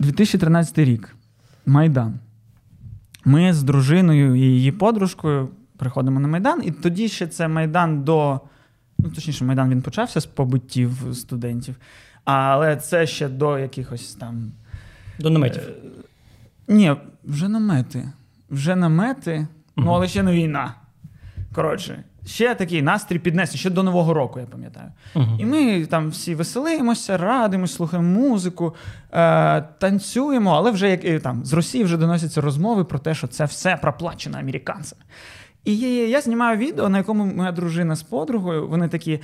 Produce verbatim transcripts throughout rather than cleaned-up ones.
дві тисячі тринадцятий рік. Майдан. Ми з дружиною і її подружкою приходимо на Майдан, і тоді ще це Майдан до... Ну, точніше, Майдан він почався з побиттів студентів, але це ще до якихось там... До наметів. Е... Ні, вже намети. Вже намети, угу. Ну, але ще не війна. Коротше, ще такий настрій піднесений, ще до Нового року, я пам'ятаю. Угу. І ми там всі веселимося, радимося, слухаємо музику, е... танцюємо, але вже як... там, з Росії вже доносяться розмови про те, що це все проплачено американцями. І я знімаю відео, на якому моя дружина з подругою, вони такі: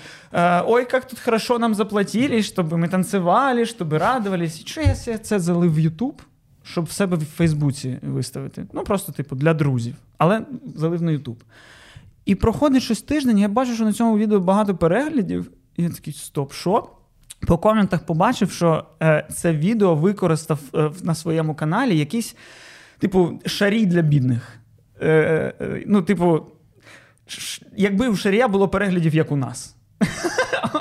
«Ой, як тут хорошо нам заплатили, щоб ми танцювали, щоб радувались». І що я це залив в YouTube, щоб в себе в Фейсбуці виставити? Ну, просто, типу, для друзів. Але залив на YouTube. І проходить щось тиждень, я бачу, що на цьому відео багато переглядів. І я такий: «Стоп, що?» По коментах побачив, що це відео використав на своєму каналі якийсь, типу, Шарій для бідних. Ну, типу, якби у Шарія було переглядів, як у нас.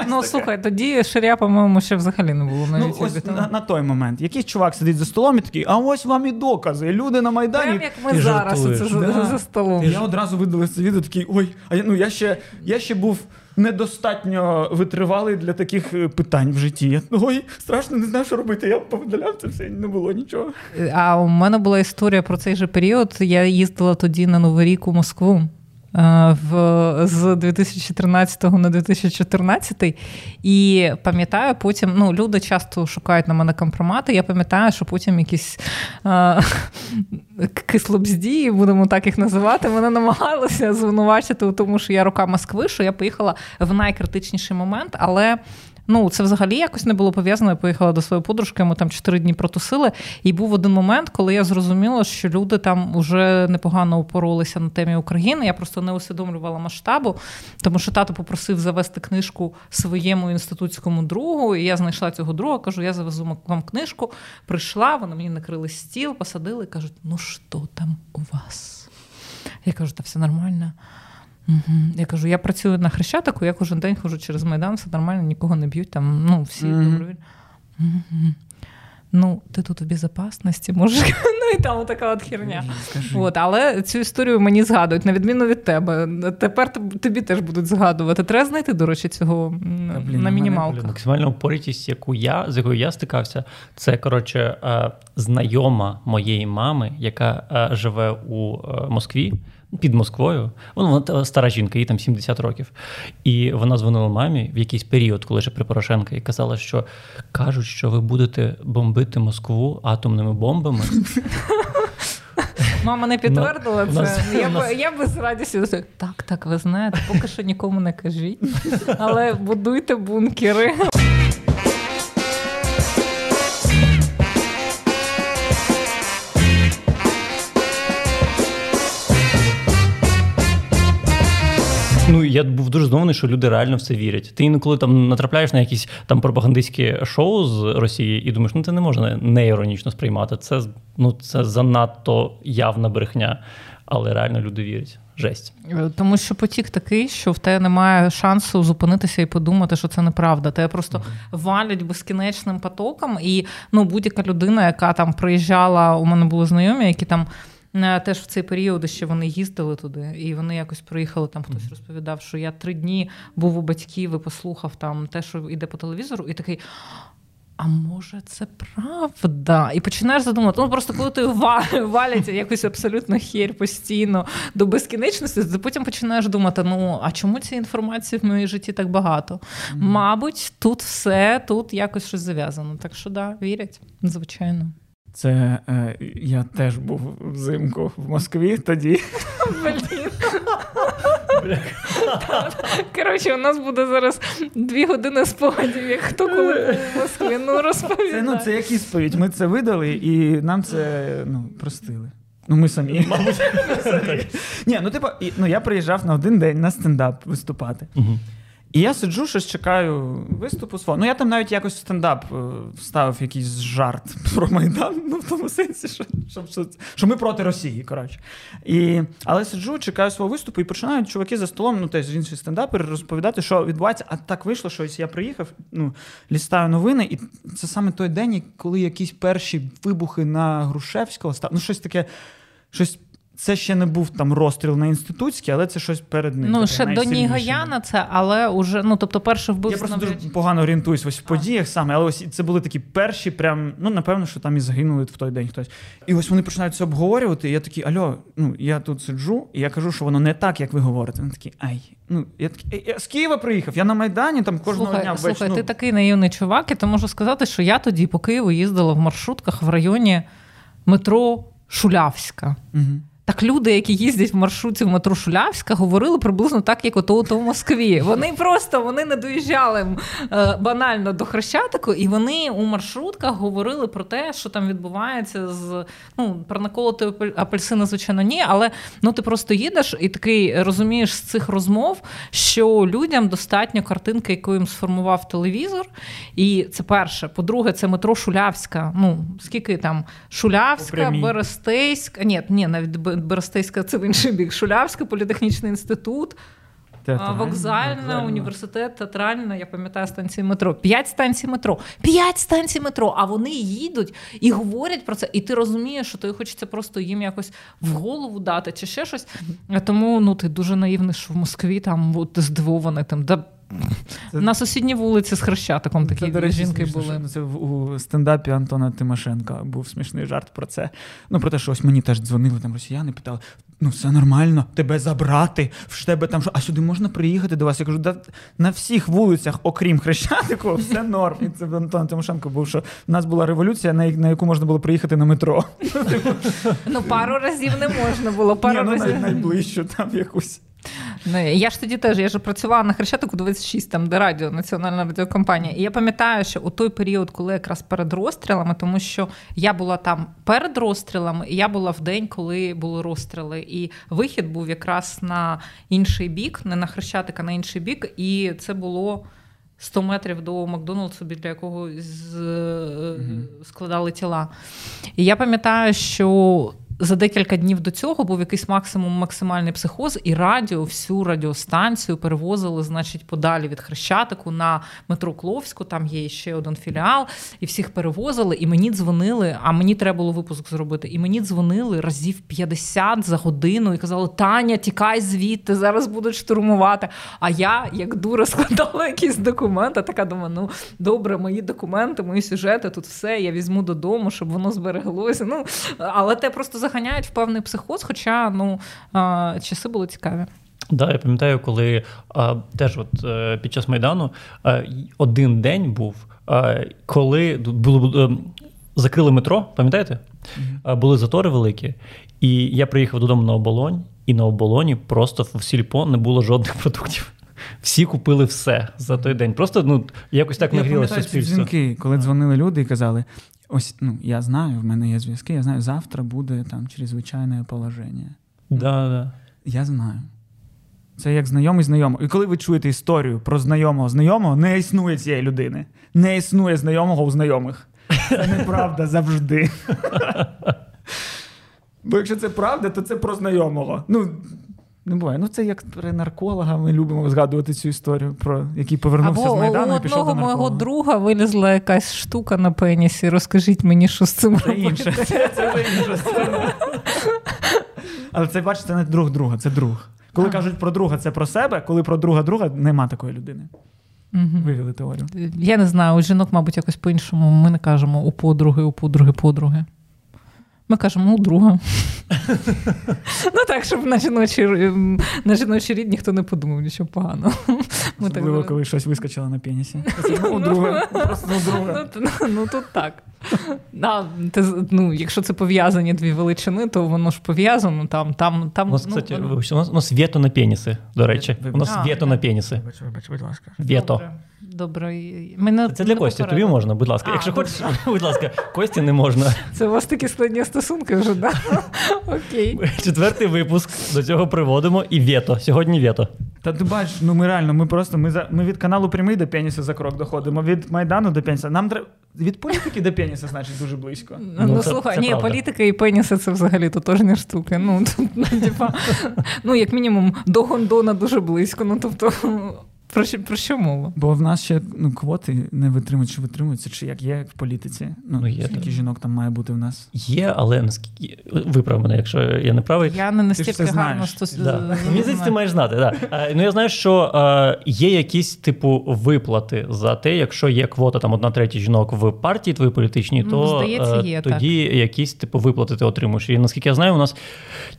Ну, слухай, тоді Шарія, по-моєму, ще взагалі не було. Ну, ось на, на той момент. Якийсь чувак сидить за столом і такий: а ось вам і докази, люди на Майдані. Прям як ми ти зараз оце да. за столом. Я одразу видалив це відео, такий: ой, а я, ну, я, ще, я ще був недостатньо витривалий для таких питань в житті. Я, ой, страшно, не знаю, що робити. Я повидаляв це все, не було нічого. А у мене була історія про цей же період. Я їздила тоді на Новий рік у Москву. В, з дві тисячі тринадцятого на дві тисячі чотирнадцятий. І пам'ятаю, потім, ну, люди часто шукають на мене компромати. Я пам'ятаю, що потім якісь е- кислобздії, будемо так їх називати, мене намагалися звинувачити у тому, що я рука Москви, що я поїхала в найкритичніший момент, але... Ну, це взагалі якось не було пов'язано. Я поїхала до своєї подружки, ми там чотири дні протусили. І був один момент, коли я зрозуміла, що люди там уже непогано упоролися на темі України. Я просто не усвідомлювала масштабу, тому що тато попросив завести книжку своєму інститутському другу. І я знайшла цього друга, кажу: я завезу вам книжку. Прийшла, вони мені накрили стіл, посадили і кажуть: ну, що там у вас? Я кажу: та все нормально. Угу. Я кажу: я працюю на Хрещатику, я кожен день ходжу через Майдан, все нормально, нікого не б'ють, там, ну, всі mm-hmm. добровільно. Угу. Ну, ти тут в безпечності, може, ну, і там така от херня. Mm-hmm. От, але цю історію мені згадують, на відміну від тебе. Тепер тобі теж будуть згадувати. Треба знайти, до речі, цього а, блін, на мінімалках. Максимальна упоритість, яку я, з якою я стикався, це, коротше, знайома моєї мами, яка живе у Москві, під Москвою. Вона стара жінка, їй там сімдесят років. І вона дзвонила мамі в якийсь період, коли ще при Порошенка, і казала, що кажуть, що ви будете бомбити Москву атомними бомбами. Мама не підтвердила це. Нас, я, нас... я би з радістю сказала: так, так, ви знаєте, поки що нікому не кажіть, але будуйте бункери. Ну, я був дуже здивований, що люди реально в це вірять. Ти інколи там натрапляєш на якісь там пропагандистські шоу з Росії і думаєш: ну, це не можна не іронічно сприймати. Це, ну, це занадто явна брехня, але реально люди вірять. Жесть. Тому що потік такий, що в тебе немає шансу зупинитися і подумати, що це неправда. Тебе просто mm-hmm. валять безкінечним потоком, і, ну, будь-яка людина, яка там приїжджала, у мене були знайомі, які там теж в цей період ще вони їздили туди, і вони якось приїхали, там хтось розповідав, що я три дні був у батьків і послухав там те, що йде по телевізору, і такий: а може це правда? І починаєш задумувати. Ну, просто коли ти валять якусь абсолютно херь постійно до безкінечності, то потім починаєш думати: ну, а чому цієї інформації в моїй житті так багато? Mm-hmm. Мабуть, тут все, тут якось щось зав'язано. Так що, да, вірять, звичайно. Це е, я теж був взимку в Москві тоді. Блін. Коротше, у нас буде зараз дві години спогадів, як хто коли був в Москві. Ну, розповідай. Це, ну, це як ісповідь. Ми це видали і нам це, ну, простили. Ну, ми самі. Мабуть. Ні, ну, типу, ну, я приїжджав на один день на стендап виступати. Угу. І я сиджу, щось чекаю виступу свого. Ну, я там навіть якось в стендап вставив якийсь жарт про Майдан, ну, в тому сенсі, що, що, що ми проти Росії, коротше. І, але сиджу, чекаю свого виступу, і починають чуваки за столом, ну, теж інші стендапери, розповідати, що відбувається. А так вийшло, що я приїхав, ну, листаю новини, і це саме той день, коли якісь перші вибухи на Грушевського став. Ну, щось таке, щось... Це ще не був там розстріл на Інститутській, але це щось перед ним. Ну, таке, ще до Нігаяна це, але вже, ну, тобто перше вбивство... Я просто навіть... дуже погано орієнтуюсь ось в а. подіях саме, але ось це були такі перші прям, ну, напевно, що там і загинули в той день хтось. І ось вони починають це обговорювати, і я такий, альо, ну, я тут сиджу, і я кажу, що воно не так, як ви говорите. Вони такі, ай. Ну, я такий, я з Києва приїхав, я на Майдані, там кожного слухай, дня ввечері. Слухай, ну... ти такий наївний чувак, я то можу сказати, що я тоді по Києву їздила в маршрутках в районі метро Шулявська. Угу. Так люди, які їздять в маршрутці в метро Шулявська, говорили приблизно так, як ото в Москві. Вони просто, вони не доїжджали банально до Хрещатику, і вони у маршрутках говорили про те, що там відбувається з, ну, про наколоти апельсини, звичайно, ні, але, ну, ти просто їдеш і такий, розумієш з цих розмов, що людям достатньо картинки, яку їм сформував телевізор, і це перше. По-друге, це метро Шулявська, ну, скільки там, Шулявська, Берестейська, ні, ні, навіть Берестейська, це в інший бік. Шулявська, політехнічний інститут, театральна, вокзальна, університет, театральна, я пам'ятаю, станції метро. П'ять станцій метро. П'ять станцій метро. А вони їдуть і говорять про це. І ти розумієш, що тобі хочеться просто їм якось в голову дати чи ще щось. Тому, ну, ти дуже наївний, що в Москві там, от, здивований, там, да, це... на сусідній вулиці з Хрещатиком такі це, жінки смішно, були. Що, це у стендапі Антона Тимошенка був смішний жарт про це. Ну, про те, що ось мені теж дзвонили там росіяни, питали, ну, все нормально, тебе забрати, в тебе там, що, а сюди можна приїхати до вас? Я кажу, да, на всіх вулицях, окрім Хрещатику, все норм. І це Антон Тимошенко був, що в нас була революція, на яку можна було приїхати на метро. Ну, пару разів не можна було, пару разів. Найближчу там якусь. Не, я ж тоді теж, я ж працювала на Хрещатику двадцять шість, там, де радіо, національна радіокомпанія. І я пам'ятаю, що у той період, коли якраз перед розстрілами, тому що я була там перед розстрілами, і я була в день, коли були розстріли. І вихід був якраз на інший бік, не на Хрещатик, а на інший бік. І це було сто метрів до Макдональдсу, біля якого з... mm-hmm. складали тіла. І я пам'ятаю, що... За декілька днів до цього був якийсь максимум максимальний психоз, і радіо, всю радіостанцію перевозили, значить, подалі від Хрещатику на метро Кловську, там є ще один філіал, і всіх перевозили, і мені дзвонили, а мені треба було випуск зробити, і мені дзвонили разів п'ятдесят за годину, і казали, Таня, тікай звідти, зараз будуть штурмувати. А я, як дура, складала якісь документи, така думаю, ну, добре, мої документи, мої сюжети, тут все, я візьму додому, щоб воно збереглося. Ну, але те просто заганяють в певний психоз, хоча, ну, часи були цікаві. Так, да, я пам'ятаю, коли а, теж от, під час Майдану а, один день був, а, коли було, закрили метро, пам'ятаєте? Mm-hmm. Були затори великі, і я приїхав додому на Оболонь, і на Оболоні просто в сільпо не було жодних продуктів. Всі купили все за той день. Просто, ну, якось так нагрілося суспільство. Я пам'ятаю дзвінки, коли дзвонили люди і казали, ось, ну, я знаю, в мене є зв'язки, я знаю, завтра буде там чрезвичайне положення. Да, да. Я знаю. Це як знайомий знайомого. І коли ви чуєте історію про знайомого знайомого, не існує цієї людини. Не існує знайомого у знайомих. Це неправда завжди. Бо якщо це правда, то це про знайомого. Ну, не буває. Ну, це як при нарколога. Ми любимо згадувати цю історію, про який повернувся або з Майдану і пішов до нарколога. Або у одного мого друга вилізла якась штука на пенісі. Розкажіть мені, що з цим це інше. Це, це інше. Але це, бачите, не друг друга, це друг. Коли а. кажуть про друга, це про себе. Коли про друга-друга, нема такої людини. Угу. Вивели теорію. Я не знаю, у жінок, мабуть, якось по-іншому. Ми не кажемо у подруги, у подруги, подруги. Ми кажемо, у друга. Ну так, щоб на жіночі, на жіночі рід ніхто не подумав нічого поганого. Особливо, коли щось вискочило на пенісі. У друга. Ну тут так. Якщо це пов'язані дві величини, то воно ж пов'язано. У нас вето на пеніси, до речі. У нас вето на пеніси. Будь ласка. Вето. Добре. Мене це для Кості, тобі можна, будь ласка. А, якщо хочеш, будь ласка, Кості не можна. Це у вас такі складні стосунки вже, да? Окей. Четвертий випуск, до цього приводимо, і вето. Сьогодні вето. Та ти бачиш, ну ми реально, ми просто, ми, за, ми від каналу прямий до пеніса за крок доходимо, від Майдану до пеніса. Нам треба, від політики до пеніса, значить, дуже близько. Ну, ну це, слухай, це ні, правда. Політика і пеніса – це взагалі тотожні штуки. Ну, тут, ну, типа, ну, як мінімум, до гондона дуже близько, ну, тобто… Про що, про що мова? Бо в нас ще ну, квоти не витримують, чи витримуються, чи як є як в політиці. Ну, ну, скільки так. жінок там має бути в нас? Є, але наскільки... Виправ мене, якщо я не правий. Я не настільки гарно стосуюся. Мені здається, ти маєш знати. Да. А, ну, я знаю, що а, є якісь типу виплати за те, якщо є квота там одна третя жінок в партії твої політичній, то ну, здається, є, тоді так. якісь типу виплати ти отримуєш. І наскільки я знаю, у нас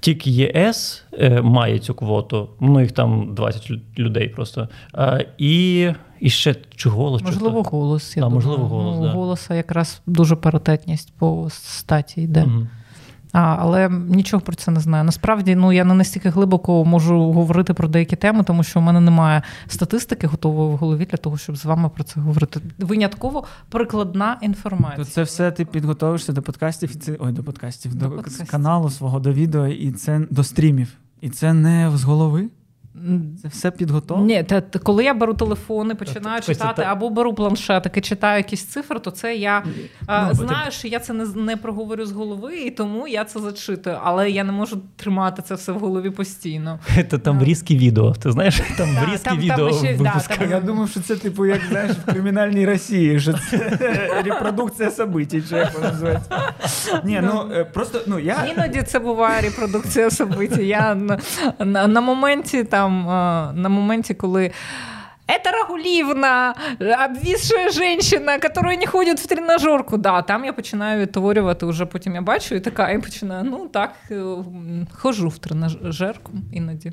тільки ЄС має цю квоту. Ну, їх там двадцять людей просто. Uh, і, і ще чого? Можливо, голос. Я а, думаю. Можливо, голос, ну, да. Голоса якраз дуже паритетність по статі йде. Uh-huh. А, але нічого про це не знаю. Насправді, ну, я не настільки глибоко можу говорити про деякі теми, тому що в мене немає статистики готової в голові для того, щоб з вами про це говорити. Винятково прикладна інформація. То це все ти підготовишся до подкастів, ой, до подкастів, до, до подкастів. Каналу свого, до відео, і це до стрімів. І це не з голови? Це все підготовлено? Ні, та, та, коли я беру телефони, починаю та, читати, та... або беру планшетик і читаю якісь цифри, то це я ну, а, знаю, ти... що я це не, не проговорю з голови, і тому я це зачитую. Але я не можу тримати це все в голові постійно. Це там врізки відео, ти знаєш? Там да, врізки там, відео там ще, випускали. Да, там... Я думав, що це типу, як знаєш, в кримінальній Росії, що це репродукція событий, чи як воно називається. Ні, ну, просто, ну, я... Іноді це буває репродукція событий. Я на, на, на моменті там на моменті, коли «Это Рагулівна, обвисшая женщина, которая не ходит в тренажерку». Да, там я починаю відтворювати, уже потім я бачу і така, і починаю, ну так, хожу в тренажерку іноді,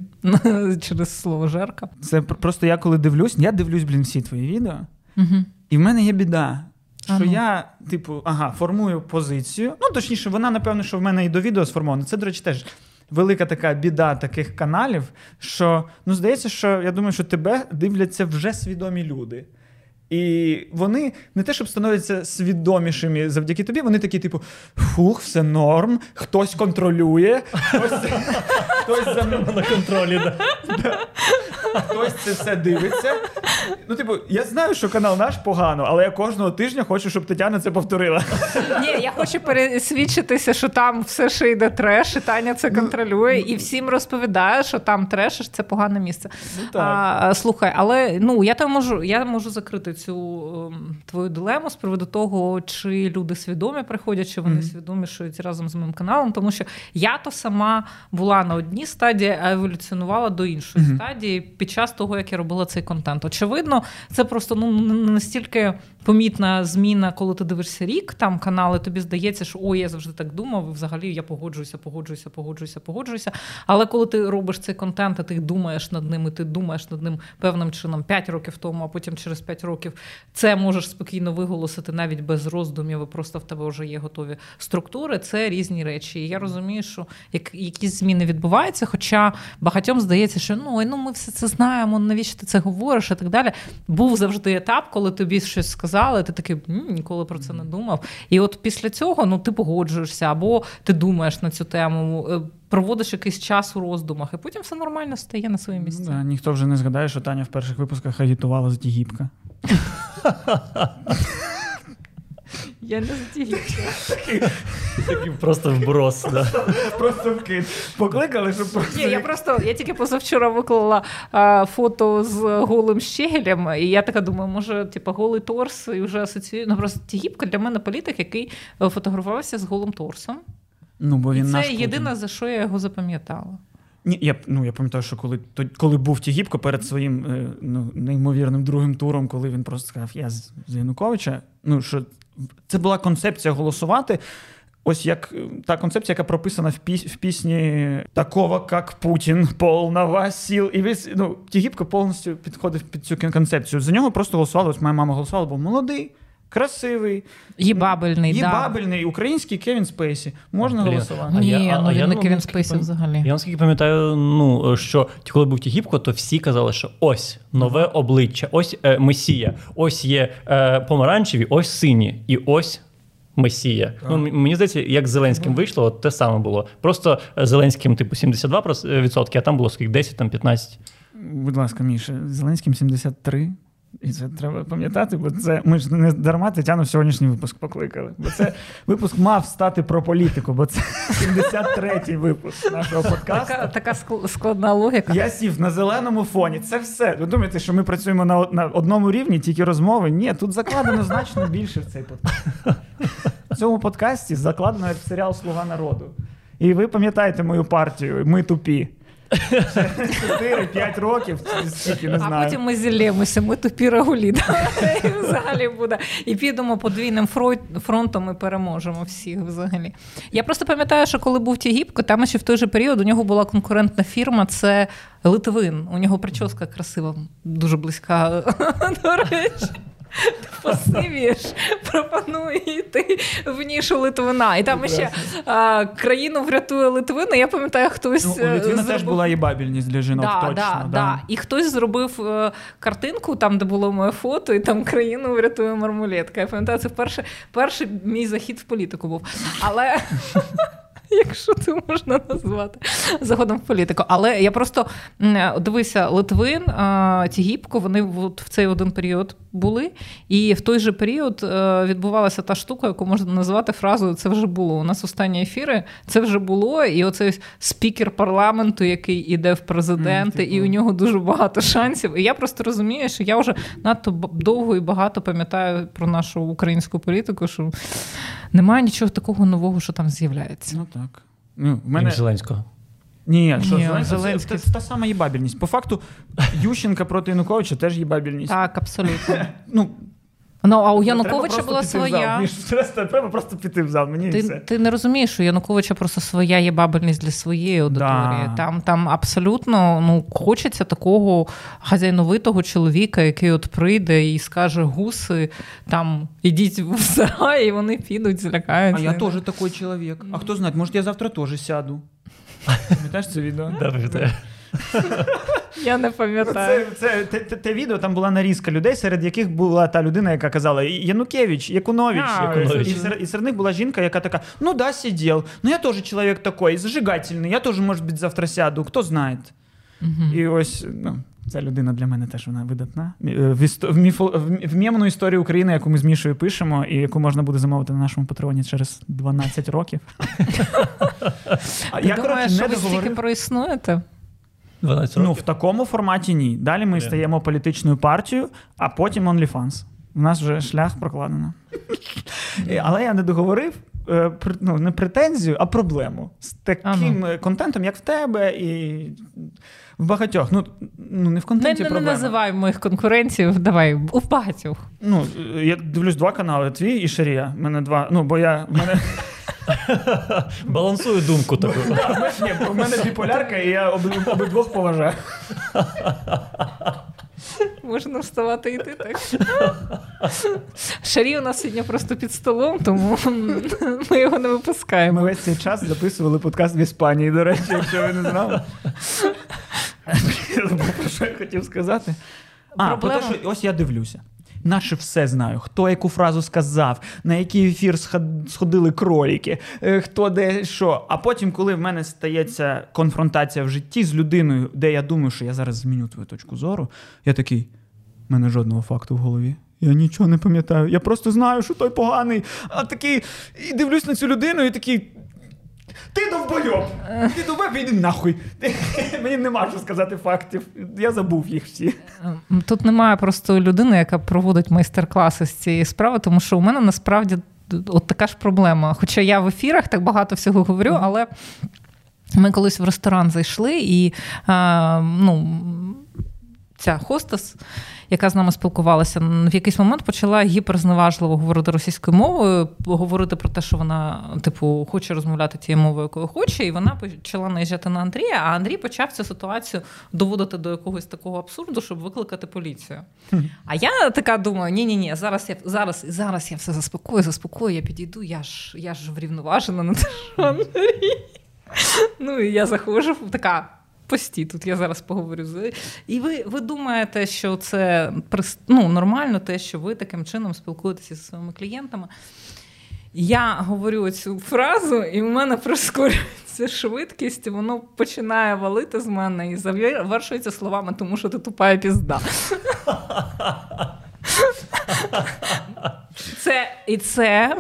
через слово «жерка». Це просто я коли дивлюсь, я дивлюсь, блін, всі твої відео, угу. і в мене є біда. Що ага. я, типу, ага, формую позицію, ну точніше, вона, напевно, що в мене і до відео сформована, це, до речі, теж велика така біда таких каналів, що, ну, здається, що, я думаю, що тебе дивляться вже свідомі люди. І вони не те, щоб становляться свідомішими завдяки тобі, вони такі, типу, фух, все норм, хтось контролює, хтось за мною на контролі, хтось це все дивиться. Ну, типу, я знаю, що канал наш погано, але я кожного тижня хочу, щоб Тетяна це повторила. Ні, я хочу пересвідчитися, що там все ще йде треш, і Таня це контролює, і всім розповідає, що там треш, і це погане місце. А, слухай, але, ну, я там можу, я можу закрити цю твою дилему з приводу того, чи люди свідомі приходять, чи вони mm-hmm. свідомішують разом з моїм каналом, тому що я то сама була на одній стадії, а еволюціонувала до іншої mm-hmm. стадії під час того, як я робила цей контент. Очевидно, це просто ну не настільки помітна зміна, коли ти дивишся рік там канали, тобі здається, що ой, я завжди так думав, і взагалі я погоджуюся, погоджуюся, погоджуюся, погоджуюся. Але коли ти робиш цей контент, і ти думаєш над ним, і ти думаєш над ним певним чином п'ять років тому, а потім через п'ять років це можеш спокійно виголосити навіть без роздумів, і просто в тебе вже є готові структури, це різні речі. І я розумію, що якісь зміни відбуваються, хоча багатьом здається, що ну, ну ми все це знаємо, навіщо ти це говориш і так далі. Був завжди етап, коли тобі щось сказали, ти такий, ніколи про це не думав. І от після цього ну, ти погоджуєшся, або ти думаєш на цю тему, проводиш якийсь час у роздумах, і потім все нормально стає на своє місце. Да, ніхто вже не згадає, що Таня в перших випусках агітувала за Тігіпка. Я не за Тігіпка. Такий просто вброс, да. Просто вкид. Покликали, щоб просто... Ні, я просто, я тільки позавчора виклала а, фото з голим щегелем, і я така думаю, може, типу, голий торс, і вже асоціюю. Ну, просто Тігіпка для мене політик, який фотографувався з голим торсом. Ну, бо він і це єдине, за що я його запам'ятала. Ні, я, ну, я пам'ятаю, що коли, то, коли був Тігіпко перед своїм ну, неймовірним другим туром, коли він просто сказав, я з, з Януковича, ну, що це була концепція голосувати, ось як та концепція, яка прописана в, піс, в пісні «Такого, як Путін, полного сил». І весь, ну, Тігіпко повністю підходив під цю концепцію. За нього просто голосували, ось моя мама голосувала, бо молодий, красивий, їбабельний, їбабельний да. український Кевін Спейсі. Можна Блін. голосувати? Ні, а я, ну, а він я не Кевін Спейсі пам... взагалі. Я наскільки пам'ятаю, ну, що коли був Тігіпко, то всі казали, що ось нове обличчя, ось е, месія, ось є е, помаранчеві, ось сині і ось месія. Ну, мені здається, як з Зеленським вийшло, от те саме було. Просто Зеленським, типу, сімдесят два відсотки, а там було скільки, десять, там п'ятнадцять. Будь ласка, Міша, Зеленським сімдесят три. І це треба пам'ятати, бо це ми ж не дарма Тетяну в сьогоднішній випуск покликали. Бо це випуск мав стати про політику, бо це сімдесят третій випуск нашого подкасту. Така, така складна логіка. Я сів на зеленому фоні. Це все. Ви думаєте, що ми працюємо на, на одному рівні, тільки розмови? Ні, тут закладено значно більше в цей подкаст. В цьому подкасті закладено серіал «Слуга народу». І ви пам'ятаєте мою партію «Ми тупі». чотири-п'ять років, скільки, не знаю. А потім ми зіллємося, ми тупі рагулі. І взагалі буде. І підемо подвійним фронтом і переможемо всіх взагалі. Я просто пам'ятаю, що коли був Тігіпко, там ще в той же період у нього була конкурентна фірма, це Литвин. У нього прическа красива, дуже близька до речі. Посивієш, пропонує йти в нішу Литвина. І там Прекрасно. Ще а, країну врятує Литвина. Я пам'ятаю, хтось... Ну, у Литвина зробив... теж була їбабільність для жінок, да, точно. Да, да. Да. І хтось зробив картинку, там, де було моє фото, і там країну врятує мармулетка. Я пам'ятаю, це перший, перший мій захід в політику був. Але... якщо це можна назвати заходом в політику. Але я просто, дивися, Литвин, Тігіпко, вони в цей один період були, і в той же період відбувалася та штука, яку можна назвати фразою «це вже було». У нас останні ефіри «це вже було», і оцей спікер парламенту, який іде в президенти, mm, і у нього дуже багато шансів. І я просто розумію, що я вже надто довго і багато пам'ятаю про нашу українську політику, що немає нічого такого нового, що там з'являється. Ну так. Ну, в мене... Зеленського. Ні, що Ні, Зеленський. Це та сама їбабільність. По факту, Ющенка проти Януковича теж їбабільність. Так, абсолютно. ну, ну, а у Януковича була своя. Між, треба просто піти в зал. Мені ти, все. Ти не розумієш, що у Януковича просто своя їбабільність для своєї аудиторії. Да. Там, там абсолютно ну, хочеться такого хазяйновитого чоловіка, який от прийде і скаже гуси, там, ідіть в сарай, і вони підуть, злякаються. А я теж такий чоловік. А хто знає, може я завтра теж сяду. Пам'ятаєш це відео? Так, пам'ятаю. Я не пам'ятаю. Це, це, те, те відео, там була нарізка людей, серед яких була та людина, яка казала Янукевич, Якунович. А, Якунович. І, серед, і серед них була жінка, яка така, ну да, сидів, ну я теж чоловік такий, зажигательний, я теж, може бути, завтра сяду, хто знає. Угу. І ось, ну, ця людина для мене теж вона видатна. В, істо, в, міфо, в мємну історію України, яку ми з Мішою пишемо, і яку можна буде замовити на нашому патреоні через дванадцять років. Ти думаєш, що ви стільки проіснуєте? Ну, в такому форматі ні. Далі ми yeah. стаємо політичною партією, а потім OnlyFans. У нас вже шлях прокладено. Yeah. Але я не договорив, ну, не претензію, а проблему. З таким uh-huh. контентом, як в тебе і в багатьох. Ну, ну не в контенті не, проблема. Не називай моїх конкурентів, давай, у багатьох. Ну, я дивлюсь два канали, твій і Шарія. У мене два, ну, бо я... В мене... Балансую думку таку. У мене біполярка, і я обидвох поважаю. Можна вставати і йти так. Шарій у нас сьогодні просто під столом, тому ми його не випускаємо. Ми весь цей час записували подкаст в Іспанії, до речі, якщо ви не знали. Про що я хотів сказати? А, про те, що ось я дивлюся. Наше все знаю. Хто яку фразу сказав, на який ефір сходили кроліки, хто де що. А потім, коли в мене стається конфронтація в житті з людиною, де я думаю, що я зараз зміню твою точку зору, я такий, в мене жодного факту в голові. Я нічого не пам'ятаю. Я просто знаю, що той поганий. А такий, і дивлюсь на цю людину, і такий... Ти довбойоб! Ти довбойоб, іди нахуй! Мені нема що сказати фактів. Я забув їх всі. Тут немає просто людини, яка проводить майстер-класи з цієї справи, тому що у мене насправді от така ж проблема. Хоча я в ефірах так багато всього говорю, але ми колись в ресторан зайшли і а, ну, ця хостес, яка з нами спілкувалася, в якийсь момент почала гіперзневажливо говорити російською мовою, говорити про те, що вона, типу, хоче розмовляти тією мовою, якою хоче, і вона почала наїжджати на Андрія, а Андрій почав цю ситуацію доводити до якогось такого абсурду, щоб викликати поліцію. А я така думаю, ні-ні-ні, зараз я, зараз, зараз я все заспокою, заспокою, я підійду, я ж, я ж врівноважена на те, що Андрій. Ну, і я заходжу, така... Постій, тут я зараз поговорю. І ви, ви думаєте, що це ну, нормально те, що ви таким чином спілкуєтеся зі своїми клієнтами. Я говорю цю фразу, і в мене прискорюється швидкість, і воно починає валити з мене і завершується словами «тому що ти тупа пізда». Це, і це,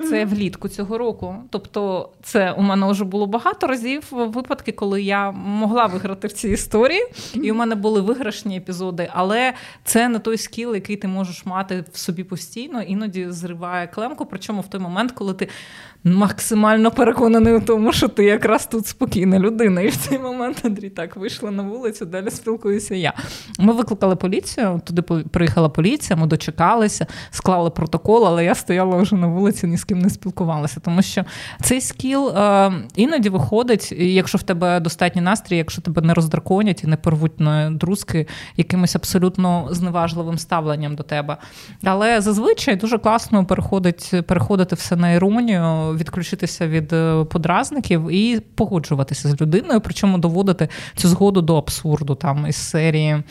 це влітку цього року. Тобто це у мене вже було багато разів випадки, коли я могла виграти в цій історії, і у мене були виграшні епізоди, але це не той скіл, який ти можеш мати в собі постійно, іноді зриває клемку, причому в той момент, коли ти максимально переконаний у тому, що ти якраз тут спокійна людина. І в цей момент, Андрій, так, вийшла на вулицю, далі спілкуюся я. Ми викликали поліцію, туди приїхала поліція, ми дочекалися, склали протокол, але я стояла вже на вулиці, ні з ким не спілкувалася. Тому що цей скіл е, іноді виходить, якщо в тебе достатній настрій, якщо тебе не роздраконять і не порвуть на друзки якимось абсолютно зневажливим ставленням до тебе. Але зазвичай дуже класно переходить, переходити все на іронію, відключитися від подразників і погоджуватися з людиною, причому доводити цю згоду до абсурду, там, із серії,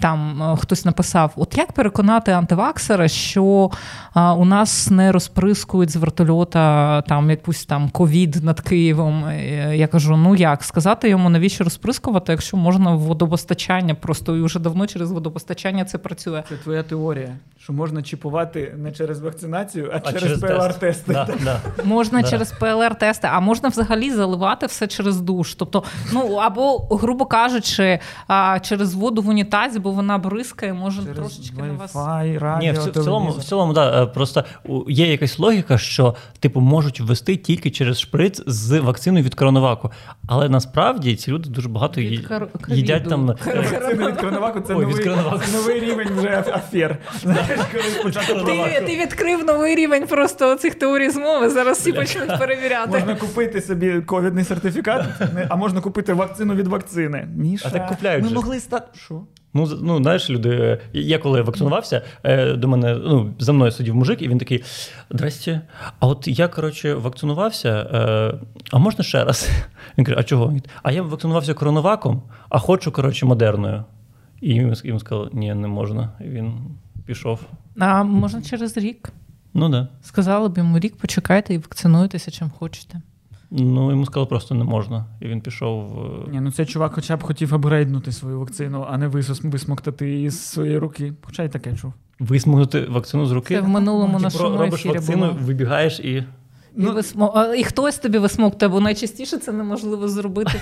там, хтось написав, от як переконати антиваксера, що а, у нас не розприскують з вертольота, там, якусь там ковід над Києвом. Я кажу, ну як, сказати йому, навіщо розприскувати, якщо можна водопостачання, просто і вже давно через водопостачання це працює. Це твоя теорія, що можна чіпувати не через вакцинацію, а, а через пе ел ар-тести. Да, да. Можна да. через пе ел ар-тести, а можна взагалі заливати все через душ. Тобто, ну, або, грубо кажучи, а, через воду в унітазі, бо вона бризкає, може через трошечки на вас... Ні, в, в цілому, в цілому, да, просто є якась логіка, що, типу, можуть ввести тільки через шприц з вакциною від коронаваку. Але насправді ці люди дуже багато ї... кар... їдять там... Вакцина від коронаваку – це Ой, новий, новий рівень вже афер. Ти, ти відкрив новий рівень просто цих теорій змови. Зараз всі почнуть перевіряти. Можна купити собі ковідний сертифікат, а можна купити вакцину від вакцини. Міша, а так купляють ми же. Могли стати... Що? Ну, ну, знаєш, люди... Я коли вакцинувався, до мене, ну, за мною сидів мужик, і він такий, здрасте, а от я, коротше, вакцинувався, а можна ще раз? Він каже, а чого? А я вакцинувався коронаваком, а хочу, коротше, модерною. І йому сказали, ні, не можна. І він пішов. А можна через рік? Ну, да. Сказали б йому, рік почекайте і вакцинуйтеся, чим хочете. Ну, йому сказали, просто не можна. І він пішов... Ні, ну цей чувак хоча б хотів апгрейднути свою вакцину, а не висмоктати її з своєї руки. Хоча й таке чув. Висмоктати вакцину з руки? Це в минулому ти нашому ефірі робиш вакцину, було. Вибігаєш і... І, ну, висмо... і хтось тобі висмоктає, бо найчастіше це неможливо зробити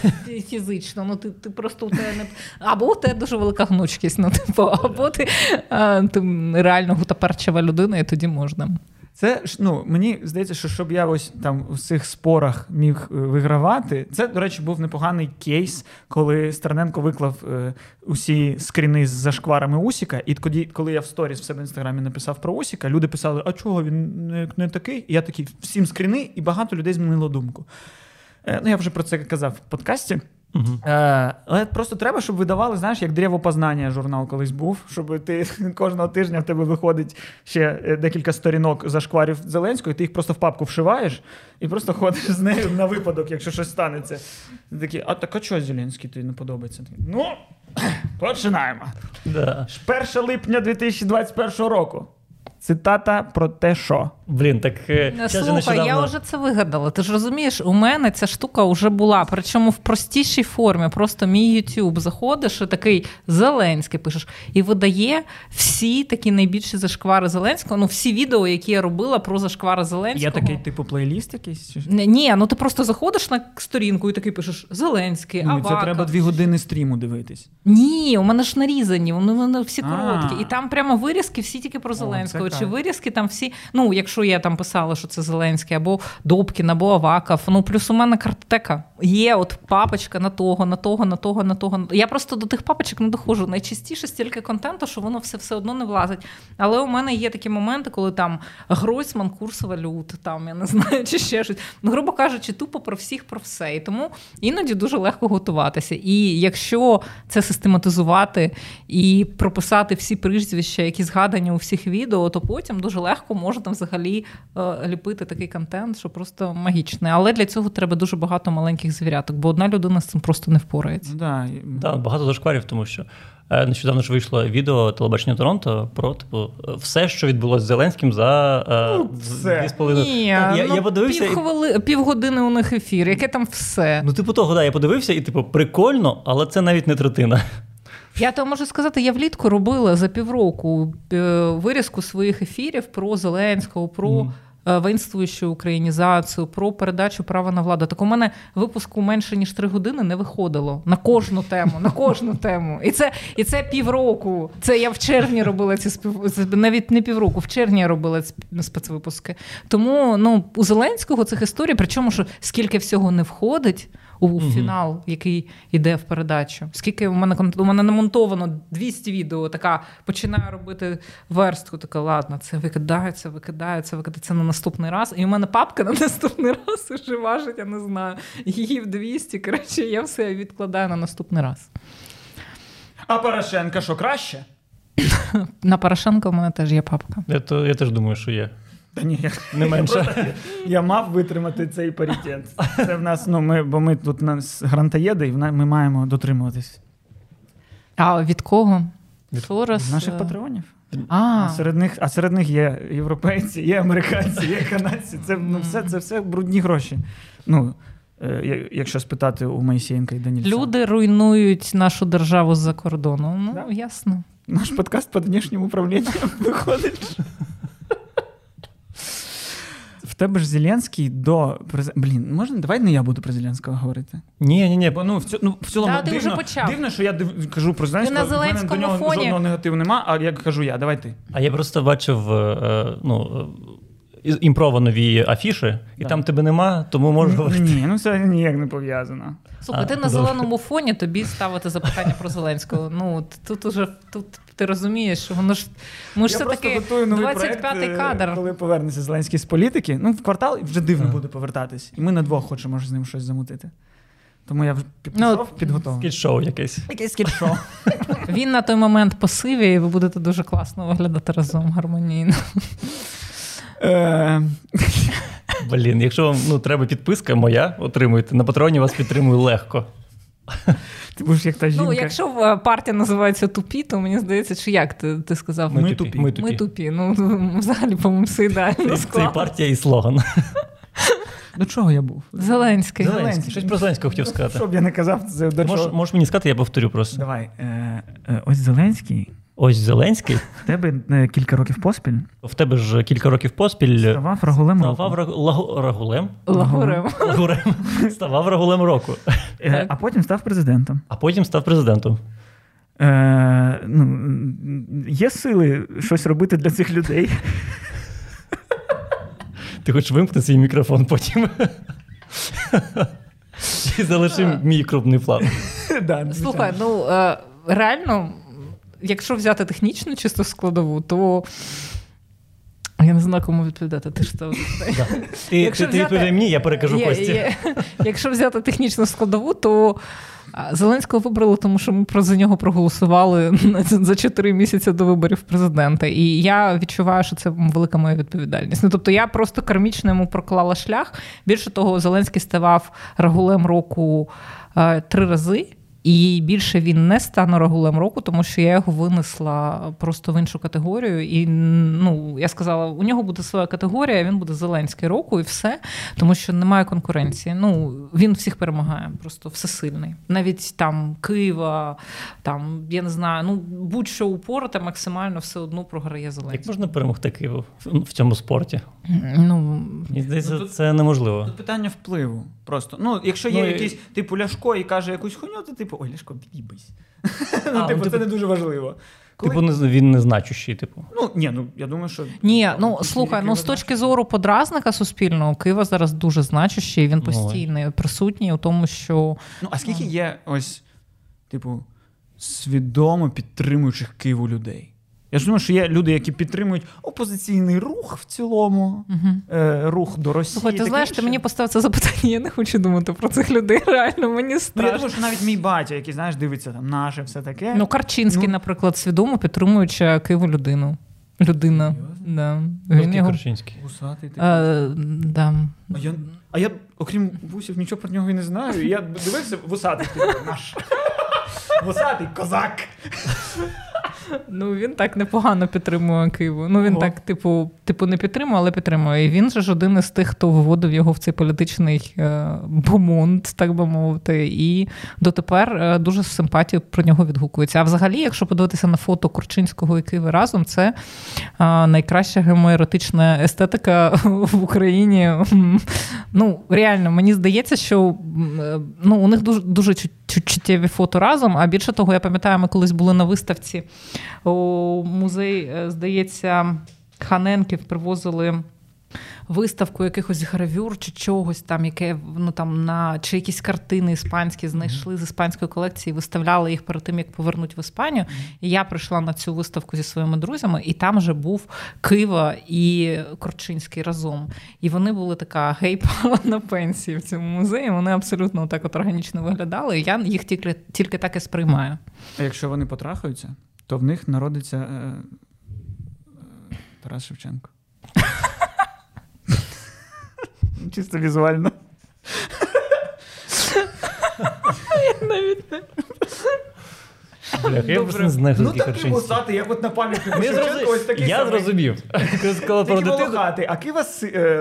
фізично. Ну, ти, ти просто у тебе не... Або у тебе дуже велика гнучкість, ну, типу, або ти, а, ти реально гутаперчева людина, і тоді можна. Це, ну, мені здається, що щоб я ось там у цих спорах міг вигравати, це, до речі, був непоганий кейс, коли Стерненко виклав е, усі скріни з зашкварами Усіка, і тоді, коли я в сторіс в себе в Інстаграмі написав про Усіка, люди писали, а чого, він не, не такий? І я такий, всім скріни, і багато людей змінило думку. Е, ну, я вже про це казав в подкасті. Угу. Е, але просто треба, щоб видавали, знаєш, як «Древопознання» журнал колись був, щоб ти кожного тижня в тебе виходить ще декілька сторінок зашкварів Зеленського, і ти їх просто в папку вшиваєш і просто ходиш з нею на випадок, якщо щось станеться. Ти такий, а так а чого Зеленський тобі не подобається? Такий, ну, починаємо. Да. перше липня дві тисячі двадцять першого року. Цитата про те, що. Блін, так... Слухай, нещодавно... я вже це вигадала. Ти ж розумієш, у мене ця штука вже була. Причому в простішій формі. Просто мій YouTube заходиш і такий Зеленський пишеш. І видає всі такі найбільші зашквари Зеленського. Ну, всі відео, які я робила про зашквари Зеленського. Я такий, типу, плейліст якийсь? Ні, ну ти просто заходиш на сторінку і такий пишеш Зеленський, ну, Аваков. Це треба дві години стріму дивитись. Ні, у мене ж нарізані, вони всі короткі. А-а-а. І там прямо вирізки всі тільки про Зеленського. О, чи вирізки там всі, ну, якщо я там писала, що це Зеленський, або Добкін, або Аваков. Ну, плюс у мене картотека. Є от папочка на того, на того, на того, на того. Я просто до тих папочок не доходжу. Найчастіше стільки контенту, що воно все, все одно не влазить. Але у мене є такі моменти, коли там Гройсман, курс валют, там, я не знаю, чи ще щось. Ну, грубо кажучи, тупо про всіх, про все. І тому іноді дуже легко готуватися. І якщо це систематизувати і прописати всі прізвища, які згадані у всіх відео, то потім дуже легко можна там взагалі ліпити такий контент, що просто магічний. Але для цього треба дуже багато маленьких таких звіряток, бо одна людина з цим просто не впорається. Да. Да, багато зашкварів, тому що нещодавно ж вийшло відео телебачення Торонто про типу, все, що відбулося з Зеленським за ну, дві з половиною. Ні, я, ну, я подивився пів хвили... і... півгодини у них ефір, яке там все. Ну, типу того, да, я подивився і типу, прикольно, але це навіть не третина. Я то можу сказати, я влітку робила за півроку вирізку своїх ефірів про Зеленського, про mm. воїнствуючу українізацію, про передачу права на владу. Так у мене випуску менше, ніж три години не виходило. На кожну тему, на кожну тему. І це, і це півроку. Це я в червні робила ці спів... Навіть не півроку, в червні я робила спецвипуски. Тому ну, у Зеленського цих історій, причому, що скільки всього не входить, у фінал, mm-hmm. який йде в передачу. Скільки у мене, у мене намонтовано двісті відео, така, починаю робити верстку, така, ладно, це викидається, викидається, викидається на наступний раз. І у мене папка на наступний раз вже важить, я не знаю, її в двісті, коротше, я все відкладаю на наступний раз. А Порошенка що, краще? На Порошенка у мене теж є папка. Я, то, я теж думаю, що є. Та ні, не менше. Я, просто, я мав витримати цей паритет. Це в нас, ну, ми, бо ми тут у нас грантоєди, і ми маємо дотримуватись. А від кого? Від Сорос? Наших патреонів. А. А, серед них, а серед них є європейці, є американці, є канадці. Це, ну, все, це все брудні гроші. Ну, якщо спитати у Моїсєєнка і Данільця. Люди руйнують нашу державу з-за кордону. Ну, да? Ясно. Наш подкаст під внішнім управлінням виходить. Тебе ж Зеленський до... Блін, можна? Давай не я буду про Зеленського говорити. Ні-ні-ні, бо ну, в, ці... ну, в цілому да, дивно, дивно, що я див... кажу про Зеленського, в мене до нього фоні. Жодного негативу нема, а я кажу я, давай ти. А я просто бачив ну, імпрово нові афіші, і да. там тебе нема, тому можу говорити. Ні, ну це ніяк не пов'язано. Слухай, а, ти на добре. Зеленому фоні тобі ставити запитання про Зеленського. Ну, тут уже... Тут... Ти розумієш, що воно ж... Ми ж все-таки двадцять п'ятий кадр. Коли повернеться Зеленський з політики, ну, в квартал вже дивно uh-huh. буде повертатись. І ми на двох хочемо з ним щось замутити. Тому я вже ну, підготовлений. Скіт-шоу якесь. Якесь скіт-шоу. Він на той момент посиві, і ви будете дуже класно виглядати разом гармонійно. Блін, якщо вам ну, треба підписка моя, отримуйте. На Патреоні вас підтримую легко. Ти будеш як та жінка. Ну, якщо партія називається «Тупі», то мені здається, що як ти, ти сказав? Ми, ми, тупі. Тупі. ми тупі. Ми тупі. Ну, взагалі, по-моєму, все ідеально склало. Це і партія, і слоган. До чого я був? Зеленський. Зеленський. Щось про Зеленського хотів сказати. Щоб я не казав, це до чого. Можеш, можеш мені сказати, я повторю просто. Давай. Е, е, ось Зеленський. Ось Зеленський. В тебе кілька років поспіль. В тебе ж кілька років поспіль. Ставав Рагулем року. Ставав Рагулем? Лагурем. Лагурем. Ставав Рагулем року. А потім став президентом. А потім став президентом. Е, ну, є сили щось робити для цих людей? Ти хочеш вимкнути свій мікрофон потім? І залиши мій крупний план. Да, слухай, ну реально... Якщо взяти технічну чисто складову, то я не знаю, кому відповідати. Ти ж то ти відповідай мені, я перекажу Кості. Якщо взяти технічну складову, то Зеленського вибрали, тому що ми за нього проголосували за чотири місяці до виборів президента. І я відчуваю, що це велика моя відповідальність. Ну, тобто я просто кармічно йому проклала шлях. Більше того, Зеленський ставав Рагулем року три рази. І більше він не стане Рагулем року, тому що я його винесла просто в іншу категорію. І ну, я сказала, у нього буде своя категорія, він буде Зеленський року і все, тому що немає конкуренції. Ну, він всіх перемагає, просто всесильний. Навіть там Кива, там, я не знаю, ну, будь-що упорите, максимально все одно програє Зеленський. Як можна перемогти Киву в цьому спорті? Ну, здається, ну, це неможливо. Тут питання впливу просто. Ну, якщо є ну, якийсь, типу, Ляшко і каже якусь хуйню, то ти типу, ой, Ляшко, бібись. Ну, типу, це не дуже важливо. Коли... Типу, він незначущий, типу. Ну, ні, ну, я думаю, що... Ні, ну, слухай, ну, з точки зору подразника суспільного, Кива зараз дуже значущий, він постійно присутній у тому, що... Ну, а скільки є ось, типу, свідомо підтримуючих Киву людей? Я ж думаю, що є люди, які підтримують опозиційний рух в цілому, угу. е, рух до Росії. Слухай, ти знаєш, ти мені поставив це запитання, я не хочу думати про цих людей, реально, мені страшно. Ну, я думаю, що навіть мій батя, який, знаєш, дивиться, там, наше, все таке. Ну, Корчинський, ну, наприклад, свідомо підтримуючи Києву людину. Людина. Да. Він його... Корчинський? Гусатий такий? А, да. А я... А я, окрім бусів, нічого про нього і не знаю. І я дивився, вусатий наш. Вусатий козак. Ну, він так непогано підтримує Києву. Ну, він О. так, типу, типу, не підтримує, але підтримує. І він же ж один із тих, хто вводив його в цей політичний е- бомонд, так би мовити. І дотепер е- дуже з симпатією про нього відгукується. А взагалі, якщо подивитися на фото Корчинського і Киви разом, це е- найкраща гемоеротична естетика в Україні. Ну, реально, мені здається, що е- ну, у них дуже, дуже чуттєві фото разом. А більше того, я пам'ятаю, ми колись були на виставці у музей, здається, Ханенків привозили виставку якихось гравюр чи чогось там, яке, ну, там, на, чи якісь картини іспанські знайшли з іспанської колекції, виставляли їх перед тим, як повернуть в Іспанію. І я прийшла на цю виставку зі своїми друзями, і там же був Кива і Корчинський разом. І вони були така гейпа на пенсії в цьому музеї, вони абсолютно так от органічно виглядали, і я їх тільки, тільки так і сприймаю. А якщо вони потрахаються, то в них народиться е, е, Тарас Шевченко. Чисто візуально. Я навіть не... Добре. Ну такий вусатий, як от на пам'ятку Шевченко, ось такий самий. Я зрозумів. Тільки волохатий, а Кива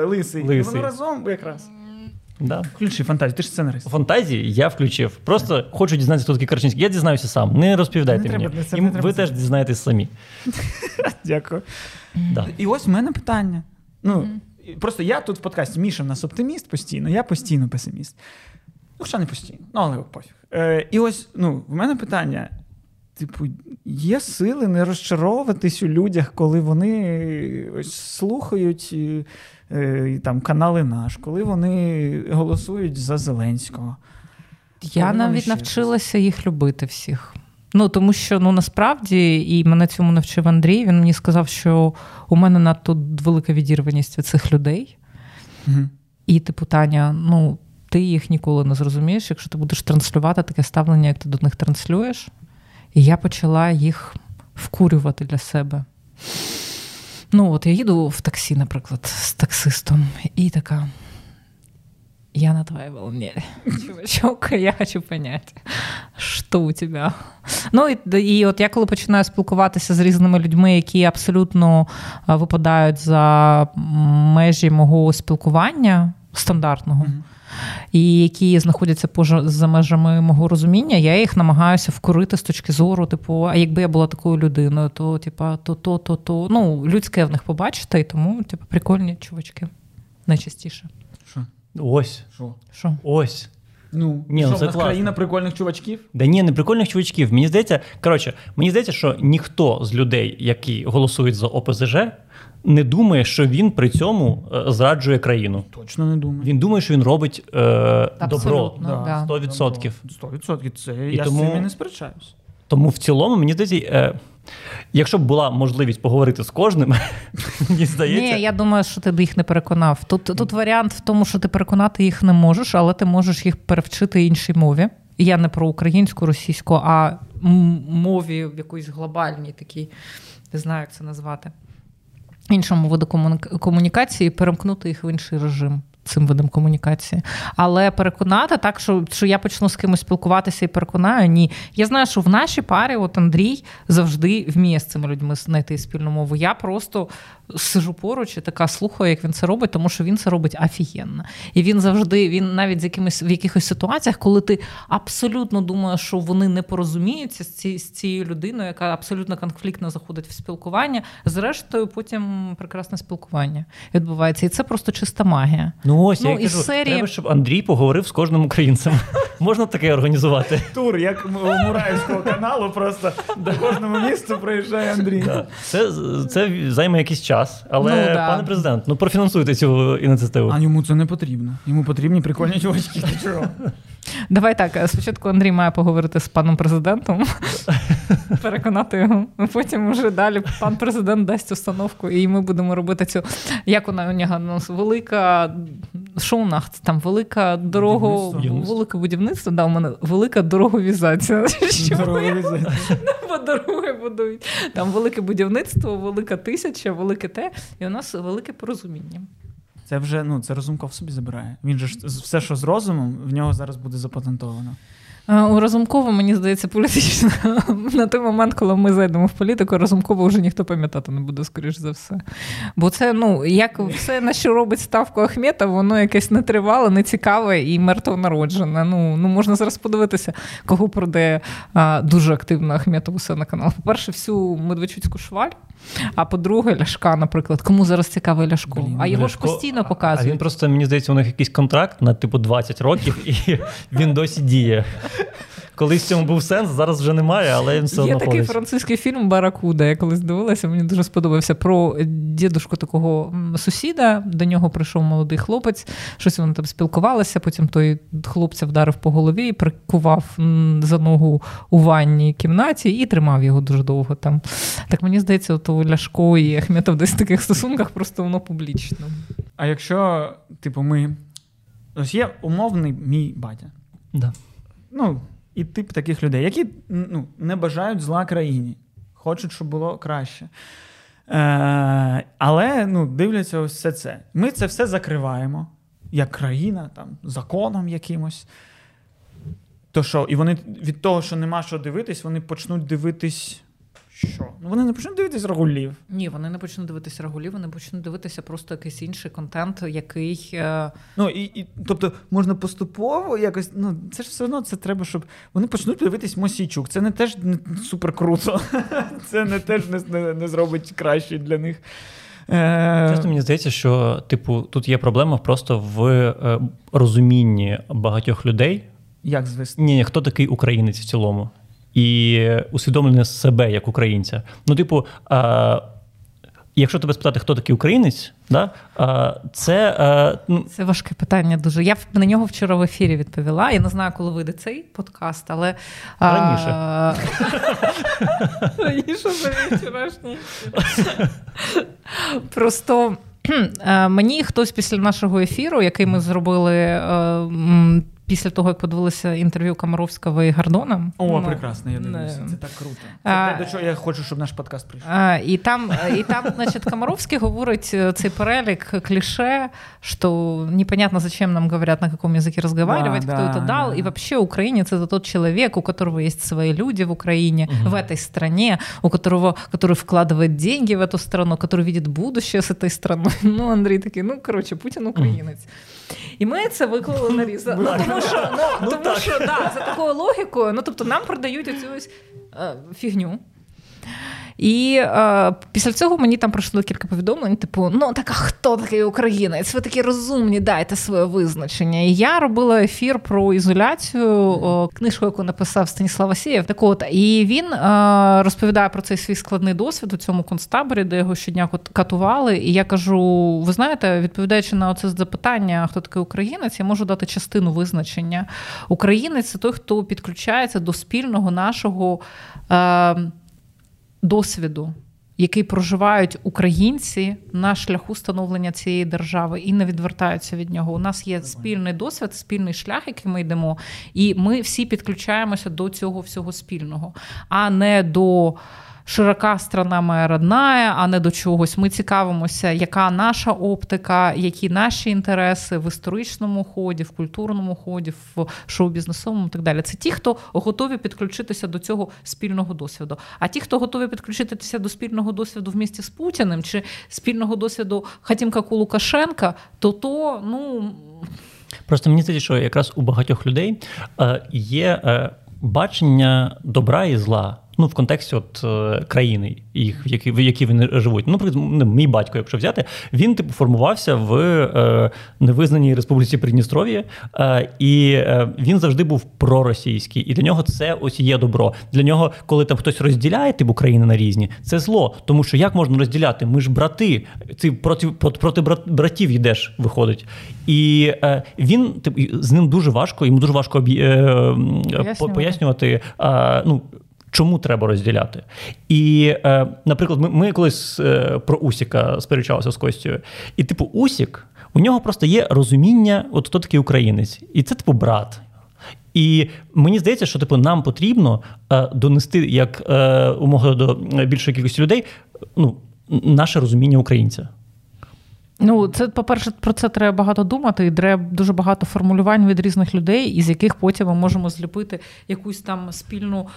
лисий. І воно разом якраз. Да. Включи фантазію, ти ж сценарист. Фантазії я включив. Просто yeah. хочу дізнатися, хто такий Корчинський. Я дізнаюся сам, не розповідайте не мені. Треба, і ви теж дізнаєтесь самі. Дякую. Да. І ось в мене питання. Ну, mm. Просто я тут в подкасті, Міша в нас оптиміст постійно, я постійно песиміст. Ну, хоча не постійно, ну, але пофіг. Е, і ось, ну, в мене питання. Типу, є сили не розчаровуватись у людях, коли вони ось слухають і, там, канали «Наш», коли вони голосують за Зеленського? Я навіть навчилася їх любити всіх. Ну, тому що, ну, насправді, і мене цьому навчив Андрій, він мені сказав, що у мене надто велика відірваність від цих людей. Угу. І, типу, Таня, ну, ти їх ніколи не зрозумієш, якщо ти будеш транслювати таке ставлення, як ти до них транслюєш. І я почала їх вкурювати для себе. Ну, от я їду в таксі, наприклад, з таксистом, і така, я на твоїй волні, чувачок, я хочу понять, що у тебе. Ну, і, і от я коли починаю спілкуватися з різними людьми, які абсолютно випадають за межі мого спілкування стандартного, mm-hmm. і які знаходяться поза межами мого розуміння, я їх намагаюся вкорити з точки зору, типу, а якби я була такою людиною, то, типа, то, то, то, то, ну, людське в них побачите, і тому, типу, прикольні чувачки найчастіше. Що? Ось. Що? Ось. Ну, ні, що, ну, це класно. Країна прикольних чувачків? Да ні, не прикольних чувачків. Мені здається, коротше, мені здається, що ніхто з людей, які голосують за ОПЗЖ, не думає, що він при цьому зраджує країну. Точно не думає. Він думає, що він робить е, добро. Да, сто відсотків. сто відсотків. Це, я тому, з цим і не сперечаюсь. Тому в цілому, мені здається, е, якщо б була можливість поговорити з кожним, мені здається... Ні, я думаю, що ти б їх не переконав. Тут, тут варіант в тому, що ти переконати їх не можеш, але ти можеш їх перевчити іншій мові. Я не про українську, російську, а мові в якоїсь глобальній такій, не знаю, як це назвати, іншому виду комунікації, перемкнути їх в інший режим цим видом комунікації. Але переконати так, що, що я почну з кимось спілкуватися і переконаю, ні. Я знаю, що в нашій парі от Андрій завжди вміє з цими людьми знайти спільну мову. Я просто сижу поруч і така слухаю, як він це робить, тому що він це робить офігенно. І він завжди, він навіть з якимись, в якихось ситуаціях, коли ти абсолютно думаєш, що вони не порозуміються з, ці, з цією людиною, яка абсолютно конфліктно заходить в спілкування, зрештою потім прекрасне спілкування відбувається. І це просто чиста магія. Ну ось, ну, я кажу, серії... треба, щоб Андрій поговорив з кожним українцем. Можна таке організувати? Тур, як у Мураївського каналу, просто до кожного міста приїжджає Андрій. Да. Це, це займе якийсь час, але, ну, да. Пане президент, ну профінансуйте цю ініціативу. А йому це не потрібно. Йому потрібні прикольні чувачки. Давай так, спочатку Андрій має поговорити з паном президентом, переконати його, потім вже далі пан президент дасть установку, і ми будемо робити цю, як вона у нього, велика шоунахт, там, велика дорого, велике будівництво, да, у мене велика дороговізація. Дороговізація. Бо дороги будують. Там велике будівництво, велика тисяча, велике те, і у нас велике порозуміння. Це вже, ну, це Розумков собі забирає. Він же все, що з розумом, в нього зараз буде запатентовано. У Розумкова, мені здається, політично на той момент, коли ми зайдемо в політику, Розумкова вже ніхто пам'ятати не буде, скоріш за все. Бо це, ну, як все, на що робить ставку Ахмета, воно якесь нетривале, нецікаве і мертвонароджене. Ну, ну, можна зараз подивитися, кого продає а, дуже активно Ахметов усе на канал. По-перше, всю медведчуцьку шваль, а по-друге, Ляшка, наприклад. Кому зараз цікавий Ляшко? Блін, а його Ляшко, ж постійно показують. А він просто, мені здається, у них якийсь контракт на типу двадцять років, і він досі діє. Колись в цьому був сенс, зараз вже немає, але він все одно ходить. Є такий французький фільм «Баракуда», я колись дивилася, мені дуже сподобався, про дідушку такого сусіда, до нього прийшов молодий хлопець, щось вони там спілкувалися, потім той хлопця вдарив по голові і прикував за ногу у ванній кімнаті і тримав його дуже довго там. Так мені здається, от у Ляшко і Ахметов десь в таких стосунках, просто воно публічно. А якщо, типу, ми... Ось є умовний мій батя. Да. Ну, і тип таких людей, які, ну, не бажають зла країні, хочуть, щоб було краще. Е, але, ну, дивляться ось все це. Ми це все закриваємо, як країна, там, законом якимось. То що? І вони від того, що нема що дивитись, вони почнуть дивитись... Що? Ну, вони не почнуть дивитися Рагулів. Ні, вони не почнуть дивитися Рагулів, вони почнуть дивитися просто якийсь інший контент, який... Е... Ну, і, і, тобто, можна поступово якось... Ну, це ж все одно, це треба, щоб... Вони почнуть дивитись Мосійчук. Це не теж не супер круто. Це не теж не, не зробить краще для них. Е... Часто мені здається, що, типу, тут є проблема просто в розумінні багатьох людей. Як звісно? Ні, хто такий українець в цілому? І усвідомлення себе як українця. Ну, типу, а, якщо тебе спитати, хто такий українець, да, а, це... А, ну... Це важке питання дуже. Я на нього вчора в ефірі відповіла. Я не знаю, коли вийде цей подкаст, але... Раніше. А... Раніше за мій вчорашній. Просто... Мені хтось після нашого ефіру, який ми зробили після того, як подивилися інтерв'ю Комаровського і Гордона. О, ну, прекрасно, я дивлюся. Не... Це так круто. Це а... те, до чого я хочу, щоб наш подкаст прийшов. А, і там, і там, значить, Комаровський говорить цей перелік кліше, що непонятно, зачем нам говорять, на якому язикі розговаривати, да, хто да, це дав. Да. І вообще Україна – це тот чоловік, у которого є свої люди в Україні, угу. в этой стране, у которого, который вкладывает деньги в эту страну, который видит будущее с этой страной. Ну, Андрій такий, ну, короче, Путін українець. І ми це виклали на різа. Ну, тому що, ну, ну, тому що да, за такою логікою, ну, тобто, нам продають оцю ось е, фігню. І е, після цього мені там пройшло кілька повідомлень, типу, ну, так, а хто такий українець? Ви такі розумні, дайте своє визначення. І я робила ефір про ізоляцію, о, книжку, яку написав Станіслав Асєєв. Так от, і він е, розповідає про цей свій складний досвід у цьому концтаборі, де його щодня катували. І я кажу, ви знаєте, відповідаючи на оце запитання, хто такий українець, я можу дати частину визначення. Українець – це той, хто підключається до спільного нашого е, досвіду, який проживають українці на шляху становлення цієї держави і не відвертаються від нього. У нас є спільний досвід, спільний шлях, який ми йдемо, і ми всі підключаємося до цього всього спільного, а не до «широка страна моя родная», а не до чогось. Ми цікавимося, яка наша оптика, які наші інтереси в історичному ході, в культурному ході, в шоу-бізнесовому і так далі. Це ті, хто готові підключитися до цього спільного досвіду. А ті, хто готові підключитися до спільного досвіду в місті з Путіним чи спільного досвіду «хотім, як у Лукашенка», то то, ну... Просто мені здається, що якраз у багатьох людей є бачення добра і зла. Ну, в контексті от, е, країни, їх, в, які, в які вони живуть. Ну, наприклад, мій батько, якщо взяти, він типу формувався в е, невизнаній Республіці Придністров'я, е, і е, він завжди був проросійський. І для нього це ось є добро. Для нього, коли там хтось розділяє типу країни на різні, це зло. Тому що як можна розділяти? Ми ж брати. Ти проти, проти, проти братів йдеш, виходить. І е, він, типу, з ним дуже важко, йому дуже важко об'є, е, пояснювати, пояснювати е, ну, чому треба розділяти? І, е, наприклад, ми, ми колись е, про Усіка сперечалися з Костею. І, типу, Усік, у нього просто є розуміння, от хто такий українець. І це, типу, брат. І мені здається, що, типу, нам потрібно е, донести, як е, умога до більшої кількості людей, ну, наше розуміння українця. Ну, це, по-перше, про це треба багато думати, і треба дуже багато формулювань від різних людей, із яких потім ми можемо зліпити якусь там спільну,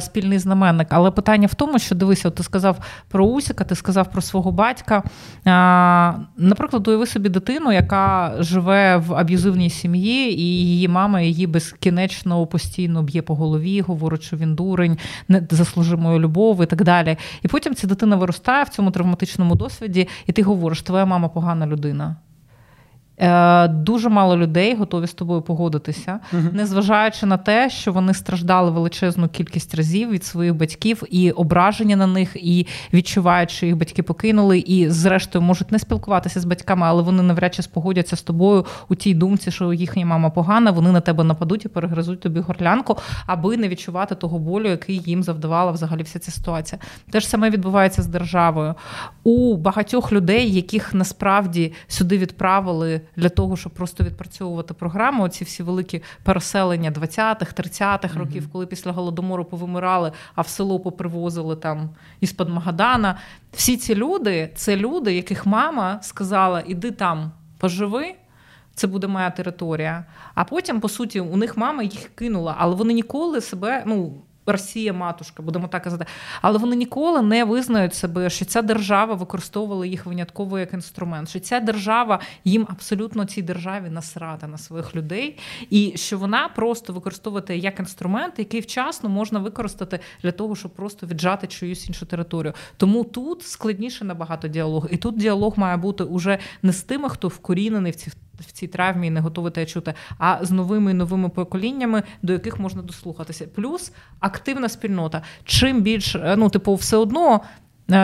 спільний знаменник. Але питання в тому, що, дивися, от ти сказав про Усіка, ти сказав про свого батька. Наприклад, уяви собі дитину, яка живе в аб'юзивній сім'ї, і її мама її безкінечно постійно б'є по голові, говорить, що він дурень, не заслужив мою любов і так далі. І потім ця дитина виростає в цьому травматичному досвіді, і ти говориш, твоя мама погана. Погана людина. Е, дуже мало людей готові з тобою погодитися, uh-huh. незважаючи на те, що вони страждали величезну кількість разів від своїх батьків, і ображення на них, і відчувають, що їх батьки покинули, і зрештою можуть не спілкуватися з батьками, але вони навряд чи спогодяться з тобою у тій думці, що їхня мама погана, вони на тебе нападуть і перегризуть тобі горлянку, аби не відчувати того болю, який їм завдавала взагалі вся ця ситуація. Те ж саме відбувається з державою. У багатьох людей, яких насправді сюди відправили для того, щоб просто відпрацьовувати програму, оці всі великі переселення двадцятих, тридцятих mm-hmm. років, коли після Голодомору повимирали, а в село попривозили там із-під Магадана. Всі ці люди, це люди, яких мама сказала, іди там, поживи, це буде моя територія. А потім, по суті, у них мама їх кинула, але вони ніколи себе, ну, Росія, матушка, будемо так казати. Але вони ніколи не визнають себе, що ця держава використовувала їх винятково як інструмент, що ця держава, їм абсолютно цій державі насрати на своїх людей, і що вона просто використовує як інструмент, який вчасно можна використати для того, щоб просто віджати чиюсь іншу територію. Тому тут складніше набагато діалог. І тут діалог має бути уже не з тими, хто вкорінений в цій в цій травмі і не готові те чути, а з новими і новими поколіннями, до яких можна дослухатися. Плюс активна спільнота. Чим більше, ну, типу, все одно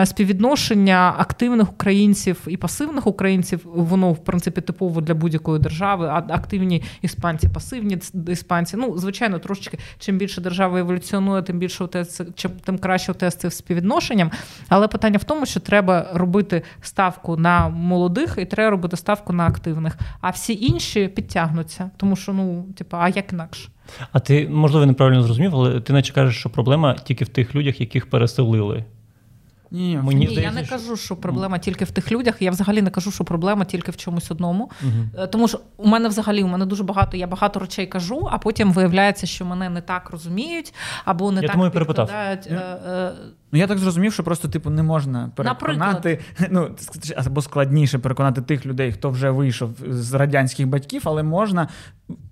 співвідношення активних українців і пасивних українців, воно, в принципі, типово для будь-якої держави, а активні іспанці, пасивні іспанці. Ну, звичайно, трошечки, чим більше держава еволюціонує, тим більше отець, чим, тим краще у тез цим співвідношенням. Але питання в тому, що треба робити ставку на молодих і треба робити ставку на активних. А всі інші підтягнуться, тому що, ну, типу, а як інакше? А ти, можливо, неправильно зрозумів, але ти наче кажеш, що проблема тільки в тих людях, яких переселили. Ні, Мені, ні, я не кажу, що проблема тільки в тих людях. Я взагалі не кажу, що проблема тільки в чомусь одному. Угу. Тому що у мене взагалі, у мене дуже багато, я багато речей кажу, а потім виявляється, що мене не так розуміють, або не я так підкладають. Ну, я так зрозумів, що просто типу не можна переконати, ну, або складніше переконати тих людей, хто вже вийшов з радянських батьків, але можна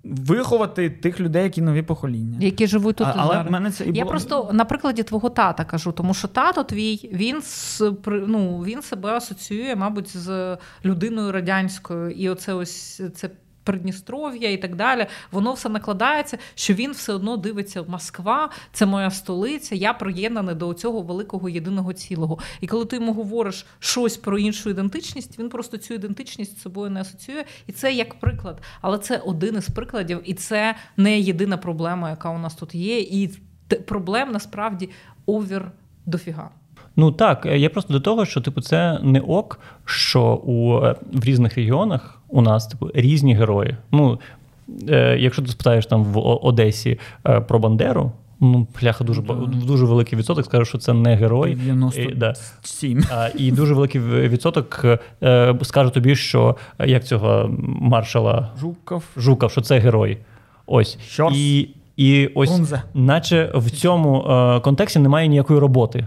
виховати тих людей, які нові покоління. Які живуть тут. А, але в мене це і було... Я просто на прикладі твого тата кажу, тому що тато твій, він, ну, він себе асоціює, мабуть, з людиною радянською, і оце ось це Придністров'я і так далі, воно все накладається, що він все одно дивиться Москва, це моя столиця, я приєднаний до цього великого єдиного цілого. І коли ти йому говориш щось про іншу ідентичність, він просто цю ідентичність з собою не асоціює. І це як приклад. Але це один із прикладів, і це не єдина проблема, яка у нас тут є. І проблем, насправді, овір дофіга. Ну так, я просто до того, що типу це не ок, що у в різних регіонах у нас типу різні герої. Ну, е, якщо ти спитаєш там в Одесі е, про Бандеру, ну, пляха, дуже да. дуже великий відсоток скаже, що це не герой. дев'яносто сім. І, да. а, і дуже великий відсоток е, скаже тобі, що як цього маршала Жуков, Жуков, що це герой. Ось. Щорс. І і ось Бунзе. Наче в цьому е, контексті немає ніякої роботи.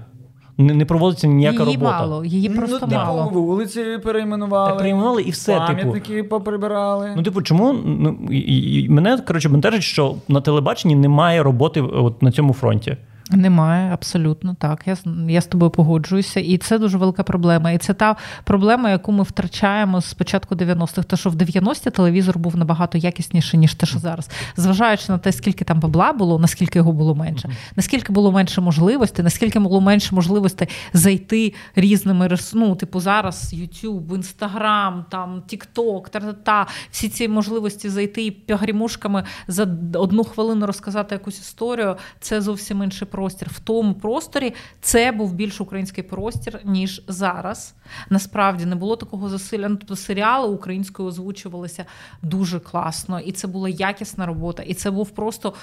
Не проводиться ніяка її робота. Її мало, її просто ну, мало. Ну, типу, вулиці перейменували. Так, перейменували і все, пам'ятники типу. Пам'ятники поприбирали. Ну, типу, чому? Ну, і, і, мене, коротше, бентежить, що на телебаченні немає роботи от на цьому фронті. Немає, абсолютно, так. Я, я з тобою погоджуюся. І це дуже велика проблема. І це та проблема, яку ми втрачаємо з початку дев'яностих. Те, що в дев'яності телевізор був набагато якісніший, ніж те, що зараз. Зважаючи на те, скільки там бабла було, наскільки його було менше. Наскільки було менше можливостей, наскільки було менше можливостей зайти різними ресурсами. Ну, типу зараз YouTube, Instagram, там, TikTok, та-та-та. Всі ці можливості зайти і погрімушками за одну хвилину розказати якусь історію, це зовсім інший простір, в тому просторі це був більш український простір, ніж зараз. Насправді не було такого засилля. Ну, тобто серіали українською озвучувалися дуже класно, і це була якісна робота, і це був просто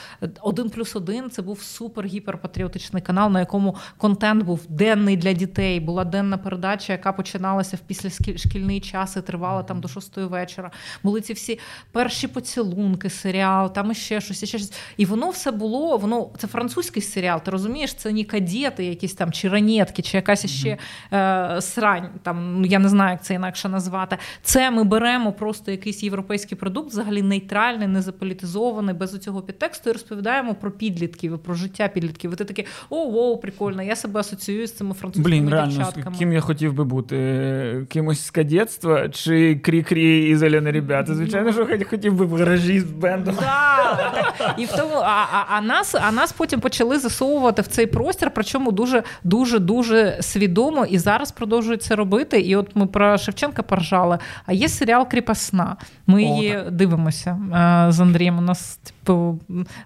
один плюс один, це був супер-гіперпатріотичний канал, на якому контент був денний для дітей, була денна передача, яка починалася в післяшкільний час і тривала там до шостої вечора. Були ці всі перші поцілунки, серіал, там іще щось, іще щось. І воно все було, воно, це французький серіал, ти розумієш, це не кадети якісь там, чи ранетки, чи якась іще е, срань, там, я не знаю, як це інакше назвати. Це ми беремо просто якийсь європейський продукт, взагалі нейтральний, незаполітизований, без оцього підтексту, і розповідаємо про підлітків, про життя підлітків. І ти такий, о-о, прикольно, я себе асоціюю з цими французькими Блін, реально, дівчатками. Блін, ким я хотів би бути? Кимось з кадетства? Чи крі-крі і зелені ребята? Звичайно, що хотів би в гаражі з бендом. Так, і в тому, а, а, а, нас, а нас потім почали засовувати в цей простір, причому дуже-дуже-дуже свідомо, і зараз продовжують це робити. І от ми про Шевченка поржали, а є серіал «Кріпосна». Ми її О, дивимося з Андрієм, у нас типу,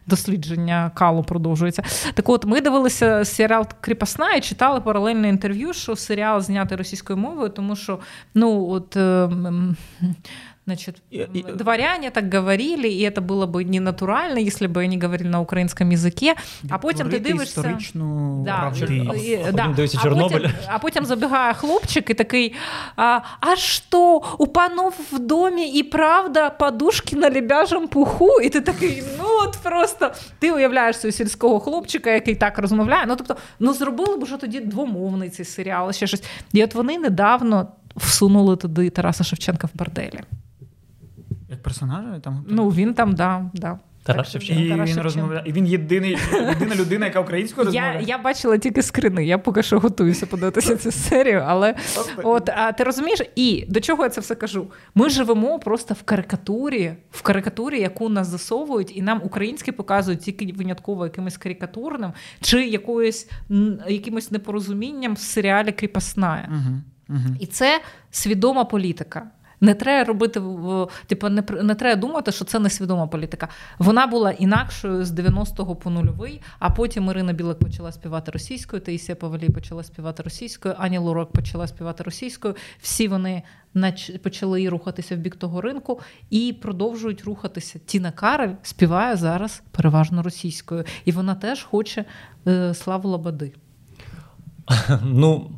дослідження калу продовжується. Так от, ми дивилися серіал «Кріпосна» і читали паралельне інтерв'ю, що серіал знятий російською мовою, тому що, ну, от... Значит, дворяне так говорили, и это было бы не натурально, если бы они говорили на українському язикі. А потім ти дивишся історичну да, і, да. А, потім, а потім забігає хлопчик і такий: а, а що у панов в домі і правда подушки на лебяжому пуху? І ти такий, ну от просто ти уявляєшся сільського хлопчика, який так розмовляє. Ну тобто, ну зробили б уже тоді двомовний цей серіал, ще щось. І от вони недавно всунули туди Тараса Шевченка в борделі. Як персонажа? Там, ну, він там, да, да. Тарас Шевченко. І Тарас він розмовляє. І він єдиний, єдина людина, яка українською розмовляє. Я, я бачила тільки скрини. Я поки що готуюся подивитися цю серію, але от, а, ти розумієш, і до чого я це все кажу? Ми живемо просто в карикатурі, в карикатурі, яку нас засовують, і нам українські показують тільки винятково якимось карикатурним чи якоюсь, якимось непорозумінням в серіалі «Кріпосна». Угу, угу. І це свідома політика. Не треба робити, типу, не, не треба думати, що це несвідома політика. Вона була інакшою з дев'яностого по нульовий, а потім Ірина Білик почала співати російською, Таїсія Павелій почала співати російською, Ані Лорак почала співати російською. Всі вони почали рухатися в бік того ринку і продовжують рухатися. Тіна Кароль співає зараз переважно російською. І вона теж хоче е, славу Лободи. Ну,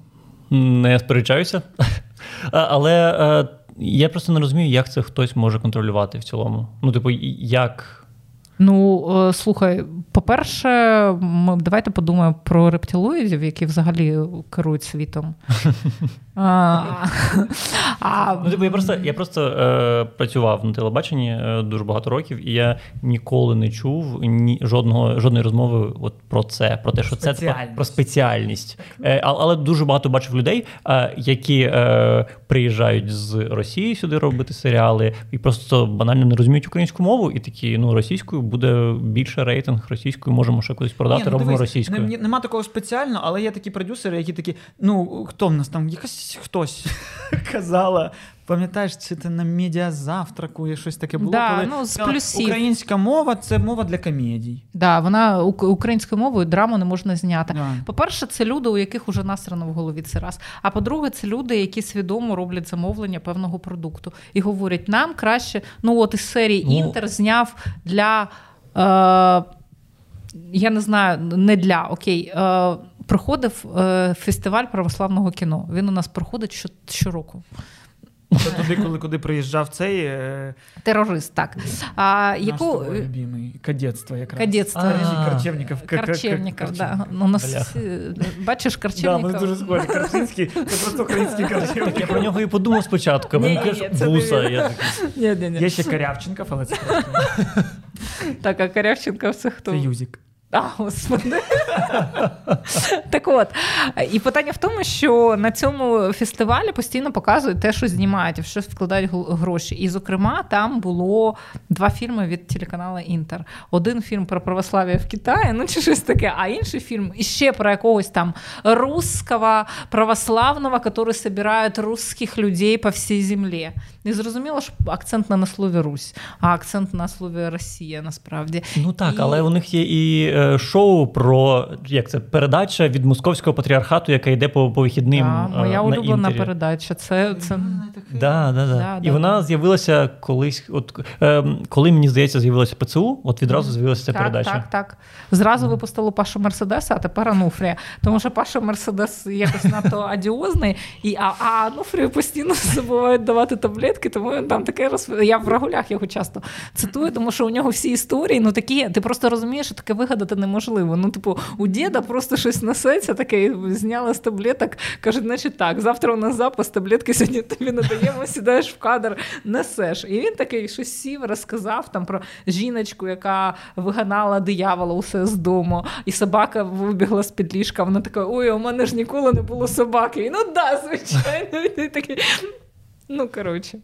не сперечаюся. Але... Я просто не розумію, як це хтось може контролювати в цілому. Ну, типу, як... Ну, слухай, по-перше, ми давайте подумаємо про рептилоїдів, які взагалі керують світом. Я просто працював на телебаченні дуже багато років, і я ніколи не чув жодної розмови про це, про те, що це про спеціальність. Але дуже багато бачив людей, які приїжджають з Росії сюди робити серіали, і просто банально не розуміють українську мову, і такі, ну, російською буде більше рейтинг, російською можемо ще кудись продати, ну, робимо російською. Не, нема такого спеціально, але є такі продюсери, які такі, ну, хто в нас там, якась хтось казала, пам'ятаєш, це ти на медіазавтраку, щось таке було, да, коли ну, сказала, українська мова – це мова для комедій. Так, да, вона українською мовою драму не можна зняти. Да. По-перше, це люди, у яких уже насрано в голові, це раз. А по-друге, це люди, які свідомо роблять замовлення певного продукту. І говорять, нам краще, ну от із серії ну... «Інтер» зняв для, е, я не знаю, не для, окей, е, проходив е, фестиваль православного кіно. Він у нас проходить що, щороку. Це туди, коли куди приїжджав цей... Е... Терорист, так. А, наш яку... тобою любимий. Кадетство якраз. Кадетство. Корчевніков. Корчевніков, да. У нас... Бачиш, Корчевніков. Да, ми дуже схожі. Корчинський, це просто український Корчевніков. Я про нього і подумав спочатку. Мені кажуть, вуса. Є ще Корявченков, але це просто... Так, а Корявченков це хто? Це Юзік. А, господи. Так от. І питання в тому, що на цьому фестивалі постійно показують те, що знімають, в що вкладають гроші. І, зокрема, там було два фільми від телеканалу «Інтер». Один фільм про православ'я в Китаї, ну чи щось таке, а інший фільм іще про якогось там русского православного, який збирає русських людей по всій землі. І зрозуміло, що акцент не на слові «Русь», а акцент на слові «Росія», насправді. Ну так, і... але у них є і шоу про, як це, передача від московського патріархату, яка йде по, по вихідним на Інтері. Да, моя улюблена передача. Це, це... Да, да, да. Да, і да, вона да. з'явилася колись, от, е, коли, мені здається, з'явилася ПЦУ, от відразу з'явилася ця так, передача. Так, так, так. Зразу mm. випустили Пашу Мерседеса, а тепер Ануфрія. Тому що Паша Мерседес якось надто адіозний, і, а, а Ануфрію постійно забувають давати таблетки, тому там таке розп... Я в Рагулях його часто цитую, тому що у нього всі історії, ну такі, ти просто розумієш, що таке вигадати неможливо. Ну, типу, у діда просто щось несеться таке, зняла з таблеток, каже, значить так, завтра у нас запис, таблетки сьогодні тобі не даємо, сідаєш в кадр, несеш. І він такий щось сів, розказав там про жіночку, яка виганала диявола усе з дому, і собака вибігла з-під ліжка, вона така, ой, у мене ж ніколи не було собаки. І, ну да, звичайно, він такий... Ну, коротше.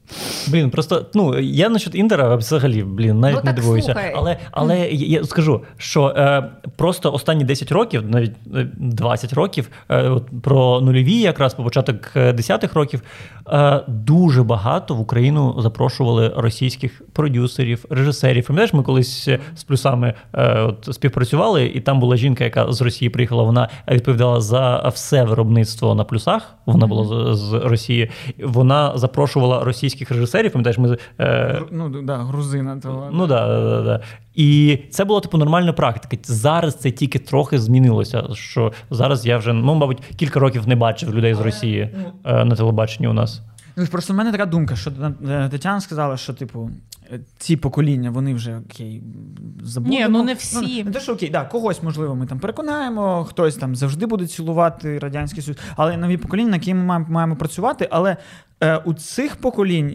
Блін, просто, ну, я насчет Інтера взагалі, блін, навіть ну, не дивуюся. Але, але mm. я, я скажу, що е, просто останні десять років, навіть двадцять років, е, от про нульові якраз, по початок десятих років, е, дуже багато в Україну запрошували російських продюсерів, режисерів. Пам'ятаєш, ми колись з плюсами е, от, співпрацювали, і там була жінка, яка з Росії приїхала, вона відповідала за все виробництво на плюсах, вона mm. була з, з Росії, вона запрошувала запрошувала російських режисерів, пам'ятаєш, ми... Е... Ну, да, грузина. То, ну, да, да, да, да. І це була, типу, нормальна практика. Зараз це тільки трохи змінилося, що зараз я вже, ну, мабуть, кілька років не бачив людей з Росії е, на телебаченні у нас. Ну, просто в мене така думка, що Тетяна сказала, що, типу, ці покоління, вони вже, окей, забудемо. Ні, ну не всі. Ну, не те, що окей, да, когось, можливо, ми там переконаємо, хтось там завжди буде цілувати Радянський Союз. Але нові покоління, на які ми маємо, маємо працювати, але е, у цих поколінь...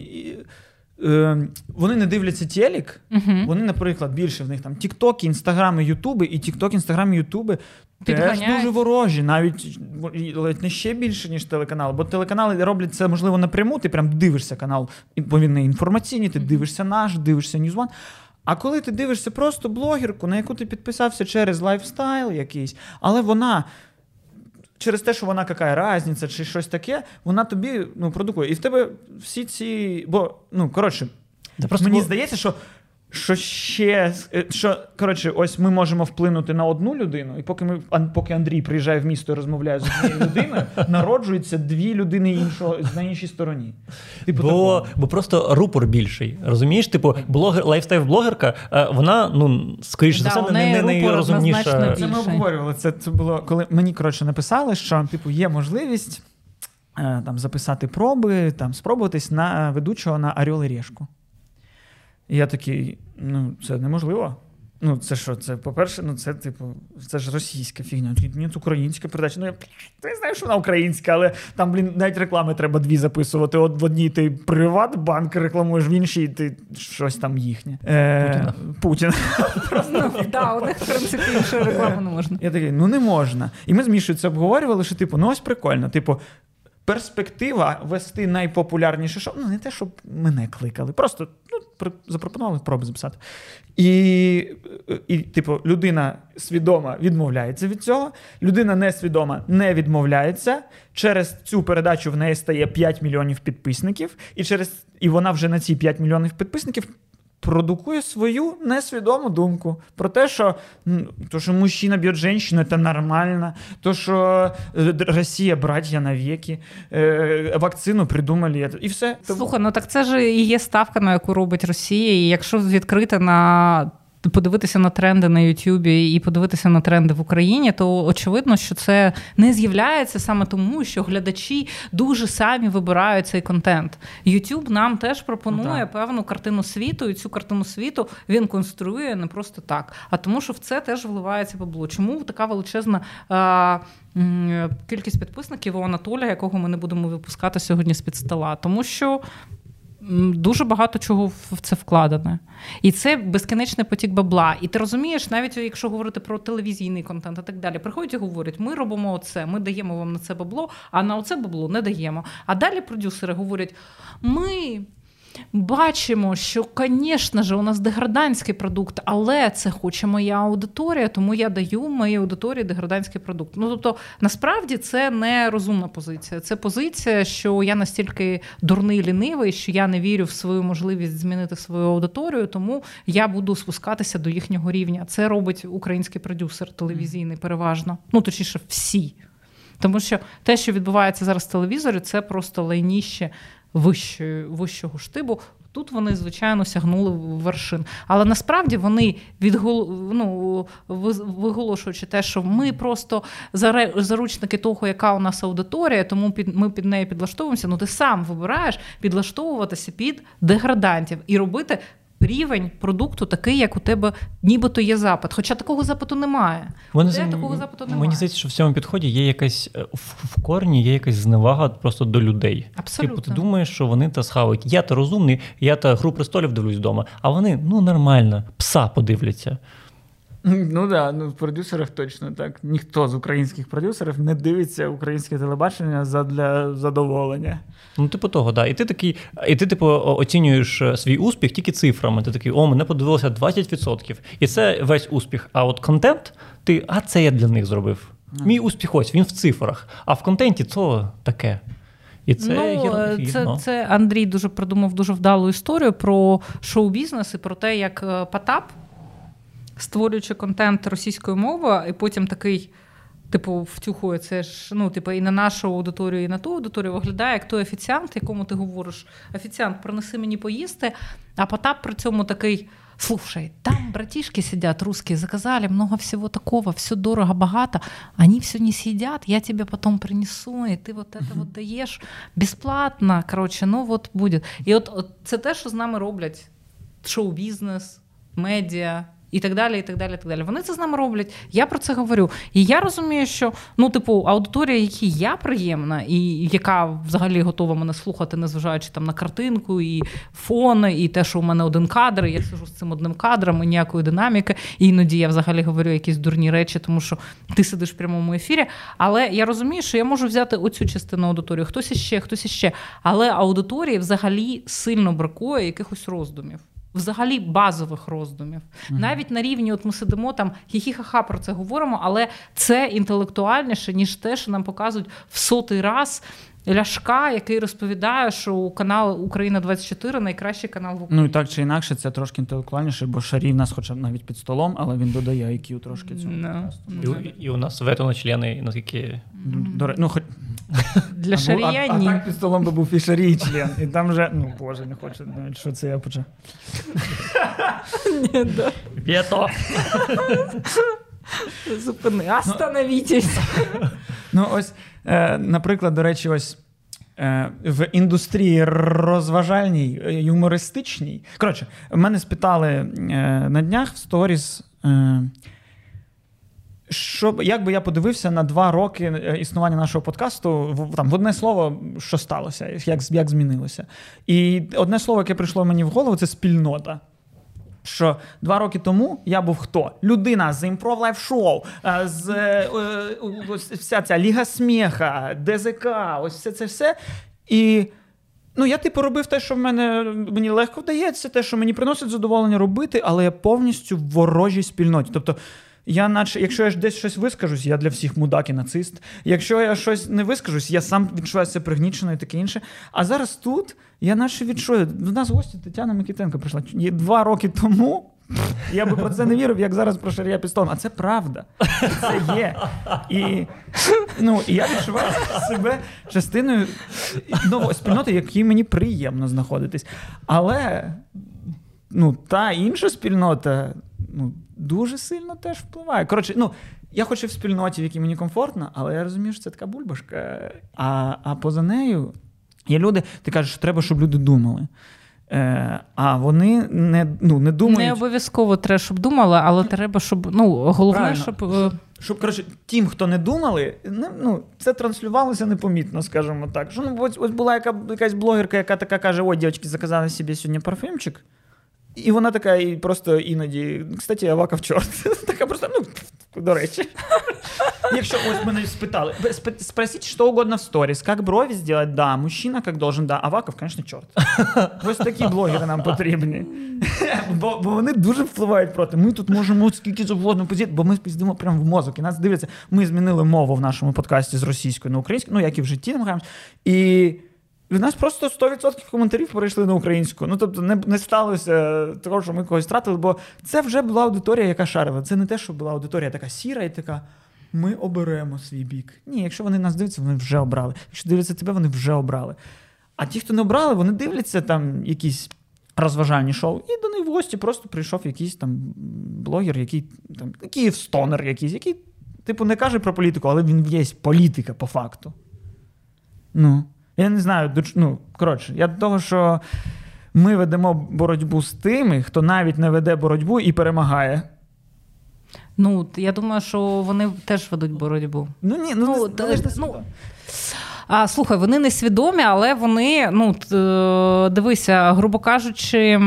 Вони не дивляться телек, uh-huh. вони, наприклад, більше в них там TikTok, Instagram, YouTube, і TikTok, Instagram, YouTube теж дуже ворожі, навіть не ще більше, ніж телеканал, бо телеканали роблять це, можливо, напряму, ти прям дивишся канал, бо він не інформаційний, ти дивишся наш, дивишся News One. А коли ти дивишся просто блогерку, на яку ти підписався через лайфстайл якийсь, але вона... Через те, що вона какая разниця, чи щось таке, вона тобі, ну, продукує. І в тебе всі ці... Бо, ну, коротше, да мені бо... здається, що, що ще... Що, коротше, ось ми можемо вплинути на одну людину, і поки, ми, поки Андрій приїжджає в місто і розмовляє з однією людиною, народжуються дві людини іншого, на іншій стороні. Типу, бо, бо просто рупор більший, розумієш? Типу, блогер, лайфстайл-блогерка, вона, ну, скоріше да, за все, не найрозумніша. Це ми обговорювали. Це, це було, коли мені, коротше, написали, що, типу, є можливість е, там, записати проби, там, спробуватись на ведучого на «Орел і Решку». І я такий, ну, це неможливо. Ну, це що, це, по-перше, ну, це, типу, це ж російська фігня. Ні, це українська передача. Ну, я, я знаю, що вона українська, але там, блін, навіть реклами треба дві записувати. От в одній ти «Приватбанк» рекламуєш, в іншій ти щось там їхнє. Путіна. Путіна. Просто, так, у них, в принципі, іншої реклами не можна. Я такий, ну, не можна. І ми з Мішою це обговорювали, що, типу, ну, ось прикольно, типу, перспектива вести найпопулярніше шоу. Ну, не те, щоб мене кликали, просто, ну, запропонували проби записати. І, і, типу, людина свідома відмовляється від цього, людина несвідома не відмовляється. Через цю передачу в неї стає п'ять мільйонів підписників, і, через, і вона вже на ці п'ять мільйонів підписників продукує свою несвідому думку про те, що то, що мужчина б'є жінку, це нормально, то, що Росія браття навіки, вакцину придумали, і все. Слухай, ну так це ж і є ставка, на яку робить Росія, і якщо відкрити на... подивитися на тренди на Ютубі і подивитися на тренди в Україні, то очевидно, що це не з'являється саме тому, що глядачі дуже самі вибирають цей контент. Ютуб нам теж пропонує ну, певну картину світу, і цю картину світу він конструює не просто так, а тому, що в це теж вливається бабло. Чому така величезна а, м, кількість підписників у Анатолія, якого ми не будемо випускати сьогодні з-під стола? Тому що дуже багато чого в це вкладено. І це безкінечний потік бабла. І ти розумієш, навіть якщо говорити про телевізійний контент і так далі, приходять і говорять, ми робимо оце, ми даємо вам на це бабло, а на оце бабло не даємо. А далі продюсери говорять, ми... бачимо, що, звісно ж, у нас деградантський продукт, але це хоче моя аудиторія, тому я даю моїй аудиторії деградантський продукт. Ну, тобто, насправді, це не розумна позиція. Це позиція, що я настільки дурний, лінивий, що я не вірю в свою можливість змінити свою аудиторію, тому я буду спускатися до їхнього рівня. Це робить український продюсер телевізійний переважно. Ну, точніше, всі. Тому що те, що відбувається зараз в телевізорі, це просто лайніще вищого, вищого штибу. Тут вони, звичайно, сягнули вершин. Але насправді вони, відгол... ну, виголошуючи те, що ми просто заручники того, яка у нас аудиторія, тому під... ми під нею підлаштовуємося. Ну ти сам вибираєш підлаштовуватися під деградантів і робити рівень продукту такий, як у тебе нібито є запит. Хоча такого запиту немає. Мені, такого запиту немає. Мені здається, що в цьому підході є якась, в корні є якась зневага просто до людей. Абсолютно. Типу, ти думаєш, що вони та схавають. Я та розумний, я та Гру престолів дивлюсь вдома, а вони, ну, нормально, пса подивляться. Ну да, ну в продюсерах точно так. Ніхто з українських продюсерів не дивиться українське телебачення задля задоволення. Ну, типу того, да. І ти такий, і ти типу оцінюєш свій успіх тільки цифрами. Ти такий: "О, мене подивилося двадцять відсотків". І це весь успіх. А от контент, ти, а це я для них зробив. Мій успіх ось, він в цифрах, а в контенті це таке. І це, ну, є, це, це Андрій дуже придумав дуже вдалу історію про шоу-бізнес і про те, як Потап, створюючи контент російською мовою, і потім такий, типу, втюхує це ж, ну, типу, і на нашу аудиторію, і на ту аудиторію, виглядає як той офіціант, якому ти говориш: "Офіціант, принеси мені поїсти", а Потап при цьому такий: "Слушай, там братишки сидят русские, заказали много всего такого, все дорого, богато, они все не съедят, я тебе потом принесу, и ты вот это вот даешь бесплатно, короче, ну вот будет". І от, от це те, що з нами роблять шоу-бізнес, медіа, і так далі, і так далі, і так далі. Вони це з нами роблять, я про це говорю. І я розумію, що, ну, типу, аудиторія, якій я приємна, і яка взагалі готова мене слухати, незважаючи там на картинку, і фон, і те, що у мене один кадр, і я сижу з цим одним кадром, і ніякої динаміки, і іноді я взагалі говорю якісь дурні речі, тому що ти сидиш в прямому ефірі. Але я розумію, що я можу взяти оцю частину аудиторії, хтось іще, хтось іще. Але аудиторії взагалі сильно бракує якихось роздумів. Взагалі базових роздумів. Mm-hmm. Навіть на рівні, от ми сидимо там, хі-хі-ха-ха про це говоримо, але це інтелектуальніше, ніж те, що нам показують в сотий раз Ляшка, який розповідає, що канал «Україна двадцять чотири» найкращий канал в Україні. Ну і так чи інакше, це трошки інтелектуальніше, бо Шарій в нас хоча б навіть під столом, але він додає ай к'ю трошки цього. No. І, і у нас вето на члени, наскільки... Mm-hmm. Ну, хоч... Для Шарія ні. А так під столом би був і Шарій член. І там вже, ну, боже, не хочу навіть, що це я почав. Вето! Зупини, остановітесь! Ну ось, наприклад, до речі, ось в індустрії розважальній, юмористичній. Коротше, мене спитали на днях в сторіс, що, як би я подивився на два роки існування нашого подкасту, в, там, в одне слово, що сталося, як, як змінилося. І одне слово, яке прийшло мені в голову, це спільнота. Що два роки тому я був хто? Людина з імпров-лайв-шоу, з ось вся ця Ліга Сміха, ДЗК, ось все це все. І, ну, я типу робив те, що в мене, мені легко вдається, те, що мені приносить задоволення робити, але я повністю в ворожій спільноті. Тобто, я наче, якщо я ж десь щось вискажусь, я для всіх мудак і нацист. Якщо я щось не вискажусь, я сам відчуваюся пригнічено і таке інше. А зараз тут я наче відчую. До нас гості Тетяна Микитенко прийшла. Два роки тому я би про це не вірив, як зараз про Шарія під столом. А це правда. Це є. І, ну, я відчуваю себе частиною нової спільноти, в якій мені приємно знаходитись. Але, ну, та інша спільнота, ну, дуже сильно теж впливає. Коротше, ну, я хочу в спільноті, в якій мені комфортно, але я розумію, що це така бульбашка. А, а поза нею є люди, ти кажеш, що треба, щоб люди думали. Е, а вони не, ну, не думають. Не обов'язково треба, щоб думали, але треба, щоб, ну, головне, правильно, щоб... Щоб, коротше, тим, хто не думали, не, ну, це транслювалося непомітно, скажімо так. Що, ну, ось, ось була яка, якась блогерка, яка така каже: "О, дівчатки, заказали собі сьогодні парфюмчик". І вона така, і просто іноді, кстати, Аваков чорт. Така просто, ну, до речі. Якщо ось мене спитали, спросіть що угодно в сторіс, як брові зробити, да, мужчина як должен, да, Аваков, звісно, чорт. Ось такі блогери нам потрібні. Бо, бо вони дуже впливають проти. Ми тут можемо скільки завгодно пиздити, бо ми пиздимо прямо в мозок. І нас дивляться, ми змінили мову в нашому подкасті з російської на українську, ну як і в житті намагаємось. І від нас просто сто відсотків коментарів перейшли на українську. Ну, тобто не, не сталося того, що ми когось втратили, бо це вже була аудиторія, яка шарила. Це не те, що була аудиторія така сіра і така, ми оберемо свій бік. Ні, якщо вони нас дивляться, вони вже обрали. Якщо дивляться тебе, вони вже обрали. А ті, хто не обрали, вони дивляться там якісь розважальні шоу, і до них в гості просто прийшов якийсь там блогер, який там, київстонер якийсь, який, типу, не каже про політику, але він є політика по факту. Ну... Я не знаю, ну, коротше, я до того, що ми ведемо боротьбу з тими, хто навіть не веде боротьбу і перемагає. Ну, я думаю, що вони теж ведуть боротьбу. Ну, ні, ну, ну, ти, ти, ти, ну а, слухай, вони не свідомі, але вони, ну, дивися, грубо кажучи,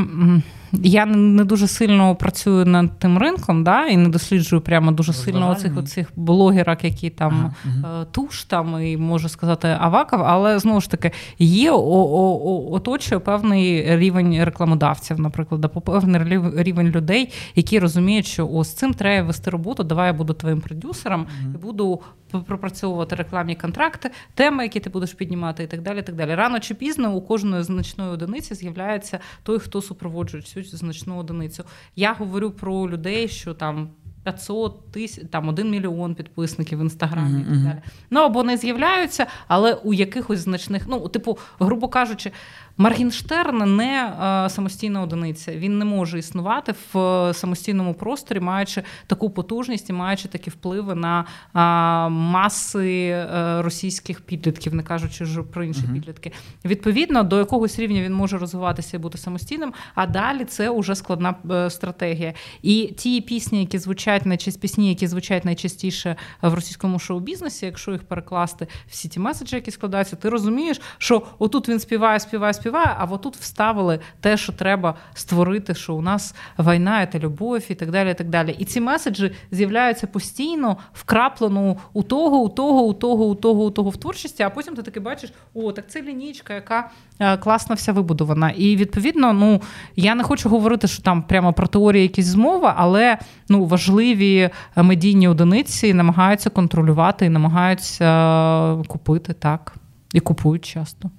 я не дуже сильно працюю над тим ринком, да, і не досліджую прямо дуже сильно оцих, оцих блогерок, які там ага, угу. туш, там, і можу сказати, Аваков, але, знову ж таки, є, о, о, о, оточує певний рівень рекламодавців, наприклад, або певний рівень людей, які розуміють, що о, з цим треба вести роботу, давай я буду твоїм продюсером, угу. і буду пропрацьовувати рекламні контракти, теми, які ти будеш піднімати і так далі, і так далі. Рано чи пізно у кожної значної одиниці з'являється той, хто супроводжує цю значну одиницю. Я говорю про людей, що там п'ятсот тисяч, там один мільйон підписників в Інстаграмі mm-hmm. і так далі. Ну, або не з'являються, але у якихось значних, ну, типу, грубо кажучи, Моргенштерн не е, самостійна одиниця. Він не може існувати в е, самостійному просторі, маючи таку потужність і маючи такі впливи на е, маси е, російських підлітків, не кажучи ж про інші uh-huh. підлітки. Відповідно, до якогось рівня він може розвиватися і бути самостійним, а далі це вже складна е, стратегія. І ті пісні, які звучать найчастіше, пісні, які звучать найчастіше в російському шоу-бізнесі, якщо їх перекласти всі ті меседжі, які складаються, ти розумієш, що отут він співає, співає, співає, а отут вставили те, що треба створити, що у нас війна, це любов і так далі, і так далі. І ці меседжі з'являються постійно вкраплено у того, у того, у того, у того, у того в творчості, а потім ти таки бачиш, о, так це лінійка, яка класно вся вибудована. І, відповідно, ну, я не хочу говорити, що там прямо про теорії якісь змови, але, ну, важливі медійні одиниці намагаються контролювати і намагаються купити, так, і купують часто.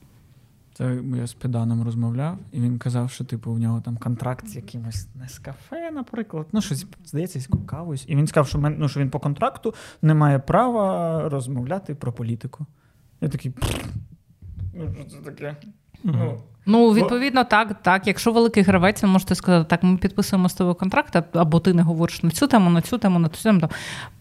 Це я з Педаном розмовляв, і він казав, що типу у нього там контракт з якимось Нескафе, наприклад. Ну, щось, здається, з кавусь. І він сказав, що, мен, ну, що він по контракту не має права розмовляти про політику. Я такий, ну, що це таке? Mm-hmm. Ну, відповідно, так, так. Якщо великий гравець, ви можете сказати, так, ми підписуємо з тобою контракт, або ти не говориш на цю тему, на цю тему, на цю тему, там,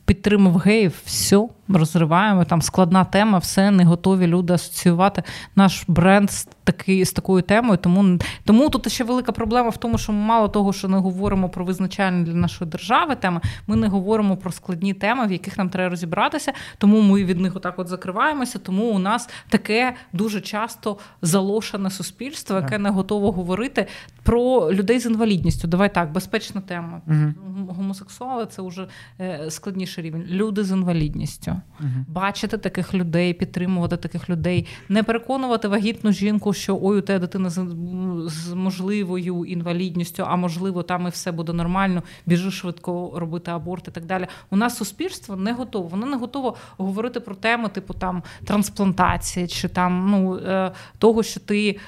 підтримав геїв, все, розриваємо, там складна тема, все, не готові люди асоціювати наш бренд з, таки, з такою темою, тому, тому тут ще велика проблема в тому, що ми мало того, що не говоримо про визначальні для нашої держави теми, ми не говоримо про складні теми, в яких нам треба розібратися, тому ми від них отак от закриваємося, тому у нас таке дуже часто залошене суспільство, яке так. не готово говорити про людей з інвалідністю. Давай так, безпечна тема. Угу. Гомосексуали – це вже складніший рівень. Люди з інвалідністю. Угу. Бачити таких людей, підтримувати таких людей, не переконувати вагітну жінку, що ой, у тебе дитина з можливою інвалідністю, а можливо там і все буде нормально, біжи швидко робити аборт і так далі. У нас суспільство не готово. Воно не готово говорити про теми типу там трансплантації чи там, ну, того, що ти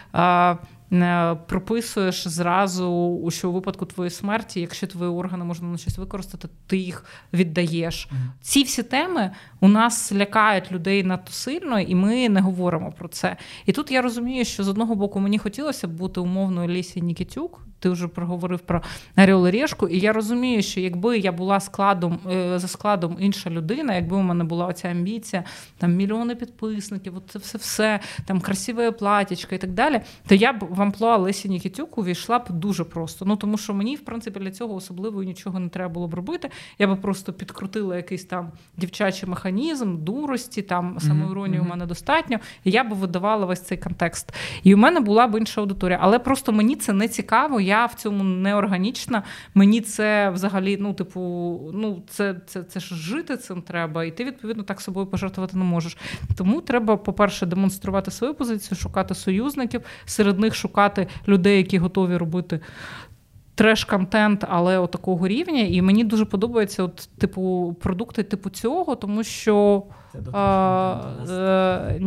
прописуєш зразу, що у випадку твоєї смерті, якщо твої органи можна на щось використати, ти їх віддаєш. Mm-hmm. Ці всі теми у нас лякають людей надто сильно, і ми не говоримо про це. І тут я розумію, що з одного боку мені хотілося б бути умовною Лісі Нікітюк, ти вже проговорив про Орел і Решку, і я розумію, що якби я була складом, за складом інша людина, якби у мене була оця амбіція, там мільйони підписників, от це все-все, там красиве платічко і так далі, то я б в амплуа Лесі Нікітюк увійшла б дуже просто. Ну, тому що мені, в принципі, для цього особливо нічого не треба було б робити. Я б просто підкрутила якийсь там дівчачий механізм, дурості, там самоіронії mm-hmm. у мене достатньо, і я б видавала весь цей контекст. І у мене була б інша аудиторія. Але просто мені це не цікаво, я я в цьому не органічна. Мені це взагалі, ну, типу, ну, це, це, це ж жити цим треба, і ти, відповідно, так собою пожертвувати не можеш. Тому треба, по-перше, демонструвати свою позицію, шукати союзників, серед них шукати людей, які готові робити треш-контент, але от такого рівня. І мені дуже подобаються от, типу, продукти типу цього, тому що а, е,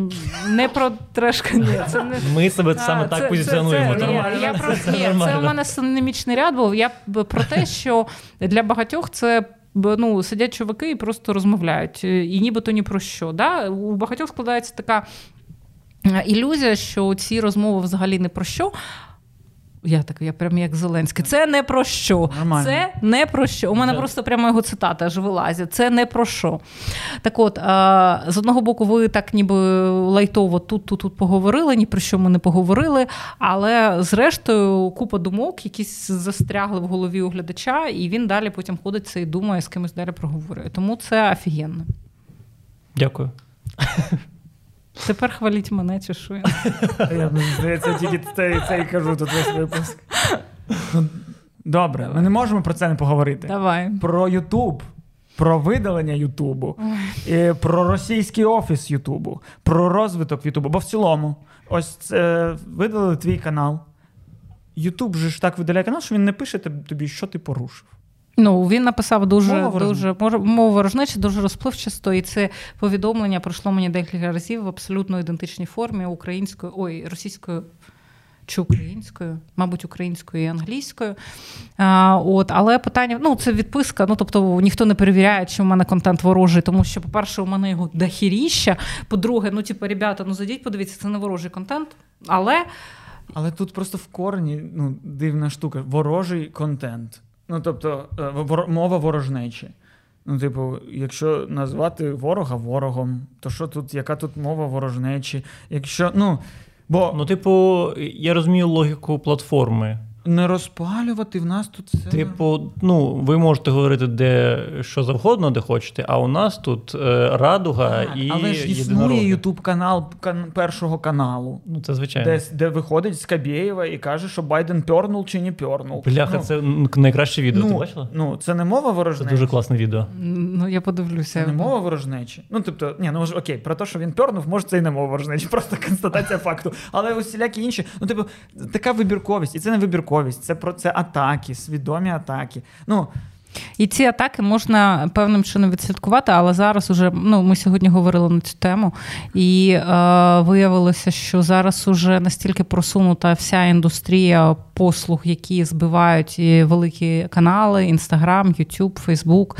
не про треш-контент. Не... Ми себе а, саме це, так це, позиціонуємо. Це, нормально. Я, я про... це, Ні, нормально. Це у мене синонімічний ряд був. Я про те, що для багатьох це... Ну, сидять чуваки і просто розмовляють. І нібито ні про що. Да? У багатьох складається така ілюзія, що ці розмови взагалі не про що. Я так, я прям як Зеленський. Це не про що. Нормально. Це не про що. У мене yeah. просто прямо його цитата аж вилазить. Це не про що. Так от, а, з одного боку, ви так ніби лайтово тут-тут-тут поговорили, ні про що ми не поговорили, але зрештою купа думок якісь застрягли в голові у глядача, і він далі потім ходить це і думає, з кимось далі проговорює. Тому це офігенно. Дякую. Тепер хваліть мене, чи що? Я, здається, тільки це і кажу тут весь випуск. Добре, Давай. Ми не можемо про це не поговорити. Давай. Про YouTube, про видалення Ютубу, про російський офіс Ютубу, про розвиток Ютубу. Бо в цілому, ось це, видалили твій канал. YouTube же ж так видаляє канал, що він не пише тобі, що ти порушив. Ну, він написав дуже, дуже мову ворожнечі, дуже розпливчасто, і це повідомлення пройшло мені декілька разів в абсолютно ідентичній формі українською, ой, російською чи українською, мабуть, українською і англійською. А, от, але питання, ну, це відписка, ну, тобто, ніхто не перевіряє, чи в мене контент ворожий, тому що, по-перше, у мене його дохіріща, по-друге, ну, типу, ребята, ну, зайдіть, подивіться, це не ворожий контент, але... Але тут просто в корні, ну, дивна штука, ворожий контент. Ну, тобто, мова ворожнечі. Ну, типу, якщо назвати ворога ворогом, то що тут, яка тут мова ворожнечі? Якщо, ну, бо... Ну, типу, я розумію логіку платформи. Не розпалювати в нас тут це... Типу, ну, ви можете говорити де що завгодно, де хочете, а у нас тут е, Радуга так, і єдинороги. Але ж існує ютуб-канал кан, Першого каналу. Ну, це звичайно. Де, де виходить Скабєєва і каже, що Байден пьорнул чи не пьорнул. Бляха, ну, це найкраще відео, ну, ти бачила? Ну, це не мова ворожнечі. Це дуже класне відео. Ну, я подивлюся. Це не мова ворожнечі. Ну, тобто, ні, ну, окей, про те, що він пьорнув, може, це і не мова ворожнечі, просто констатація факту. Але усілякі інші, ну, типу, така вибірковість, і це не вибірковість. Це про це атаки, свідомі атаки. Ну, і ці атаки можна певним чином відслідкувати, але зараз уже, ну, ми сьогодні говорили на цю тему, і е, виявилося, що зараз уже настільки просунута вся індустрія послуг, які збивають великі канали, Instagram, YouTube, Facebook,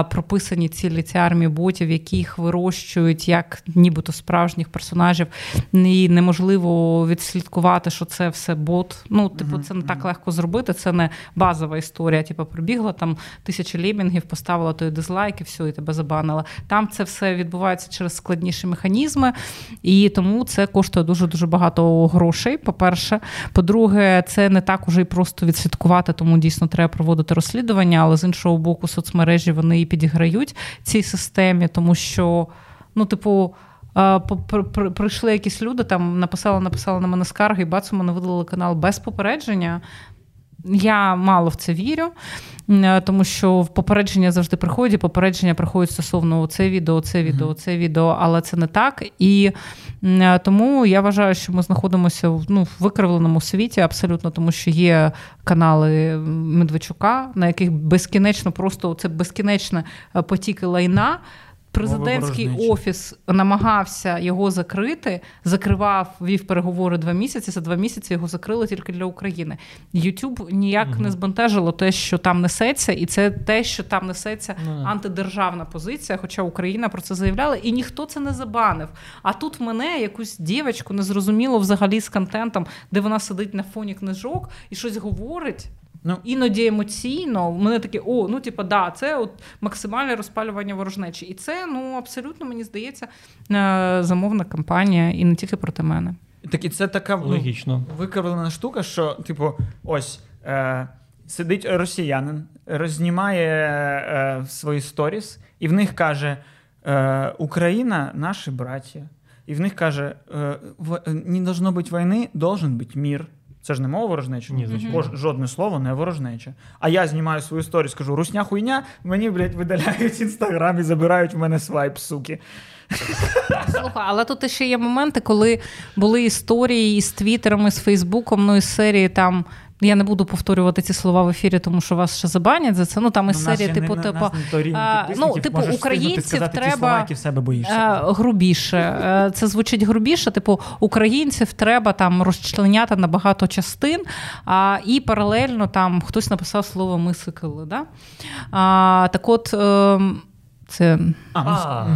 е, прописані цілі ці армії ботів, яких вирощують як нібито справжніх персонажів, і неможливо відслідкувати, що це все бот. Ну, типу, це не так легко зробити, це не базова історія, типу, пробігла там тисячі лемінгів, поставила той дизлайк і все, і тебе забанила. Там це все відбувається через складніші механізми, і тому це коштує дуже-дуже багато грошей, по-перше. По-друге, це не так уже й просто відслідкувати, тому дійсно треба проводити розслідування, але з іншого боку соцмережі вони і підіграють цій системі, тому що, ну, типу, прийшли якісь люди, там написали-написали на мене скарги, і бац, у мене видалили канал без попередження. Я мало в це вірю, тому що попередження завжди приходять, попередження приходять стосовно оце відео, це відео, це відео, але це не так. І тому я вважаю, що ми знаходимося в, ну, в викривленому світі абсолютно, тому що є канали Медведчука, на яких безкінечно просто це безкінечне потіки лайна. Президентський офіс намагався його закрити, закривав, вів переговори два місяці, за два місяці його закрили тільки для України. YouTube ніяк угу. не збентежило те, що там несеться, і це те, що там несеться не. антидержавна позиція, хоча Україна про це заявляла, і ніхто це не забанив. А тут мене, якусь дівчинку, незрозуміло взагалі з контентом, де вона сидить на фоні книжок і щось говорить, ну, іноді емоційно, в мене таке, о, ну, типа, да, це от максимальне розпалювання ворожнечі. І це, ну, абсолютно, мені здається, замовна кампанія, і не тільки проти мене. Так, і це така, ну, викривлена штука, що, типу, ось, е, сидить росіянин, рознімає е, свої сторіс, і в них каже, е, Україна – наші браття. І в них каже, е, не должно бути війни, должен бути мир. Це ж не мова ворожнеча. Ні, звичайно. Угу. Жодне слово не ворожнече. А я знімаю свою історію, скажу, русня хуйня, мені, блядь, видаляють Instagram і забирають в мене свайп, суки. Слухай, але тут ще є моменти, коли були історії з Твіттером, з Фейсбуком, ну, із серії там... Я не буду повторювати ці слова в ефірі, тому що вас ще забанять за це. Ну там із серії, типу, не, типу, а, ну, типу, українців треба слова, грубіше. Це звучить грубіше. Типу, українців треба там розчленяти на багато частин, а, і паралельно там хтось написав слово «ми сикали». Да? А, так от це. А, а.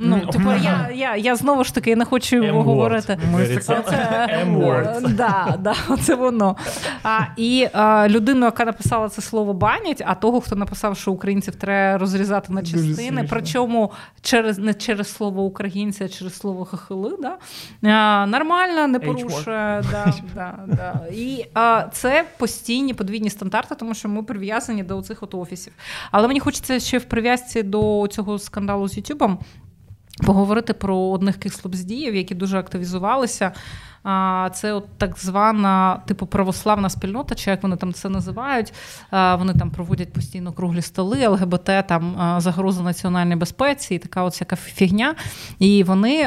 Ну, типу, я, я, я знову ж таки не хочу його говорити. М-word. Да, да, це воно. А, і а, людину, яка написала це слово, банять, а того, хто написав, що українців треба розрізати на частини, причому через, не через слово «українці», а через слово «хахили», да? а, нормально, не порушує. Да, да, да. І а, це постійні подвійні стандарти, тому що ми прив'язані до цих от офісів. Але мені хочеться ще в прив'язці до цього скандалу з Ютубом поговорити про одних кислобздіїв, які дуже активізувалися. Це от так звана типу православна спільнота, чи як вони там це називають. Вони там проводять постійно круглі столи, ЛГБТ, там загроза національній безпеці і така от яка фігня. І вони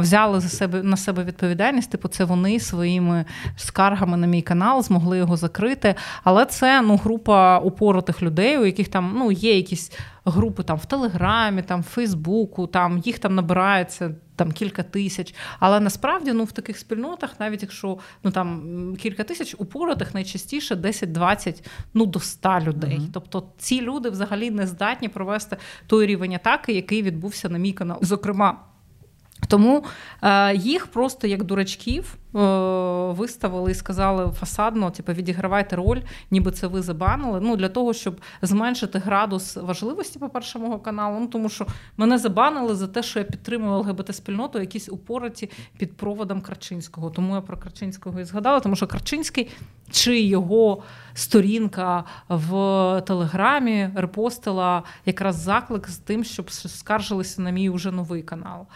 взяли за себе на себе відповідальність. Типу, це вони своїми скаргами на мій канал змогли його закрити. Але це ну група упоротих людей, у яких там ну є якісь групи там в Телеграмі, там в Фейсбуку, там їх там набирається там кілька тисяч, але насправді ну в таких спільнотах, навіть якщо ну там кілька тисяч, упоротих найчастіше десять-двадцять, ну до ста людей. Mm-hmm. Тобто ці люди взагалі не здатні провести той рівень атаки, який відбувся на мій канал. Зокрема, тому е, їх просто як дурачків е, виставили і сказали фасадно, типу, відігравайте роль, ніби це ви забанили. Ну, для того, щоб зменшити градус важливості, по-перше, мого каналу. Ну, тому що мене забанили за те, що я підтримую ЛГБТ-спільноту, якісь упороті під проводом Корчинського. Тому я про Корчинського і згадала, тому що Корчинський чи його сторінка в Телеграмі репостила якраз заклик з тим, щоб скаржилися на мій уже новий канал.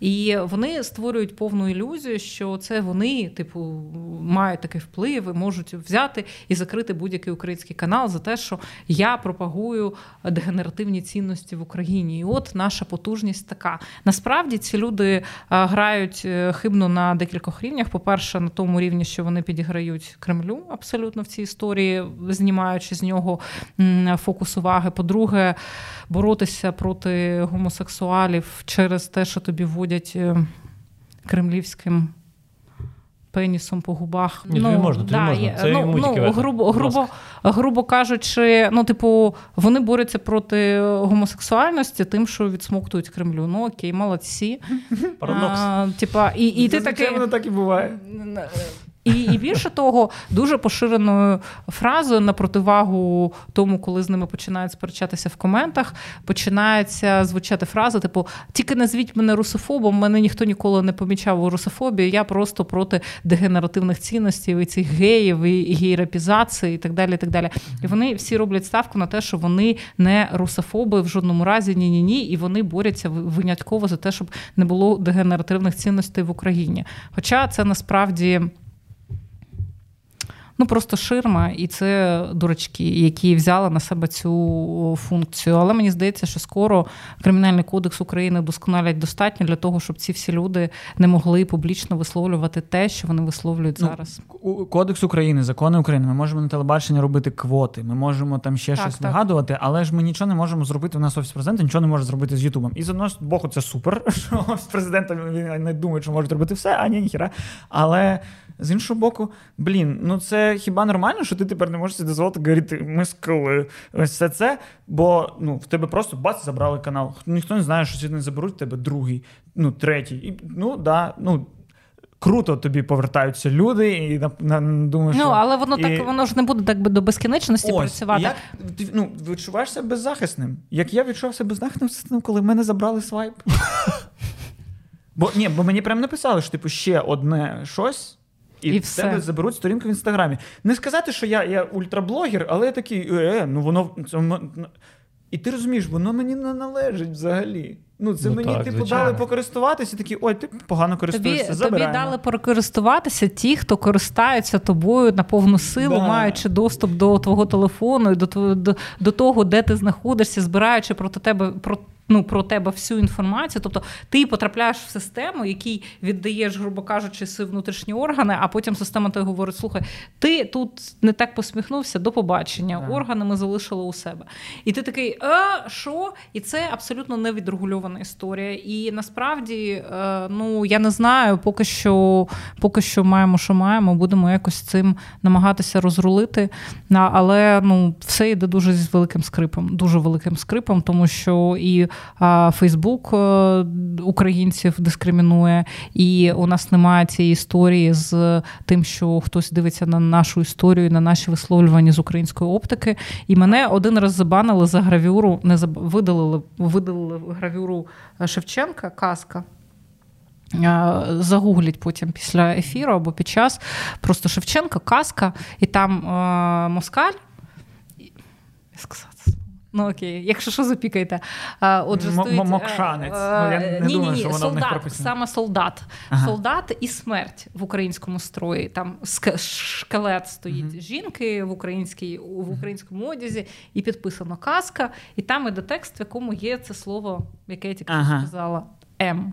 І вони створюють повну ілюзію, що це вони, типу, мають такий вплив і можуть взяти і закрити будь-який український канал за те, що я пропагую дегенеративні цінності в Україні. І от наша потужність така. Насправді ці люди грають хибно на декількох рівнях. По-перше, на тому рівні, що вони підіграють Кремлю абсолютно в цій історії, знімаючи з нього фокус уваги. По-друге, боротися проти гомосексуалів через те, що тобі вводять кремлівським пенісом по губах. Ні, ну, тобі можна, тобі да, можна. Це ну, ну, грубо, грубо, грубо кажучи, ну, типу, вони борються проти гомосексуальності тим, що відсмоктують Кремлю. Ну, окей, молодці. Парадокс. А, типа, і, і ти таки... Воно так і буває. І, і більше того, дуже поширеною фразою на противагу тому, коли з ними починають сперечатися в коментах, починається звучати фраза типу «Тільки назвіть мене русофобом, мене ніхто ніколи не помічав у русофобії, я просто проти дегенеративних цінностей, і цих геїв, і гейрапізації, і так далі, і так далі». І вони всі роблять ставку на те, що вони не русофоби в жодному разі, ні-ні-ні, і вони борються винятково за те, щоб не було дегенеративних цінностей в Україні. Хоча це насправді... Ну, просто ширма, і це дурачки, які взяли на себе цю функцію. Але мені здається, що скоро Кримінальний кодекс України досконалять достатньо для того, щоб ці всі люди не могли публічно висловлювати те, що вони висловлюють зараз. Ну, Кодекс України, закони України, ми можемо на телебаченні робити квоти, ми можемо там ще так, щось так. вигадувати, але ж ми нічого не можемо зробити, у нас Офіс Президента нічого не може зробити з Ютубом. І з одного боку це супер, що Офіс Президента не думає, що може робити все, а ні, ніхіра. Але з іншого боку, блін, ну це хіба нормально, що ти тепер не можеш дозволити говорити «ми скали» ось все це, бо ну, в тебе просто бац, забрали канал. Ніхто не знає, що сьогодні заберуть в тебе другий, ну, третій. І, ну, да, ну, круто тобі повертаються люди і на, на, на, думаю, що... Ну, але воно, і... так, воно ж не буде так до безкінечності ось, працювати. Як, ти, ну, відчуваєшся беззахисним. Як я відчувався беззахисним, коли мене забрали свайп. Бо, ні, бо мені прям написали, що типу ще одне щось, і, і в тебе заберуть сторінку в Інстаграмі. Не сказати, що я, я ультраблогер, але я такий, е, ну воно... Це, і ти розумієш, воно мені не належить взагалі. Ну, це ну, мені, так, типу, звичайно. Дали покористуватися, такі, ой, ти погано користуєшся, тобі, забираємо. Тобі дали покористуватися ті, хто користаються тобою на повну силу, да. маючи доступ до твого телефону і до, до, до того, де ти знаходишся, збираючи проти тебе, про, ну, про тебе всю інформацію. Тобто ти потрапляєш в систему, якій віддаєш, грубо кажучи, свої внутрішні органи, а потім система тобі говорить, слухай, ти тут не так посміхнувся, до побачення, да. органи ми залишили у себе. І ти такий, а, що? І це абсолютно не відрегульовано. Історія. І насправді, ну, я не знаю, поки що, поки що маємо, що маємо, будемо якось цим намагатися розрулити, але, ну, все йде дуже з великим скрипом, дуже великим скрипом, тому що і Facebook українців дискримінує, і у нас немає цієї історії з тим, що хтось дивиться на нашу історію, на наші висловлювання з української оптики, і мене один раз забанили за гравюру, не заб... видалили, видалили гравюру Шевченка, казка. Загугліть потім після ефіру або під час. Просто Шевченка, казка, і там е, москаль. І... Ну окей, якщо що, запікайте. Отже, стоїть... Мокшанець. Ну, я не ні, думаю, ні, що вона солдат, в них прописана. Саме солдат. Ага. Солдат і смерть в українському строї. Там шкелет стоїть угу. жінки в, українській, в українському одязі, і підписано казка, і там іде текст, в якому є це слово, яке я тільки ага. сказала, М.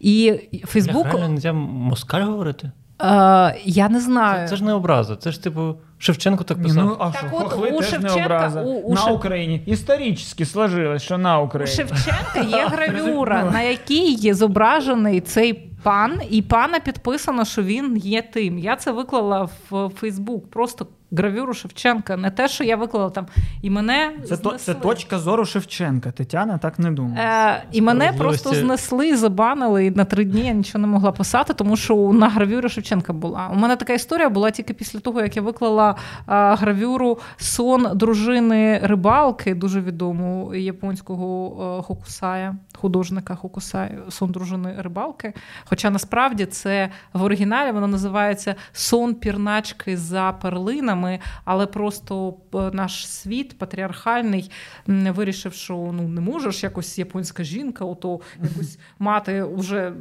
І Фейсбук... Реально нельзя москаль говорити? Uh, я не знаю. Це, це ж не образа. Це ж, типу, Шевченко так писав. Ну, а так що, от, хохли у теж Шевченка, не образа. У, у на Шев... Україні. Історично сложилось, що на Україні. У Шевченка є гравюра, на якій є зображений цей пан, і пана підписано, що він є тим. Я це виклала в Фейсбук, просто гравюру Шевченка, не те, що я виклала там. І мене це, то, це точка зору Шевченка, Тетяна так не думає. Е, і мене просто знесли, забанили, і на три дні я нічого не могла писати, тому що на гравюрі Шевченка була. У мене така історія була тільки після того, як я виклала а, гравюру «Сон дружини рибалки», дуже відому японського а, Хокусая, художника Хокусай, «Сон дружини рибалки». Хоча насправді це в оригіналі воно називається «Сон пірначки за перлинами», але просто наш світ патріархальний вирішив, що ну не можеш якось японська жінка, ото якось мати вже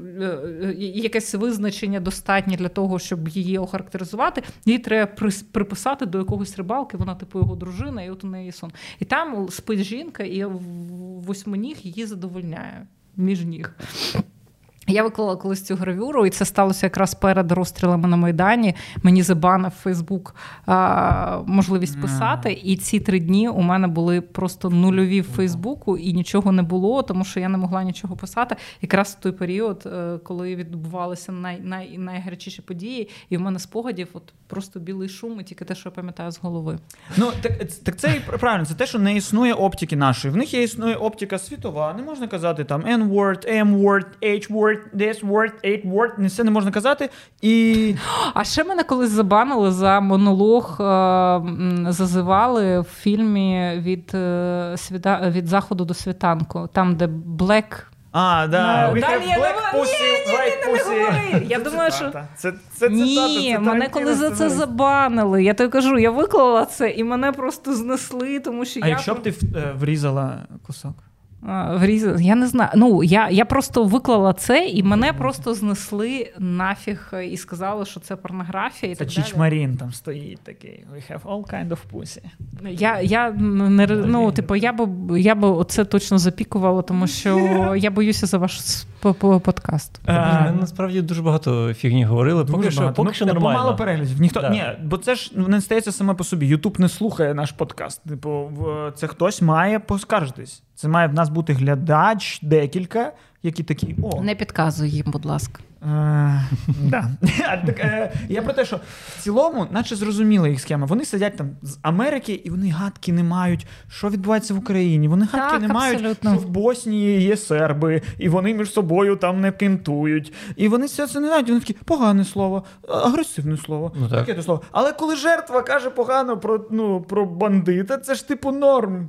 якесь визначення достатнє для того, щоб її охарактеризувати. Її треба приписати до якогось рибалки, вона типу його дружина, і от у неї сон. І там спить жінка, і восьминіг її задовольняє між ніг. Я виклала колись цю гравюру, і це сталося якраз перед розстрілами на Майдані. Мені забанив Фейсбук а, можливість писати, і ці три дні у мене були просто нульові в Фейсбуку, і нічого не було, тому що я не могла нічого писати. Якраз в той період, коли відбувалися най, най, найгарячіші події, і в мене спогадів от просто білий шум, і тільки те, що я пам'ятаю з голови. Ну, так, так це і правильно, це те, що не існує оптики нашої. В них є існує оптика світова, не можна казати там N-word, M-word, H-word, this word, eight word, не все не можна казати. І... А ще мене колись забанили за монолог, зазивали в фільмі від, світа... від заходу до світанку, там, де Black... А, да. No, далі я не Я думаю, що... Це, це ні, цитата, цитата, мене коли за це забанили. Я тобі кажу, я виклала це, і мене просто знесли, тому що а я... А якщо б ти врізала кусок? Я не знаю. Ну, я, я просто виклала це, і мене просто знесли нафіг і сказали, що це порнографія. І це так Чичмарін далі. Там стоїть такий. We have all kind of pussy. Я, я, не, ну, типу, я, би, я би оце точно запікувала, тому що я боюся за ваш подкаст. А, насправді дуже багато фігні говорили. Поки дуже що, багато. Поки ну, що нормально. Помало переглядів. Ніхто, да. Ні, бо це ж не стається саме по собі. Ютуб не слухає наш подкаст. Типу, це хтось має поскаржитись. Це має в нас бути глядач, декілька, які такі, о... Не підказуй їм, будь ласка. Я про те, що в цілому, наче зрозуміла їх схема. Вони сидять там з Америки, і вони гадки не мають, що відбувається в Україні. Вони гадки не мають, що в Боснії є серби, і вони між собою там не кентують. І вони все це не знають. Вони такі, погане слово, агресивне слово, таке слово. Але коли жертва каже погано про бандита, це ж типу норм.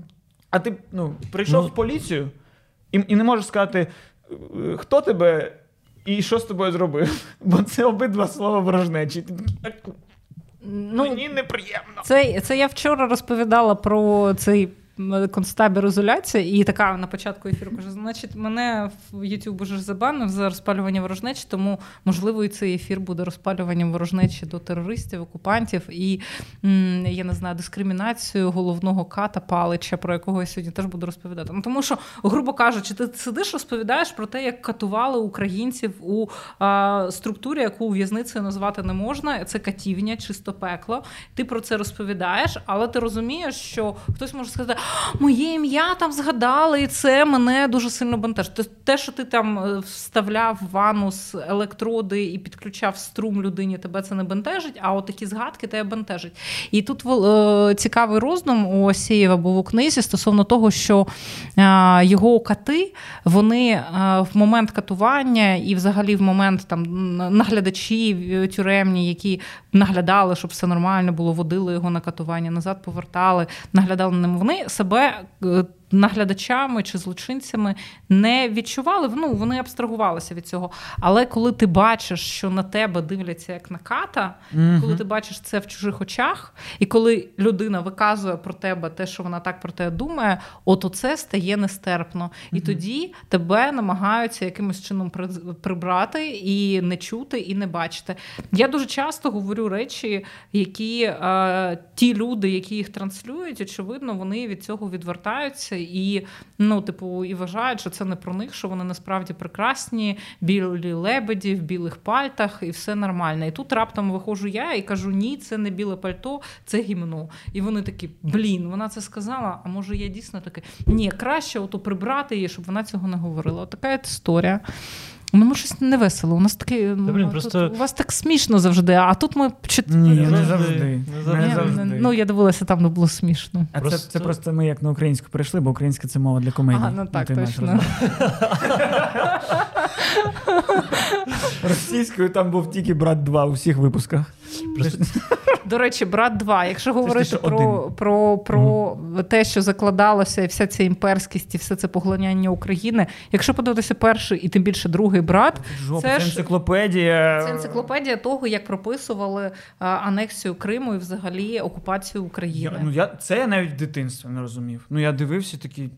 А ти ну, прийшов ну, в поліцію і, і не можеш сказати, хто тебе і що з тобою зробив. Бо це обидва слова ворожнечі. Ну, мені неприємно. Це, це я вчора розповідала про цей концтабір ізоляція, і така на початку ефіру каже, значить, мене в YouTube уже забанив за розпалювання ворожнечі, тому, можливо, і цей ефір буде розпалюванням ворожнечі до терористів, окупантів і, я не знаю, дискримінацію головного ката Палича, про якого я сьогодні теж буду розповідати. Ну, тому що, грубо кажучи, ти сидиш, розповідаєш про те, як катували українців у а, структурі, яку в'язницею назвати не можна, це катівня, чисто пекло. Ти про це розповідаєш, але ти розумієш, що хтось може сказати, моє ім'я там згадали, і це мене дуже сильно бентежить. Те, що ти там вставляв в анус електроди і підключав струм людині, тебе це не бентежить, а от такі згадки тебе бентежить. І тут е, цікавий роздум у Осєєва був у книзі стосовно того, що е, його кати, вони е, в момент катування і взагалі в момент там наглядачі тюремні, які наглядали, щоб все нормально було, водили його на катування, назад повертали, наглядали ним, вони себе наглядачами чи злочинцями не відчували, ну, вони абстрагувалися від цього. Але коли ти бачиш, що на тебе дивляться як на ката, mm-hmm. коли ти бачиш це в чужих очах, і коли людина виказує про тебе те, що вона так про тебе думає, от оце стає нестерпно. І mm-hmm. тоді тебе намагаються якимось чином прибрати і не чути, і не бачити. Я дуже часто говорю речі, які е, ті люди, які їх транслюють, очевидно, вони від цього відвертаються і, ну, типу, і вважають, що це не про них, що вони насправді прекрасні, білі лебеді в білих пальтах, і все нормально. І тут раптом виходжу я і кажу, ні, це не біле пальто, це гімно. І вони такі, блін, вона це сказала, а може я дійсно таке? Ні, краще ото прибрати її, щоб вона цього не говорила. Отака історія. Ми щось невесело. У нас таке, да, блін, просто... тут, у вас так смішно завжди, а тут ми... Ні, не, не завжди. Не завжди. Не, завжди. Не, ну, я дивилася, там не було смішно. А просто... Це, це просто ми як на українську перейшли, бо українська це мова для комедії. А, ну так, точно. Російською там був тільки «Брат два» у всіх випусках. Просто... До речі, «Брат два», якщо говорити про, про, про mm. те, що закладалося, і вся ця імперськість, і все це поглиняння України, якщо подивитися перший і тим більше другий «Брат», Жоп, це, це енциклопедія. Це енциклопедія того, як прописували а, анексію Криму і взагалі окупацію України. Я, ну, я, це я навіть в дитинстві не розумів. Ну, я дивився такий,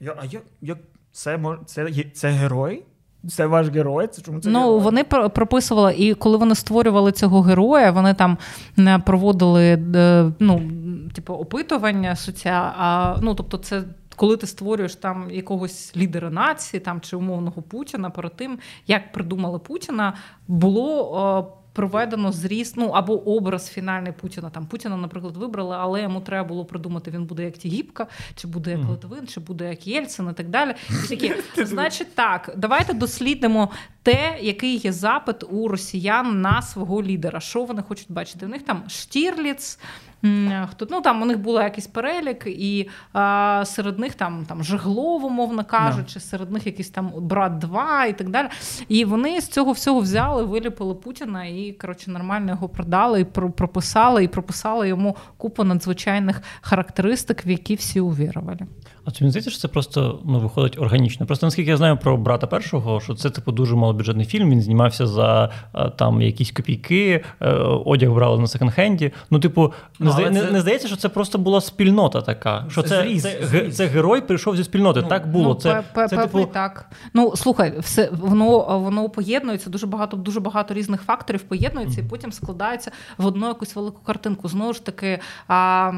я, а я, я, це, це, це, це герой? Це ваш герой? Це чому це ну, герой? Вони прописували, і коли вони створювали цього героя, вони там проводили, ну, типу, опитування суття, а, ну, тобто це коли ти створюєш там якогось лідера нації, там, чи умовного Путіна, перед тим, як придумали Путіна, було... проведено зріст, ну, або образ фінальний Путіна. Там Путіна, наприклад, вибрали, але йому треба було придумати, він буде як Тігіпко, чи буде як Литвин, чи буде як Єльцин і так далі. І такі, значить так, давайте дослідимо те, який є запит у росіян на свого лідера, що вони хочуть бачити. У них там Штірліц, хто, ну, там у них був якийсь перелік, і а, серед них там, там Жеглов, умовно кажучи, серед них якийсь там Брат два і так далі. І вони з цього всього взяли, виліпили Путіна і, коротше, нормально його продали, і прописали, і прописали йому купу надзвичайних характеристик, в які всі увірували. А чи мені здається, що це просто, ну, виходить органічно? Просто, наскільки я знаю про «Брата першого», що це, типу, дуже малобюджетний фільм, він знімався за там якісь копійки, одяг брали на секонд-хенді. Ну, типу, не, зда... це... не, не здається, що це просто була спільнота така, що це, це, зріз, це, зріз. Це герой прийшов зі спільноти, ну, так було. Ну, це, це, це, типу... так. Ну, слухай, все, воно, воно поєднується, дуже багато, дуже багато різних факторів поєднується mm. і потім складається в одну якусь велику картинку. Знову ж таки... А...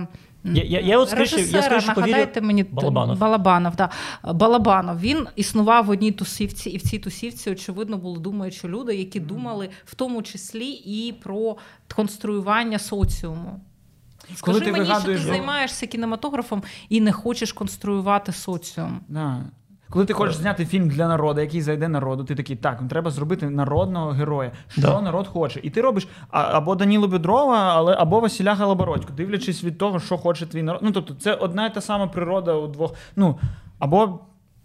Я, я, я от скажу, я скажу, нагадайте мені, Балабанов. Балабанов, да. Балабанов, він існував в одній тусівці, і в цій тусівці, очевидно, були думаючі люди, які mm. думали в тому числі і про конструювання соціуму. Скажи мені, вигадуєш... що ти займаєшся кінематографом і не хочеш конструювати соціум. Да. Коли ти хочеш зняти фільм для народу, який зайде народу, ти такий, так, треба зробити народного героя, що да. народ хоче. І ти робиш або Данілу Бедрова, або Василя Галабородьку, дивлячись від того, що хоче твій народ. Ну, тобто, це одна і та сама природа у двох. Ну, або,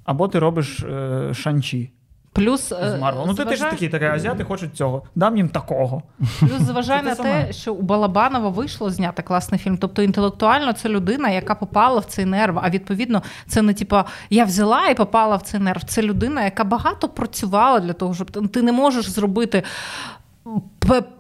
або ти робиш е, Шан-Чі. Плюс, зважаю... Ну, ти теж такий, такий, азіати хочуть цього, дам їм такого. Плюс, зважай на те, що у Балабанова вийшло зняти класний фільм. Тобто, інтелектуально це людина, яка попала в цей нерв, а відповідно, це не типа, я взяла і попала в цей нерв. Це людина, яка багато працювала для того, щоб ти не можеш зробити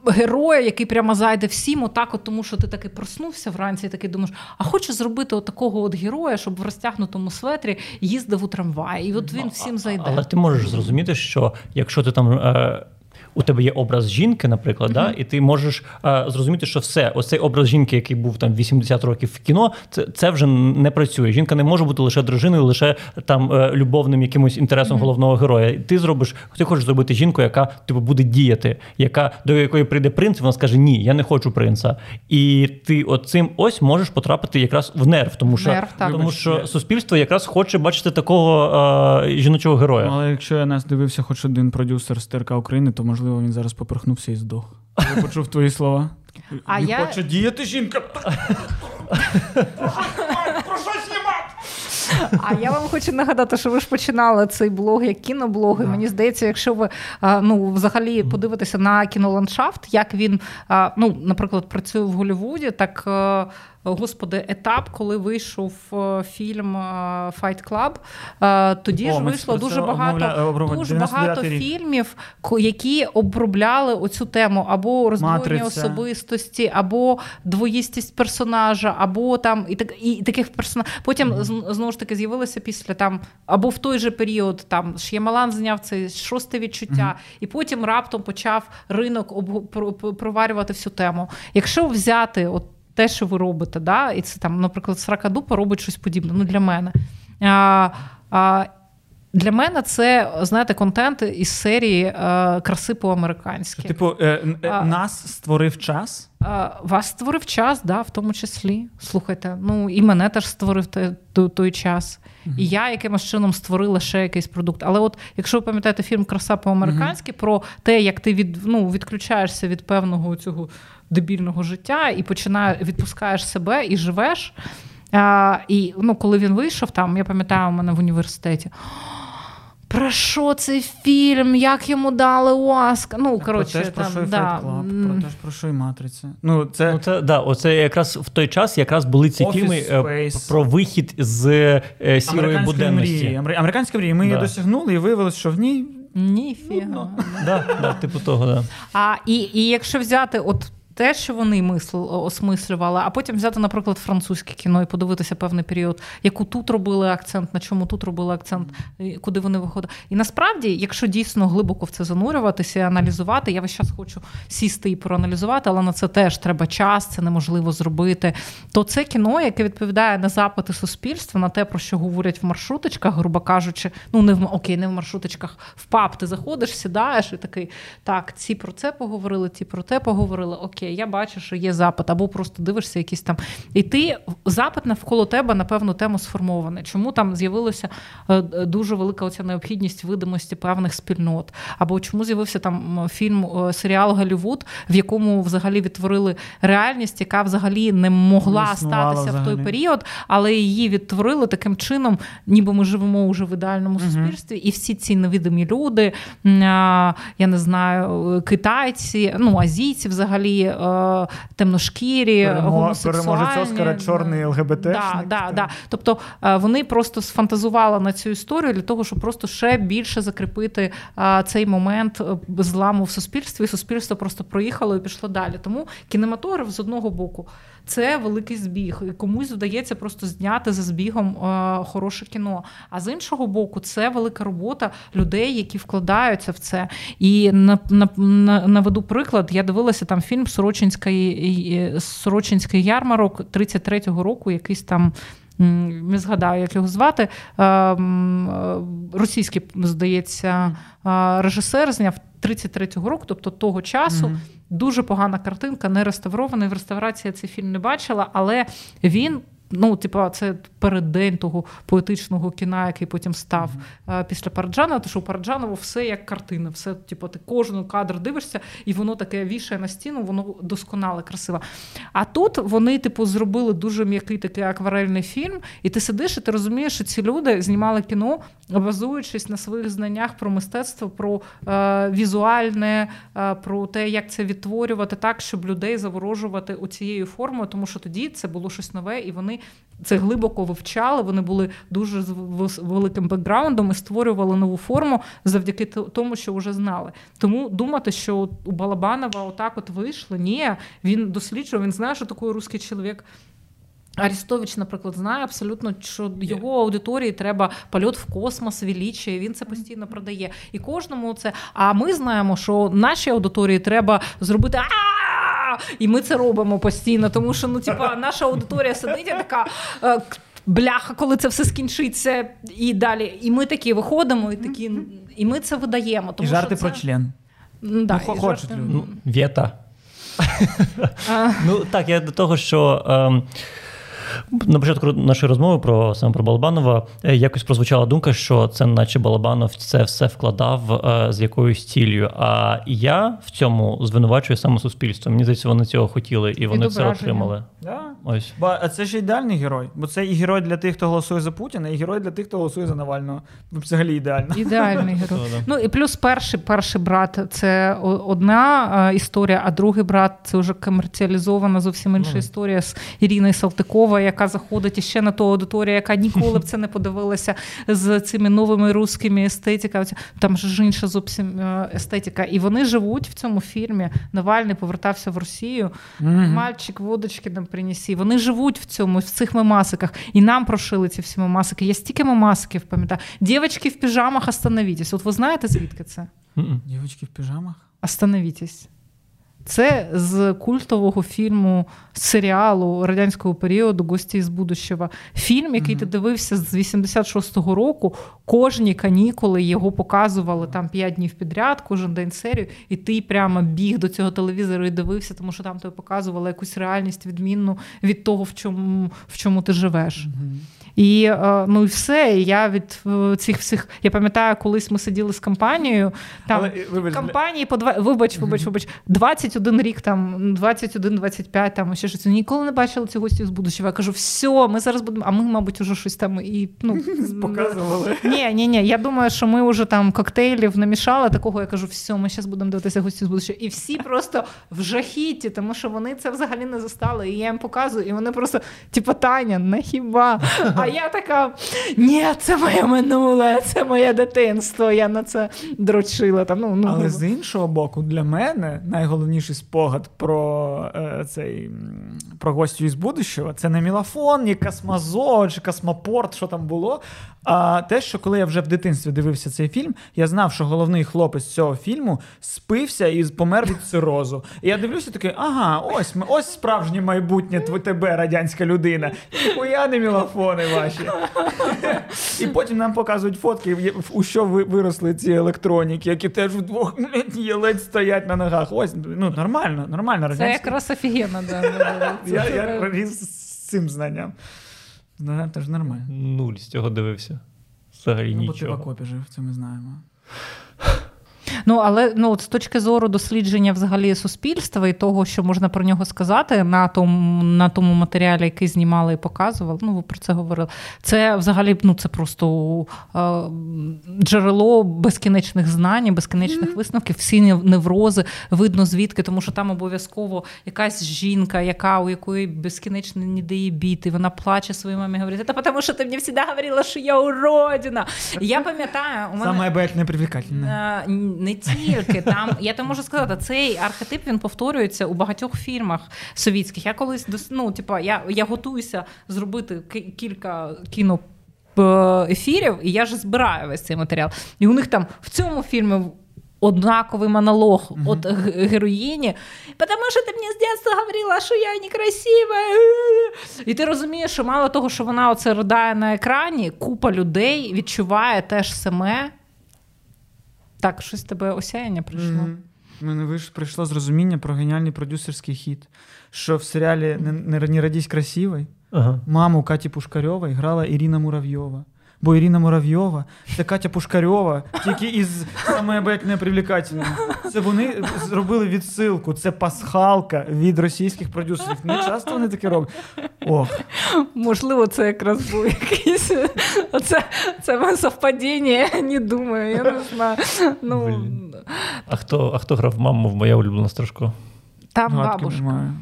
героя, який прямо зайде всім отак, от тому що ти таки проснувся вранці і таки думаєш, а хочу зробити от такого от героя, щоб в розтягнутому светрі їздив у трамваї. І от він всім зайде. Але ти можеш зрозуміти, що якщо ти там... Е... у тебе є образ жінки, наприклад, uh-huh. да, і ти можеш а, зрозуміти, що все, ось цей образ жінки, який був там вісімдесят років в кіно, це, це вже не працює. Жінка не може бути лише дружиною, лише там любовним якимось інтересом uh-huh. головного героя. Ти зробиш, ти хочеш зробити жінку, яка типу буде діяти, яка до якої прийде принц, вона скаже: "Ні, я не хочу принца". І ти оцим ось можеш потрапити якраз в нерв, тому що нерв, так, тому що не. Суспільство якраз хоче бачити такого а, жіночого героя. Але якщо я нас дивився хоч один продюсер з ТРК України, то можливо, він зараз поперхнувся і здох. Я почув твої слова. А не я... хоче діяти жінка. Прошу знімати! А я вам хочу нагадати, що ви ж починали цей блог як кіноблоги. Мені здається, якщо ви ну, взагалі подивитеся на кіноландшафт, як він, ну, наприклад, працює в Голлівуді, так... Господи, етап, коли вийшов фільм «Fight Club», тоді О, ж вийшло дуже багато, дуже багато фільмів, які обробляли оцю тему, або роздвоєння особистості, або двоїстість персонажа, або там, і, так, і таких персонажів. Потім, mm-hmm. знову ж таки, з'явилося після, там, або в той же період, там, Ш'ямалан зняв це «Шосте відчуття», mm-hmm. і потім раптом почав ринок об... проварювати всю тему. Якщо взяти, от, те, що ви робите, да? І це там, наприклад, Сракадупа робить щось подібне, ну, для мене. А, а, для мене це, знаєте, контент із серії а, краси по-американськи. Типу, е, е, нас створив час? А, вас створив час, да, в тому числі. Слухайте, ну, і мене теж створив те, той, той час. Uh-huh. І я якимось чином створила ще якийсь продукт. Але от, якщо ви пам'ятаєте фільм «Краса по-американськи», uh-huh. про те, як ти від, ну, відключаєшся від певного цього дебільного життя і починає, відпускаєш себе і живеш. А, і ну, коли він вийшов, там, я пам'ятаю, у мене в університеті, про що цей фільм, як йому дали Оскар. Ну, коротше, про те ж, про що і Fight Club, про те ж, про що і Матриця. Ну, це... Ну, це, да, оце якраз в той час якраз були ці Office фільми Space. Про вихід з е, сірої буденності. Американські мрії. Ми да. її досягнули і виявилось, що в ній... Ніфіга. да, да, типу того, да. А, і, і якщо взяти от те, що вони мисли, осмислювали, а потім взяти, наприклад, французьке кіно і подивитися певний період, яку тут робили акцент, на чому тут робили акцент, куди вони виходили. І насправді, якщо дійсно глибоко в це занурюватися і аналізувати, я весь час хочу сісти і проаналізувати, але на це теж треба час, це неможливо зробити, то це кіно, яке відповідає на запити суспільства, на те, про що говорять в маршруточках, грубо кажучи, ну, не в, окей, не в маршруточках, в паб ти заходиш, сідаєш і такий, так, ці про це поговорили, ті про те поговорили, окей, я бачу, що є запит, або просто дивишся якісь там. І ти, запит навколо тебе на певну тему сформований. Чому там з'явилася дуже велика оця необхідність видимості певних спільнот? Або чому з'явився там фільм, серіал «Голлівуд», в якому взагалі відтворили реальність, яка взагалі не могла не статися взагалі в той період, але її відтворили таким чином, ніби ми живемо уже в ідеальному угу. суспільстві, і всі ці невидимі люди, я не знаю, китайці, ну, азійці взагалі, темношкірі, Перемо... гомосексуальні. Переможець Оскара чорний ЛГБТшник. Да, да, да. Тобто вони просто сфантазували на цю історію для того, щоб просто ще більше закріпити цей момент зламу в суспільстві, і суспільство просто проїхало і пішло далі. Тому кінематограф з одного боку – це великий збіг. І комусь вдається просто зняти за збігом хороше кіно. А з іншого боку, це велика робота людей, які вкладаються в це. І на, на, на, наведу приклад. Я дивилася там фільм Сорочинський, Сорочинський ярмарок тридцять третього року, якийсь там, не згадаю, як його звати, російський, здається, режисер зняв тридцять третього року, тобто того часу. Mm-hmm. Дуже погана картинка, не реставрований. В реставрації я цей фільм не бачила, але він, ну, типа, це переддень того поетичного кіна, який потім став mm-hmm. після Параджанова, тому що у Параджанова все як картина, все, типа, ти кожен кадр дивишся, і воно таке вішає на стіну, воно досконало, красиво. А тут вони, типу, зробили дуже м'який такий акварельний фільм, і ти сидиш, і ти розумієш, що ці люди знімали кіно, базуючись на своїх знаннях про мистецтво, про е- візуальне, е- про те, як це відтворювати так, щоб людей заворожувати оцією формою, тому що тоді це було щось нове, і вони це глибоко вивчали, вони були дуже з великим бекграундом і створювали нову форму завдяки тому, що вже знали. Тому думати, що у Балабанова отак от вийшло, ні, він досліджував, він знає, що такий русський чоловік. Арестович, наприклад, знає абсолютно, що його аудиторії треба польот в космос, величає, він це постійно продає. І кожному це. А ми знаємо, що нашій аудиторії треба зробити а-а-а! І ми це робимо постійно, тому що ну, типа, наша аудиторія сидить і така... Бляха, коли це все скінчиться і далі. І ми такі виходимо, і такі, і ми це видаємо. Тому і жарти це... про член. Да, ну, і жарти... ну, вєта. Ну, так, я до того, що... Ем... На початку нашої розмови про саме про Балабанова якось прозвучала думка, що це наче Балабанов це все вкладав е, з якоюсь ціллю. А я в цьому звинувачую саме суспільство. Мені здається, вони цього хотіли і вони це отримали. Да. Ось. Ба, а це ж ідеальний герой. Бо це і герой для тих, хто голосує за Путіна, і герой для тих, хто голосує за Навального. Взагалі ідеально. Ідеальний герой. Ну і плюс перший, перший брат – це одна історія, а другий брат – це вже комерціалізована зовсім інша mm. історія з Іриною Салтиковою, яка заходить іще на ту аудиторію, яка ніколи б це не подивилася з цими новими русскими естетиками. Там ж інша зовсім естетика. І вони живуть в цьому фільмі. Навальний повертався в Росію. Mm-hmm. Мальчик водочки нам принесі. Вони живуть в цьому, в цих мемасиках. І нам прошили ці всі мемасики. Я стільки мемасиків пам'ятаю. Дівочки в піжамах, остановіться. От ви знаєте, звідки це? Mm-mm. Дівочки в піжамах? Остановіться. Це з культового фільму, серіалу радянського періоду «Гості із будущого». Фільм, який mm-hmm. ти дивився з вісімдесят шостого року, кожні канікули його показували там п'ять днів підряд, кожен день серію, і ти прямо біг до цього телевізору і дивився, тому що там тобі показували якусь реальність відмінну від того, в чому, в чому ти живеш. Mm-hmm. І, ну, і все, я від цих всіх, я пам'ятаю, колись ми сиділи з компанією, там, Але, компанії, по два, вибач, вибач, вибач, двадцять один рік, там, двадцять один - двадцять п'ять, там, ще щось, ніколи не бачила цього гостя з будущого, я кажу, все, ми зараз будемо, а ми, мабуть, уже щось там, і, ну, показували. Ні, ні, ні, я думаю, що ми вже там коктейлів намішали такого, я кажу, все, ми зараз будемо дивитися гостя з будущого, і всі просто в жахіті, тому що вони це взагалі не застали, і я їм показую, і вони просто, типу, Таня, не хіба? А я така, ні, це моє минуле, це моє дитинство, я на це дрочила. Там, ну, ну, Але з іншого боку, для мене найголовніший спогад про, е, цей, про гостю із будущого, це не Мілафон, ні Космозо, чи Космопорт, що там було, а те, що коли я вже в дитинстві дивився цей фільм, я знав, що головний хлопець цього фільму спився і помер від цирозу. І я дивлюся такий, ага, ось, ось справжнє майбутнє тебе, радянська людина, ніхуя не Мілафон. Ваші. І потім нам показують фотки, у що виросли ці електроніки, які теж вдвох є, ледь стоять на ногах. Ось, ну, нормально, нормально. Це радянський. Якраз офігенно. Да, да. Я, я різ з цим знанням. Ну, це ж нормально. Нуль з цього дивився. Взагалі ну, нічого. Бо ти в окопі жив, це ми знаємо. Ну, але ну, от з точки зору дослідження взагалі суспільства і того, що можна про нього сказати на тому, на тому матеріалі, який знімали і показували, ну, ви про це говорили, це взагалі, ну, це просто е, джерело безкінечних знань, безкінечних mm-hmm. висновків, всі неврози, видно звідки, тому що там обов'язково якась жінка, яка, у якої безкінечний недоїбіт, і вона плаче своїй мамі, говорить, та тому що ти мені завжди говорила, що я уродина. Я пам'ятаю, у мене... Саме більш непривлекательне. Не тільки там, я то можу сказати, цей архетип він повторюється у багатьох фільмах совєтських. Я колись ну, типа, я, я готуюся зробити кілька кіно ефірів, і я ж збираю весь цей матеріал. І у них там в цьому фільмі однаковий монолог mm-hmm. от героїні, тому що ти мені з дитинства говорила, що я некрасива. І ти розумієш, що мало того, що вона оце ридає на екрані, купа людей відчуває те ж саме. Так, щось тебе осяяння прийшло. Mm-hmm. Мене виш прийшло зрозуміння про геніальний продюсерський хід, що в серіалі «Не, не, не родись красивой» ага. маму Каті Пушкарьової грала Ірина Муравйова. Бо Ірина Муравйова – це Катя Пушкарьова, тільки із «Саме бек непривлекательне». Це вони зробили відсилку, це пасхалка від російських продюсерів. Не часто вони таке роблять. Ох. Можливо, це якраз було якесь... Це, це совпадіння, я не думаю, я не знаю. Ну... А, хто, а хто грав маму в «Моя улюблена Страшко»? Там бабушка.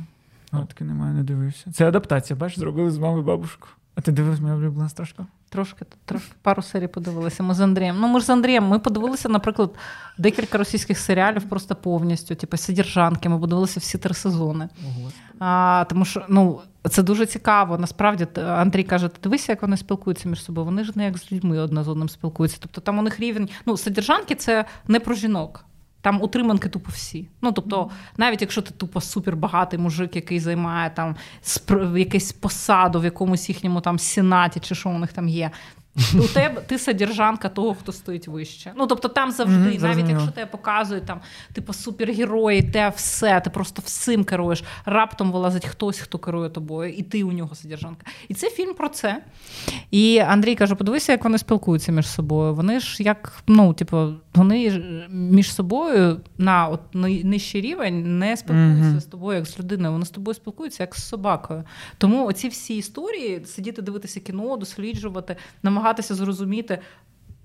А, таки немає, не дивився. Це адаптація, бачиш, зробили з мами бабушку. А ти дивилась моя улюблена страшка? Трошки, трошки, пару серій подивилися. Ми з Андрієм. Ну, ми ж з Андрієм, ми подивилися, наприклад, декілька російських серіалів просто повністю, типу «Содержанки», ми подивилися всі три сезони. Ого. А, тому що, ну, це дуже цікаво. Насправді, Андрій каже, ти дивися, як вони спілкуються між собою. Вони ж не як з людьми одна з одним спілкуються. Тобто там у них рівень, ну, «Содержанки» — це не про жінок. Там утриманки тупо всі. Ну, тобто, навіть якщо ти тупо супербагатий мужик, який займає там спр... якусь посаду в якомусь їхньому там сенаті чи що у них там є, у тебе ти содержанка того, хто стоїть вище. Ну, тобто, там завжди, mm-hmm, навіть якщо тебе показують там, типу, супергерої, те все, ти просто всім керуєш. Раптом вилазить хтось, хто керує тобою, і ти у нього содержанка. І це фільм про це. І Андрій каже: подивися, як вони спілкуються між собою. Вони ж як, ну, типу, вони між собою на от нижчий рівень не спілкуються mm-hmm. з тобою, як з людиною. Вони з тобою спілкуються, як з собакою. Тому оці всі історії, сидіти, дивитися кіно, досліджувати, намагатися зрозуміти,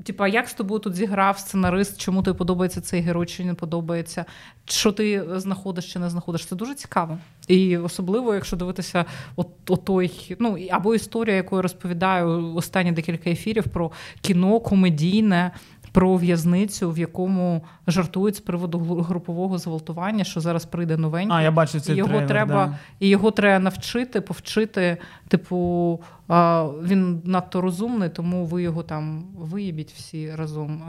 типа, як з тобою тут зіграв сценарист, чому тобі подобається цей герой, чи не подобається, що ти знаходиш чи не знаходиш. Це дуже цікаво. І особливо, якщо дивитися от, от той, ну, або історія, яку я розповідаю останні декілька ефірів про кіно комедійне, про в'язницю, в якому жартують з приводу групового зґвалтування, що зараз прийде новенький. А, я бачу цей його трейлер, треба, да. І його треба навчити, повчити. Типу, він надто розумний, тому ви його там виїбіть всі разом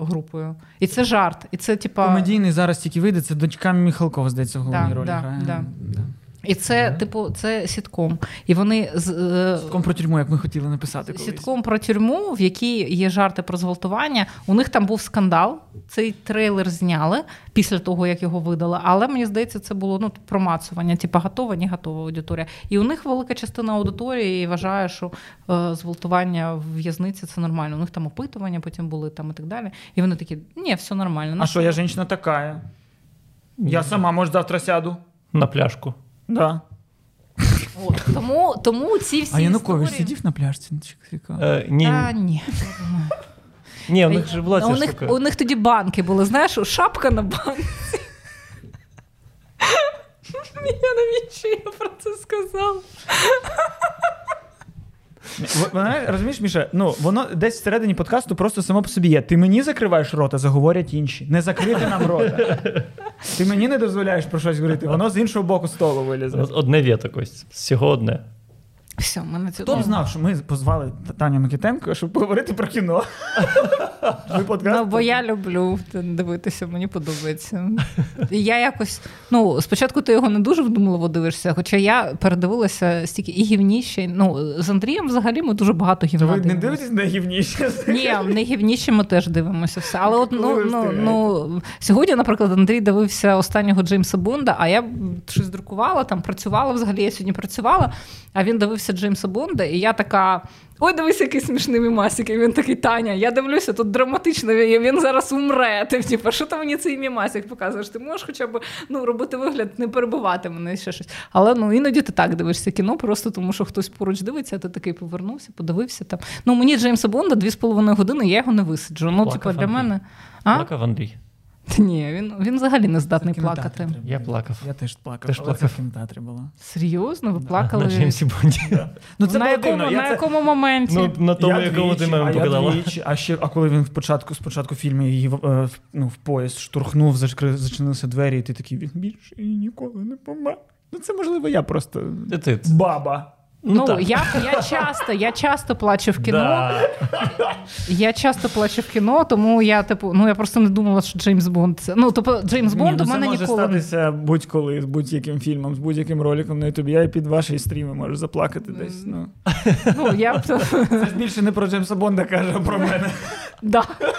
групою. І це жарт. І це, типу... Комедійний зараз тільки вийде, це дочка Міхалкова, здається, в головній да, ролі да, грає. Да. Да. І це, yeah. типу, це сітком. І вони з сітком про тюрму, як ми хотіли написати колись. Сітком про тюрму, в якій є жарти про зґвалтування. У них там був скандал. Цей трейлер зняли після того, як його видали. Але мені здається, це було, ну, промацування, типу, готова, не готова аудиторія. І у них велика частина аудиторії вважає, що е, зґвалтування в в'язниці це нормально. У них там опитування потім були там і так далі. І вони такі: "Ні, все нормально". А що, я жінка така? Я сама, може, завтра сяду на пляшку. Да. От, тому, тому ці всі історії... А Янукович історії... сидів на пляжці? Е, ні. Та ні. Ні, у них же була ця у штука. Них, у них тоді банки були, знаєш, шапка на банці. Я навіщо я про це сказав? Вона, розумієш, Міша, ну, воно десь всередині подкасту просто само по собі є. Ти мені закриваєш рота, заговорять інші. Не закрити нам рота. Ти мені не дозволяєш про щось говорити. Воно з іншого боку столу вилізе. Одне віток ось. Всього одне. Все, мене це... Хто б знав, що ми позвали Таню Микітенко, щоб поговорити про кіно? Ну, бо я люблю дивитися, мені подобається. Я якось, ну, спочатку ти його не дуже вдумливо дивишся, хоча я передивилася стільки і гівніші. Ну, з Андрієм взагалі ми дуже багато гівна дивимося. Ви не дивитесь на гівніші? Ні, на гівніші ми теж дивимося все. Але от, ну, ну, ну, сьогодні, наприклад, Андрій дивився останнього Джеймса Бонда, а я щось друкувала, там, працювала взагалі, я сьогодні працювала, а він дивився Джеймса Бонда, і я така: "Ой, дивись, який смішний мімасик". І він такий: "Таня, я дивлюся, тут драматично, він зараз умре". Ти, типу, що ти мені цей мімасик показуєш? Ти можеш хоча б, ну, робити вигляд, не перебивати мене, ще щось. Але, ну, іноді ти так дивишся кіно, просто тому що хтось поруч дивиться, а ти такий повернувся, подивився там. Ну, мені Джеймса Бонда дві з половиною години, я його не висиджу. Ну, типу, для мене... А? Плакав Андрій. Та ні, він, він взагалі не здатний плакати. Я плакав. Я теж плакав. Теж плакав. В кінотеатрі була. Серйозно? Ви плакали? На Джеймсі Бонді. Да. Ну, це на якому, на це... якому моменті? Ну, на тому, я якому двічі, ти мене показала. А, а коли він в початку, спочатку фільму її, ну, в поїзд штурхнув, зачинилися двері, і ти такий: "Він більше ніколи не помер". Ну, це, можливо, я просто баба. Ну, ну я, я часто, я часто плачу в кіно. Да. Я часто плачу в кіно, тому я, типу, ну, я просто не думала, що Джеймс Бонд це. Ну, тобто, Джеймс Бонд у мене ніколи. Ні, це може статися будь-коли, з будь-яким фільмом, з будь-яким роликом на Ютубі. Я і під ваші стріми можу заплакати десь. Ну, ну я... Це ж більше не про Джеймса Бонда каже, а про мене. Так.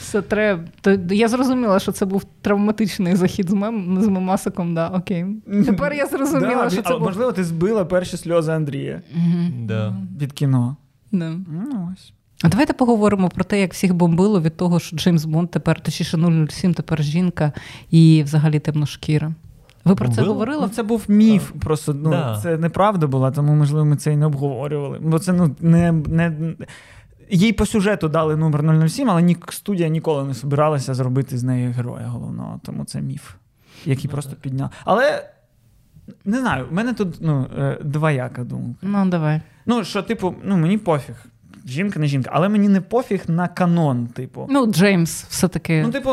Це треба. Я зрозуміла, що це був травматичний захід з мем з мемасиком. Да, окей. Тепер я зрозуміла, да, що це був... Можливо, ти збила перші сльози Андрія mm-hmm. да. від кіно. Да. Ну, ось. А давайте поговоримо про те, як всіх бомбило від того, що Джеймс Бонд тепер, точніше нуль нуль сім, тепер жінка і взагалі темношкіра. Ви про це говорили? Ну, це був міф, так. Просто, ну, да. Це неправда була, тому, можливо, ми це і не обговорювали. Бо це, ну, не... не... Їй по сюжету дали номер нуль нуль сім, але студія ніколи не збиралася зробити з неї героя головного. Тому це міф, який просто підняв. Але Не знаю, в мене тут ну, двояка думка. Ну, давай. Ну, що, типу, ну, мені пофіг. Жінка, не жінка. Але мені не пофіг на канон, типу. Ну, Джеймс все-таки. Ну, типу,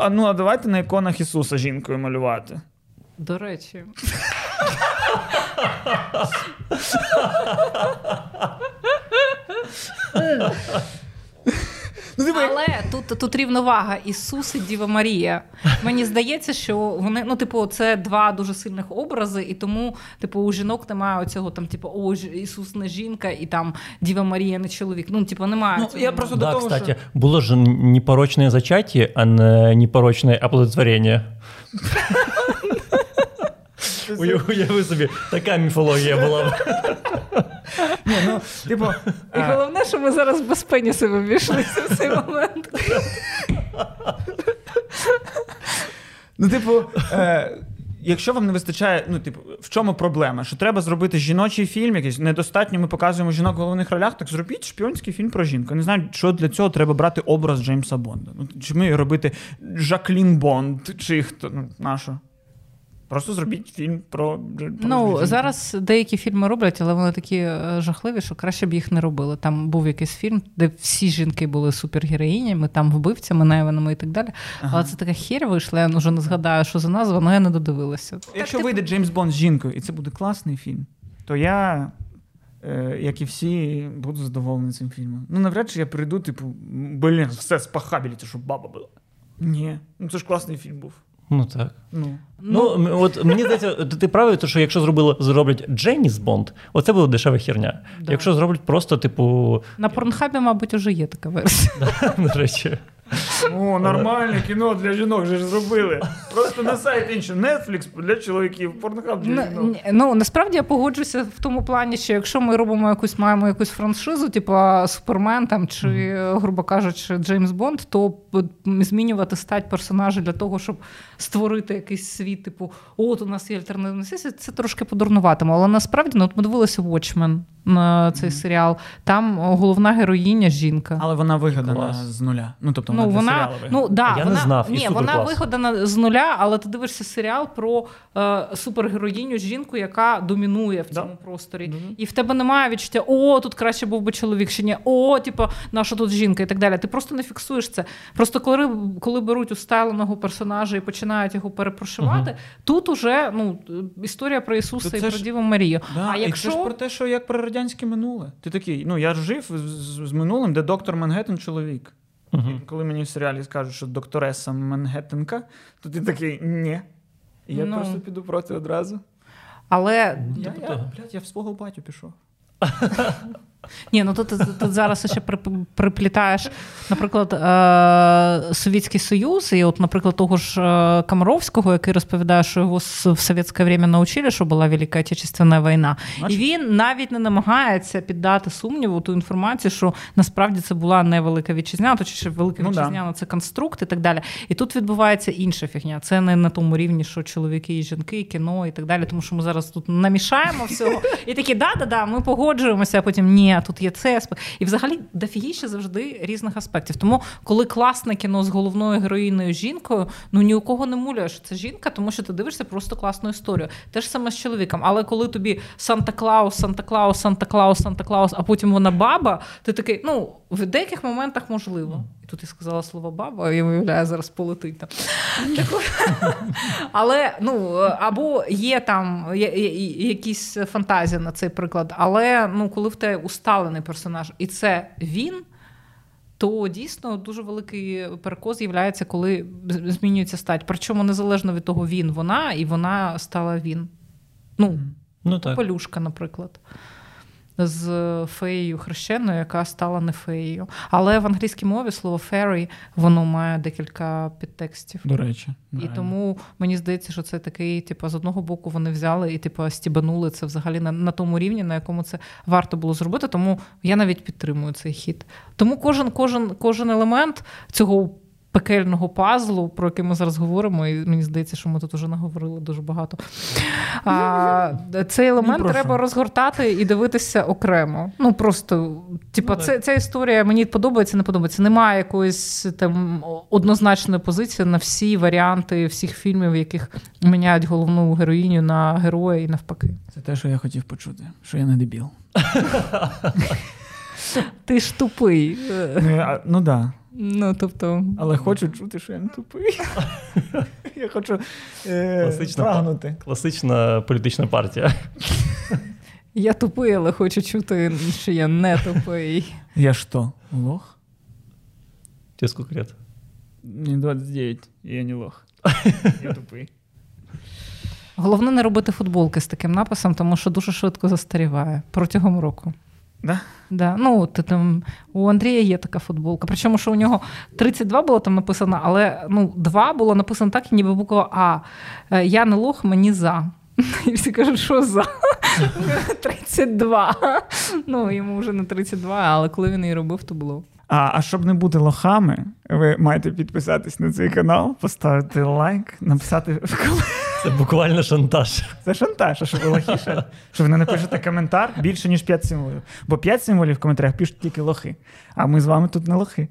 а, ну, а давайте на іконах Ісуса жінкою малювати. До речі. Але тут, тут рівновага Ісус і Діва Марія. Мені здається, що вони, ну, типу, це два дуже сильних образи, і тому, типу, у жінок немає оцього, там, типу, о, Ісус не жінка, і там Діва Марія не чоловік. Ну, типу, немає. Ну, я просто да, до того, кстати, що... було ж непорочне зачаття, а не непорочне оплодотворення. Уяви собі, така міфологія була. Ні, ну, типу, і головне, що ми зараз без пенісів обійшлися в цей момент. Ну, типу, е, якщо вам не вистачає, ну, типу, в чому проблема? Що треба зробити жіночий фільм якийсь, недостатньо ми показуємо жінок в головних ролях, так зробіть шпіонський фільм про жінку. Не знаю, що для цього треба брати образ Джеймса Бонда. Ну, чи ми робити Жаклін Бонд, чи хто, ну, наша. Просто зробіть фільм про... про ну, зараз деякі фільми роблять, але вони такі жахливі, що краще б їх не робили. Там був якийсь фільм, де всі жінки були супергероїнями, там вбивцями, найманими і так далі. Ага. Але це така херь вийшла, я вже не згадаю, що за назва, але я не додивилася. Якщо так, вийде ти... Джеймс Бонд з жінкою, і це буде класний фільм, то я, як і всі, буду задоволений цим фільмом. Ну, навряд чи я прийду, типу, блін, все спахабілі, це що баба була. Ні, ну це ж класний фільм був. Ну так. Ну, ну, ну от мені здається, ти правий, що якщо зробили, зроблять Дженіс Бонд, оце буде дешева херня. Да. Якщо зроблять просто, типу... На Порнхабі, мабуть, уже є така версія. До речі. О, нормальне кіно для жінок же ж зробили. Просто на сайт інший. Netflix для чоловіків, Порнхаб для жінок. Ну, насправді я погоджуся в тому плані, що якщо ми робимо якусь, маємо якусь франшизу, типу Супермен там, чи, грубо кажучи, Джеймс Бонд, то змінювати стать персонажа для того, щоб створити якийсь світ, типу, от у нас є альтернативна сесія, це трошки подурнуватиме. Але насправді, ну, от ми дивилися Watchmen, на цей mm-hmm. серіал. Там головна героїня жінка. Але вона вигадана з нуля. Ну, тобто вона ну, для вона, серіалу вигадана. Ну, да, я вона, не знав. Ні, вона вигадана з нуля, але ти дивишся серіал про е, супергероїню жінку, яка домінує в цьому да. просторі. Mm-hmm. І в тебе немає відчуття, о, тут краще був би чоловік, чи ні, о, типу, наша тут жінка і так далі. Ти просто не фіксуєш це. Просто коли, коли беруть усталеного персонажа і починають його перепрошивати, mm-hmm. тут уже ну, історія про Ісуса то і про ж... Діву Марію. Да, а якщо... це ж про те, що як про радянське минуле. Ти такий, ну я жив з, з минулим, де доктор Манхеттен чоловік. Uh-huh. Коли мені в серіалі скажуть, що доктореса Манхеттенка, то ти такий, ні. І я ну... просто піду проти одразу. Але... Я, я, блядь, я в свого батю пішов. Ні, ну тут, тут зараз ще приплітаєш, наприклад, Совєтський Союз, і от, наприклад, того ж Комаровського, який розповідає, що його в совєтське время навчили, що була Велика Отечественна війна. І він навіть не намагається піддати сумніву ту інформацію, що насправді це була не Велика Вітчизняна, то чи Велика Вітчизняна ну, – це конструкт і так далі. І тут відбувається інша фігня. Це не на тому рівні, що чоловіки і жінки, і кіно і так далі, тому що ми зараз тут намішаємо всього. І такі, да-да-да, ми погоджуємося, а потім ні. Тут є це аспект. І взагалі дофігіще завжди різних аспектів. Тому, коли класне кіно з головною героїною жінкою, ну ні у кого не муляє, що це жінка, тому що ти дивишся просто класну історію. Те ж саме з чоловіком. Але коли тобі Санта-Клаус, Санта-Клаус, Санта-Клаус, Санта-Клаус, а потім вона баба, ти такий, ну, в деяких моментах можливо. І тут я сказала слово баба, я уявляю, зараз полетить там. Але, ну, або є там якісь фантазії на цей приклад, але, ну, коли в те усталений персонаж, і це він, то дійсно дуже великий перекос є, коли змінюється стать. Причому незалежно від того, він, вона, і вона стала він. Ну, ну так. Полюшка, наприклад, з феєю хрещеною, яка стала не феєю. Але в англійській мові слово fairy, воно має декілька підтекстів. До речі. І реально. Тому мені здається, що це такий, типу, з одного боку вони взяли і типу, стібанули це взагалі на, на тому рівні, на якому це варто було зробити. Тому я навіть підтримую цей хід. Тому кожен, кожен, кожен елемент цього пекельного пазлу, про який ми зараз говоримо, і мені здається, що ми тут вже наговорили дуже багато. А, цей елемент треба розгортати і дивитися окремо. Ну, просто, типа, ну, це, ця історія мені подобається, не подобається. Немає якоїсь там однозначної позиції на всі варіанти всіх фільмів, в яких міняють головну героїню на героя і навпаки. Це те, що я хотів почути, що я не дебіл. Ти ж тупий. Ну, да. Ну, тобто... Але хочу чути, що я не тупий. Я хочу прагнути. Класична політична партія. Я тупий, але хочу чути, що я не тупий. Я що, лох? Тебе скільки років? Мені двадцять дев'ять, і я не лох. Я тупий. Головне не робити футболки з таким написом, тому що дуже швидко застаріває протягом року. Да? Да. Ну, ти, там, у Андрія є така футболка. Причому, що у нього тридцять два було там написано, але ну, два було написано так, ніби буква А. Я не лох, мені за. І всі кажуть, що за? тридцять два. Ну, йому вже не тридцять два, але коли він її робив, то було. А, а щоб не бути лохами, ви маєте підписатись на цей канал, поставити лайк, написати в коментарі. Це буквально шантаж. Це шантаж, а що ви лохіше? Що ви не напишете коментар більше, ніж п'ять символів. Бо п'ять символів в коментарях пишуть тільки лохи. А ми з вами тут не лохи.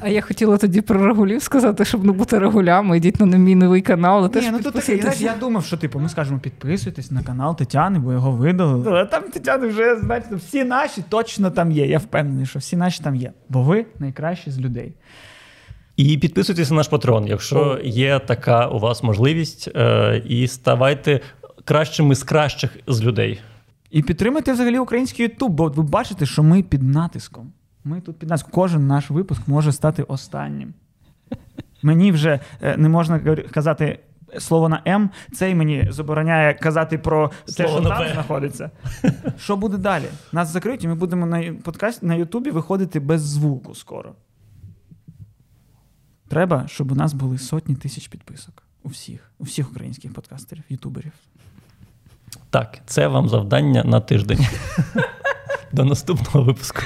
А я хотіла тоді про рагулів сказати, щоб не бути рагулями. Ідіть на мій новий канал, але теж підписуйтесь. Я думав, що типу, ми скажемо, підписуйтесь на канал Тетяни, бо його видали. Але там Тетяни вже, знаєте, всі наші точно там є. Я впевнений, що всі наші там є. Бо ви найкращі з людей. І підписуйтесь на наш Patreon, якщо є така у вас можливість, і ставайте кращими з кращих з людей. І підтримайте взагалі український YouTube, бо ви бачите, що ми під натиском. Ми тут під натиском. Кожен наш випуск може стати останнім. Мені вже не можна казати слово на М, цей мені забороняє казати про те, що там знаходиться. Що буде далі? Нас закриють, і ми будемо на подкасті на Ютубі виходити без звуку скоро. Треба, щоб у нас були сотні тисяч підписок. У всіх. У всіх українських подкастерів, ютуберів. Так, це вам завдання на тиждень. До наступного випуску.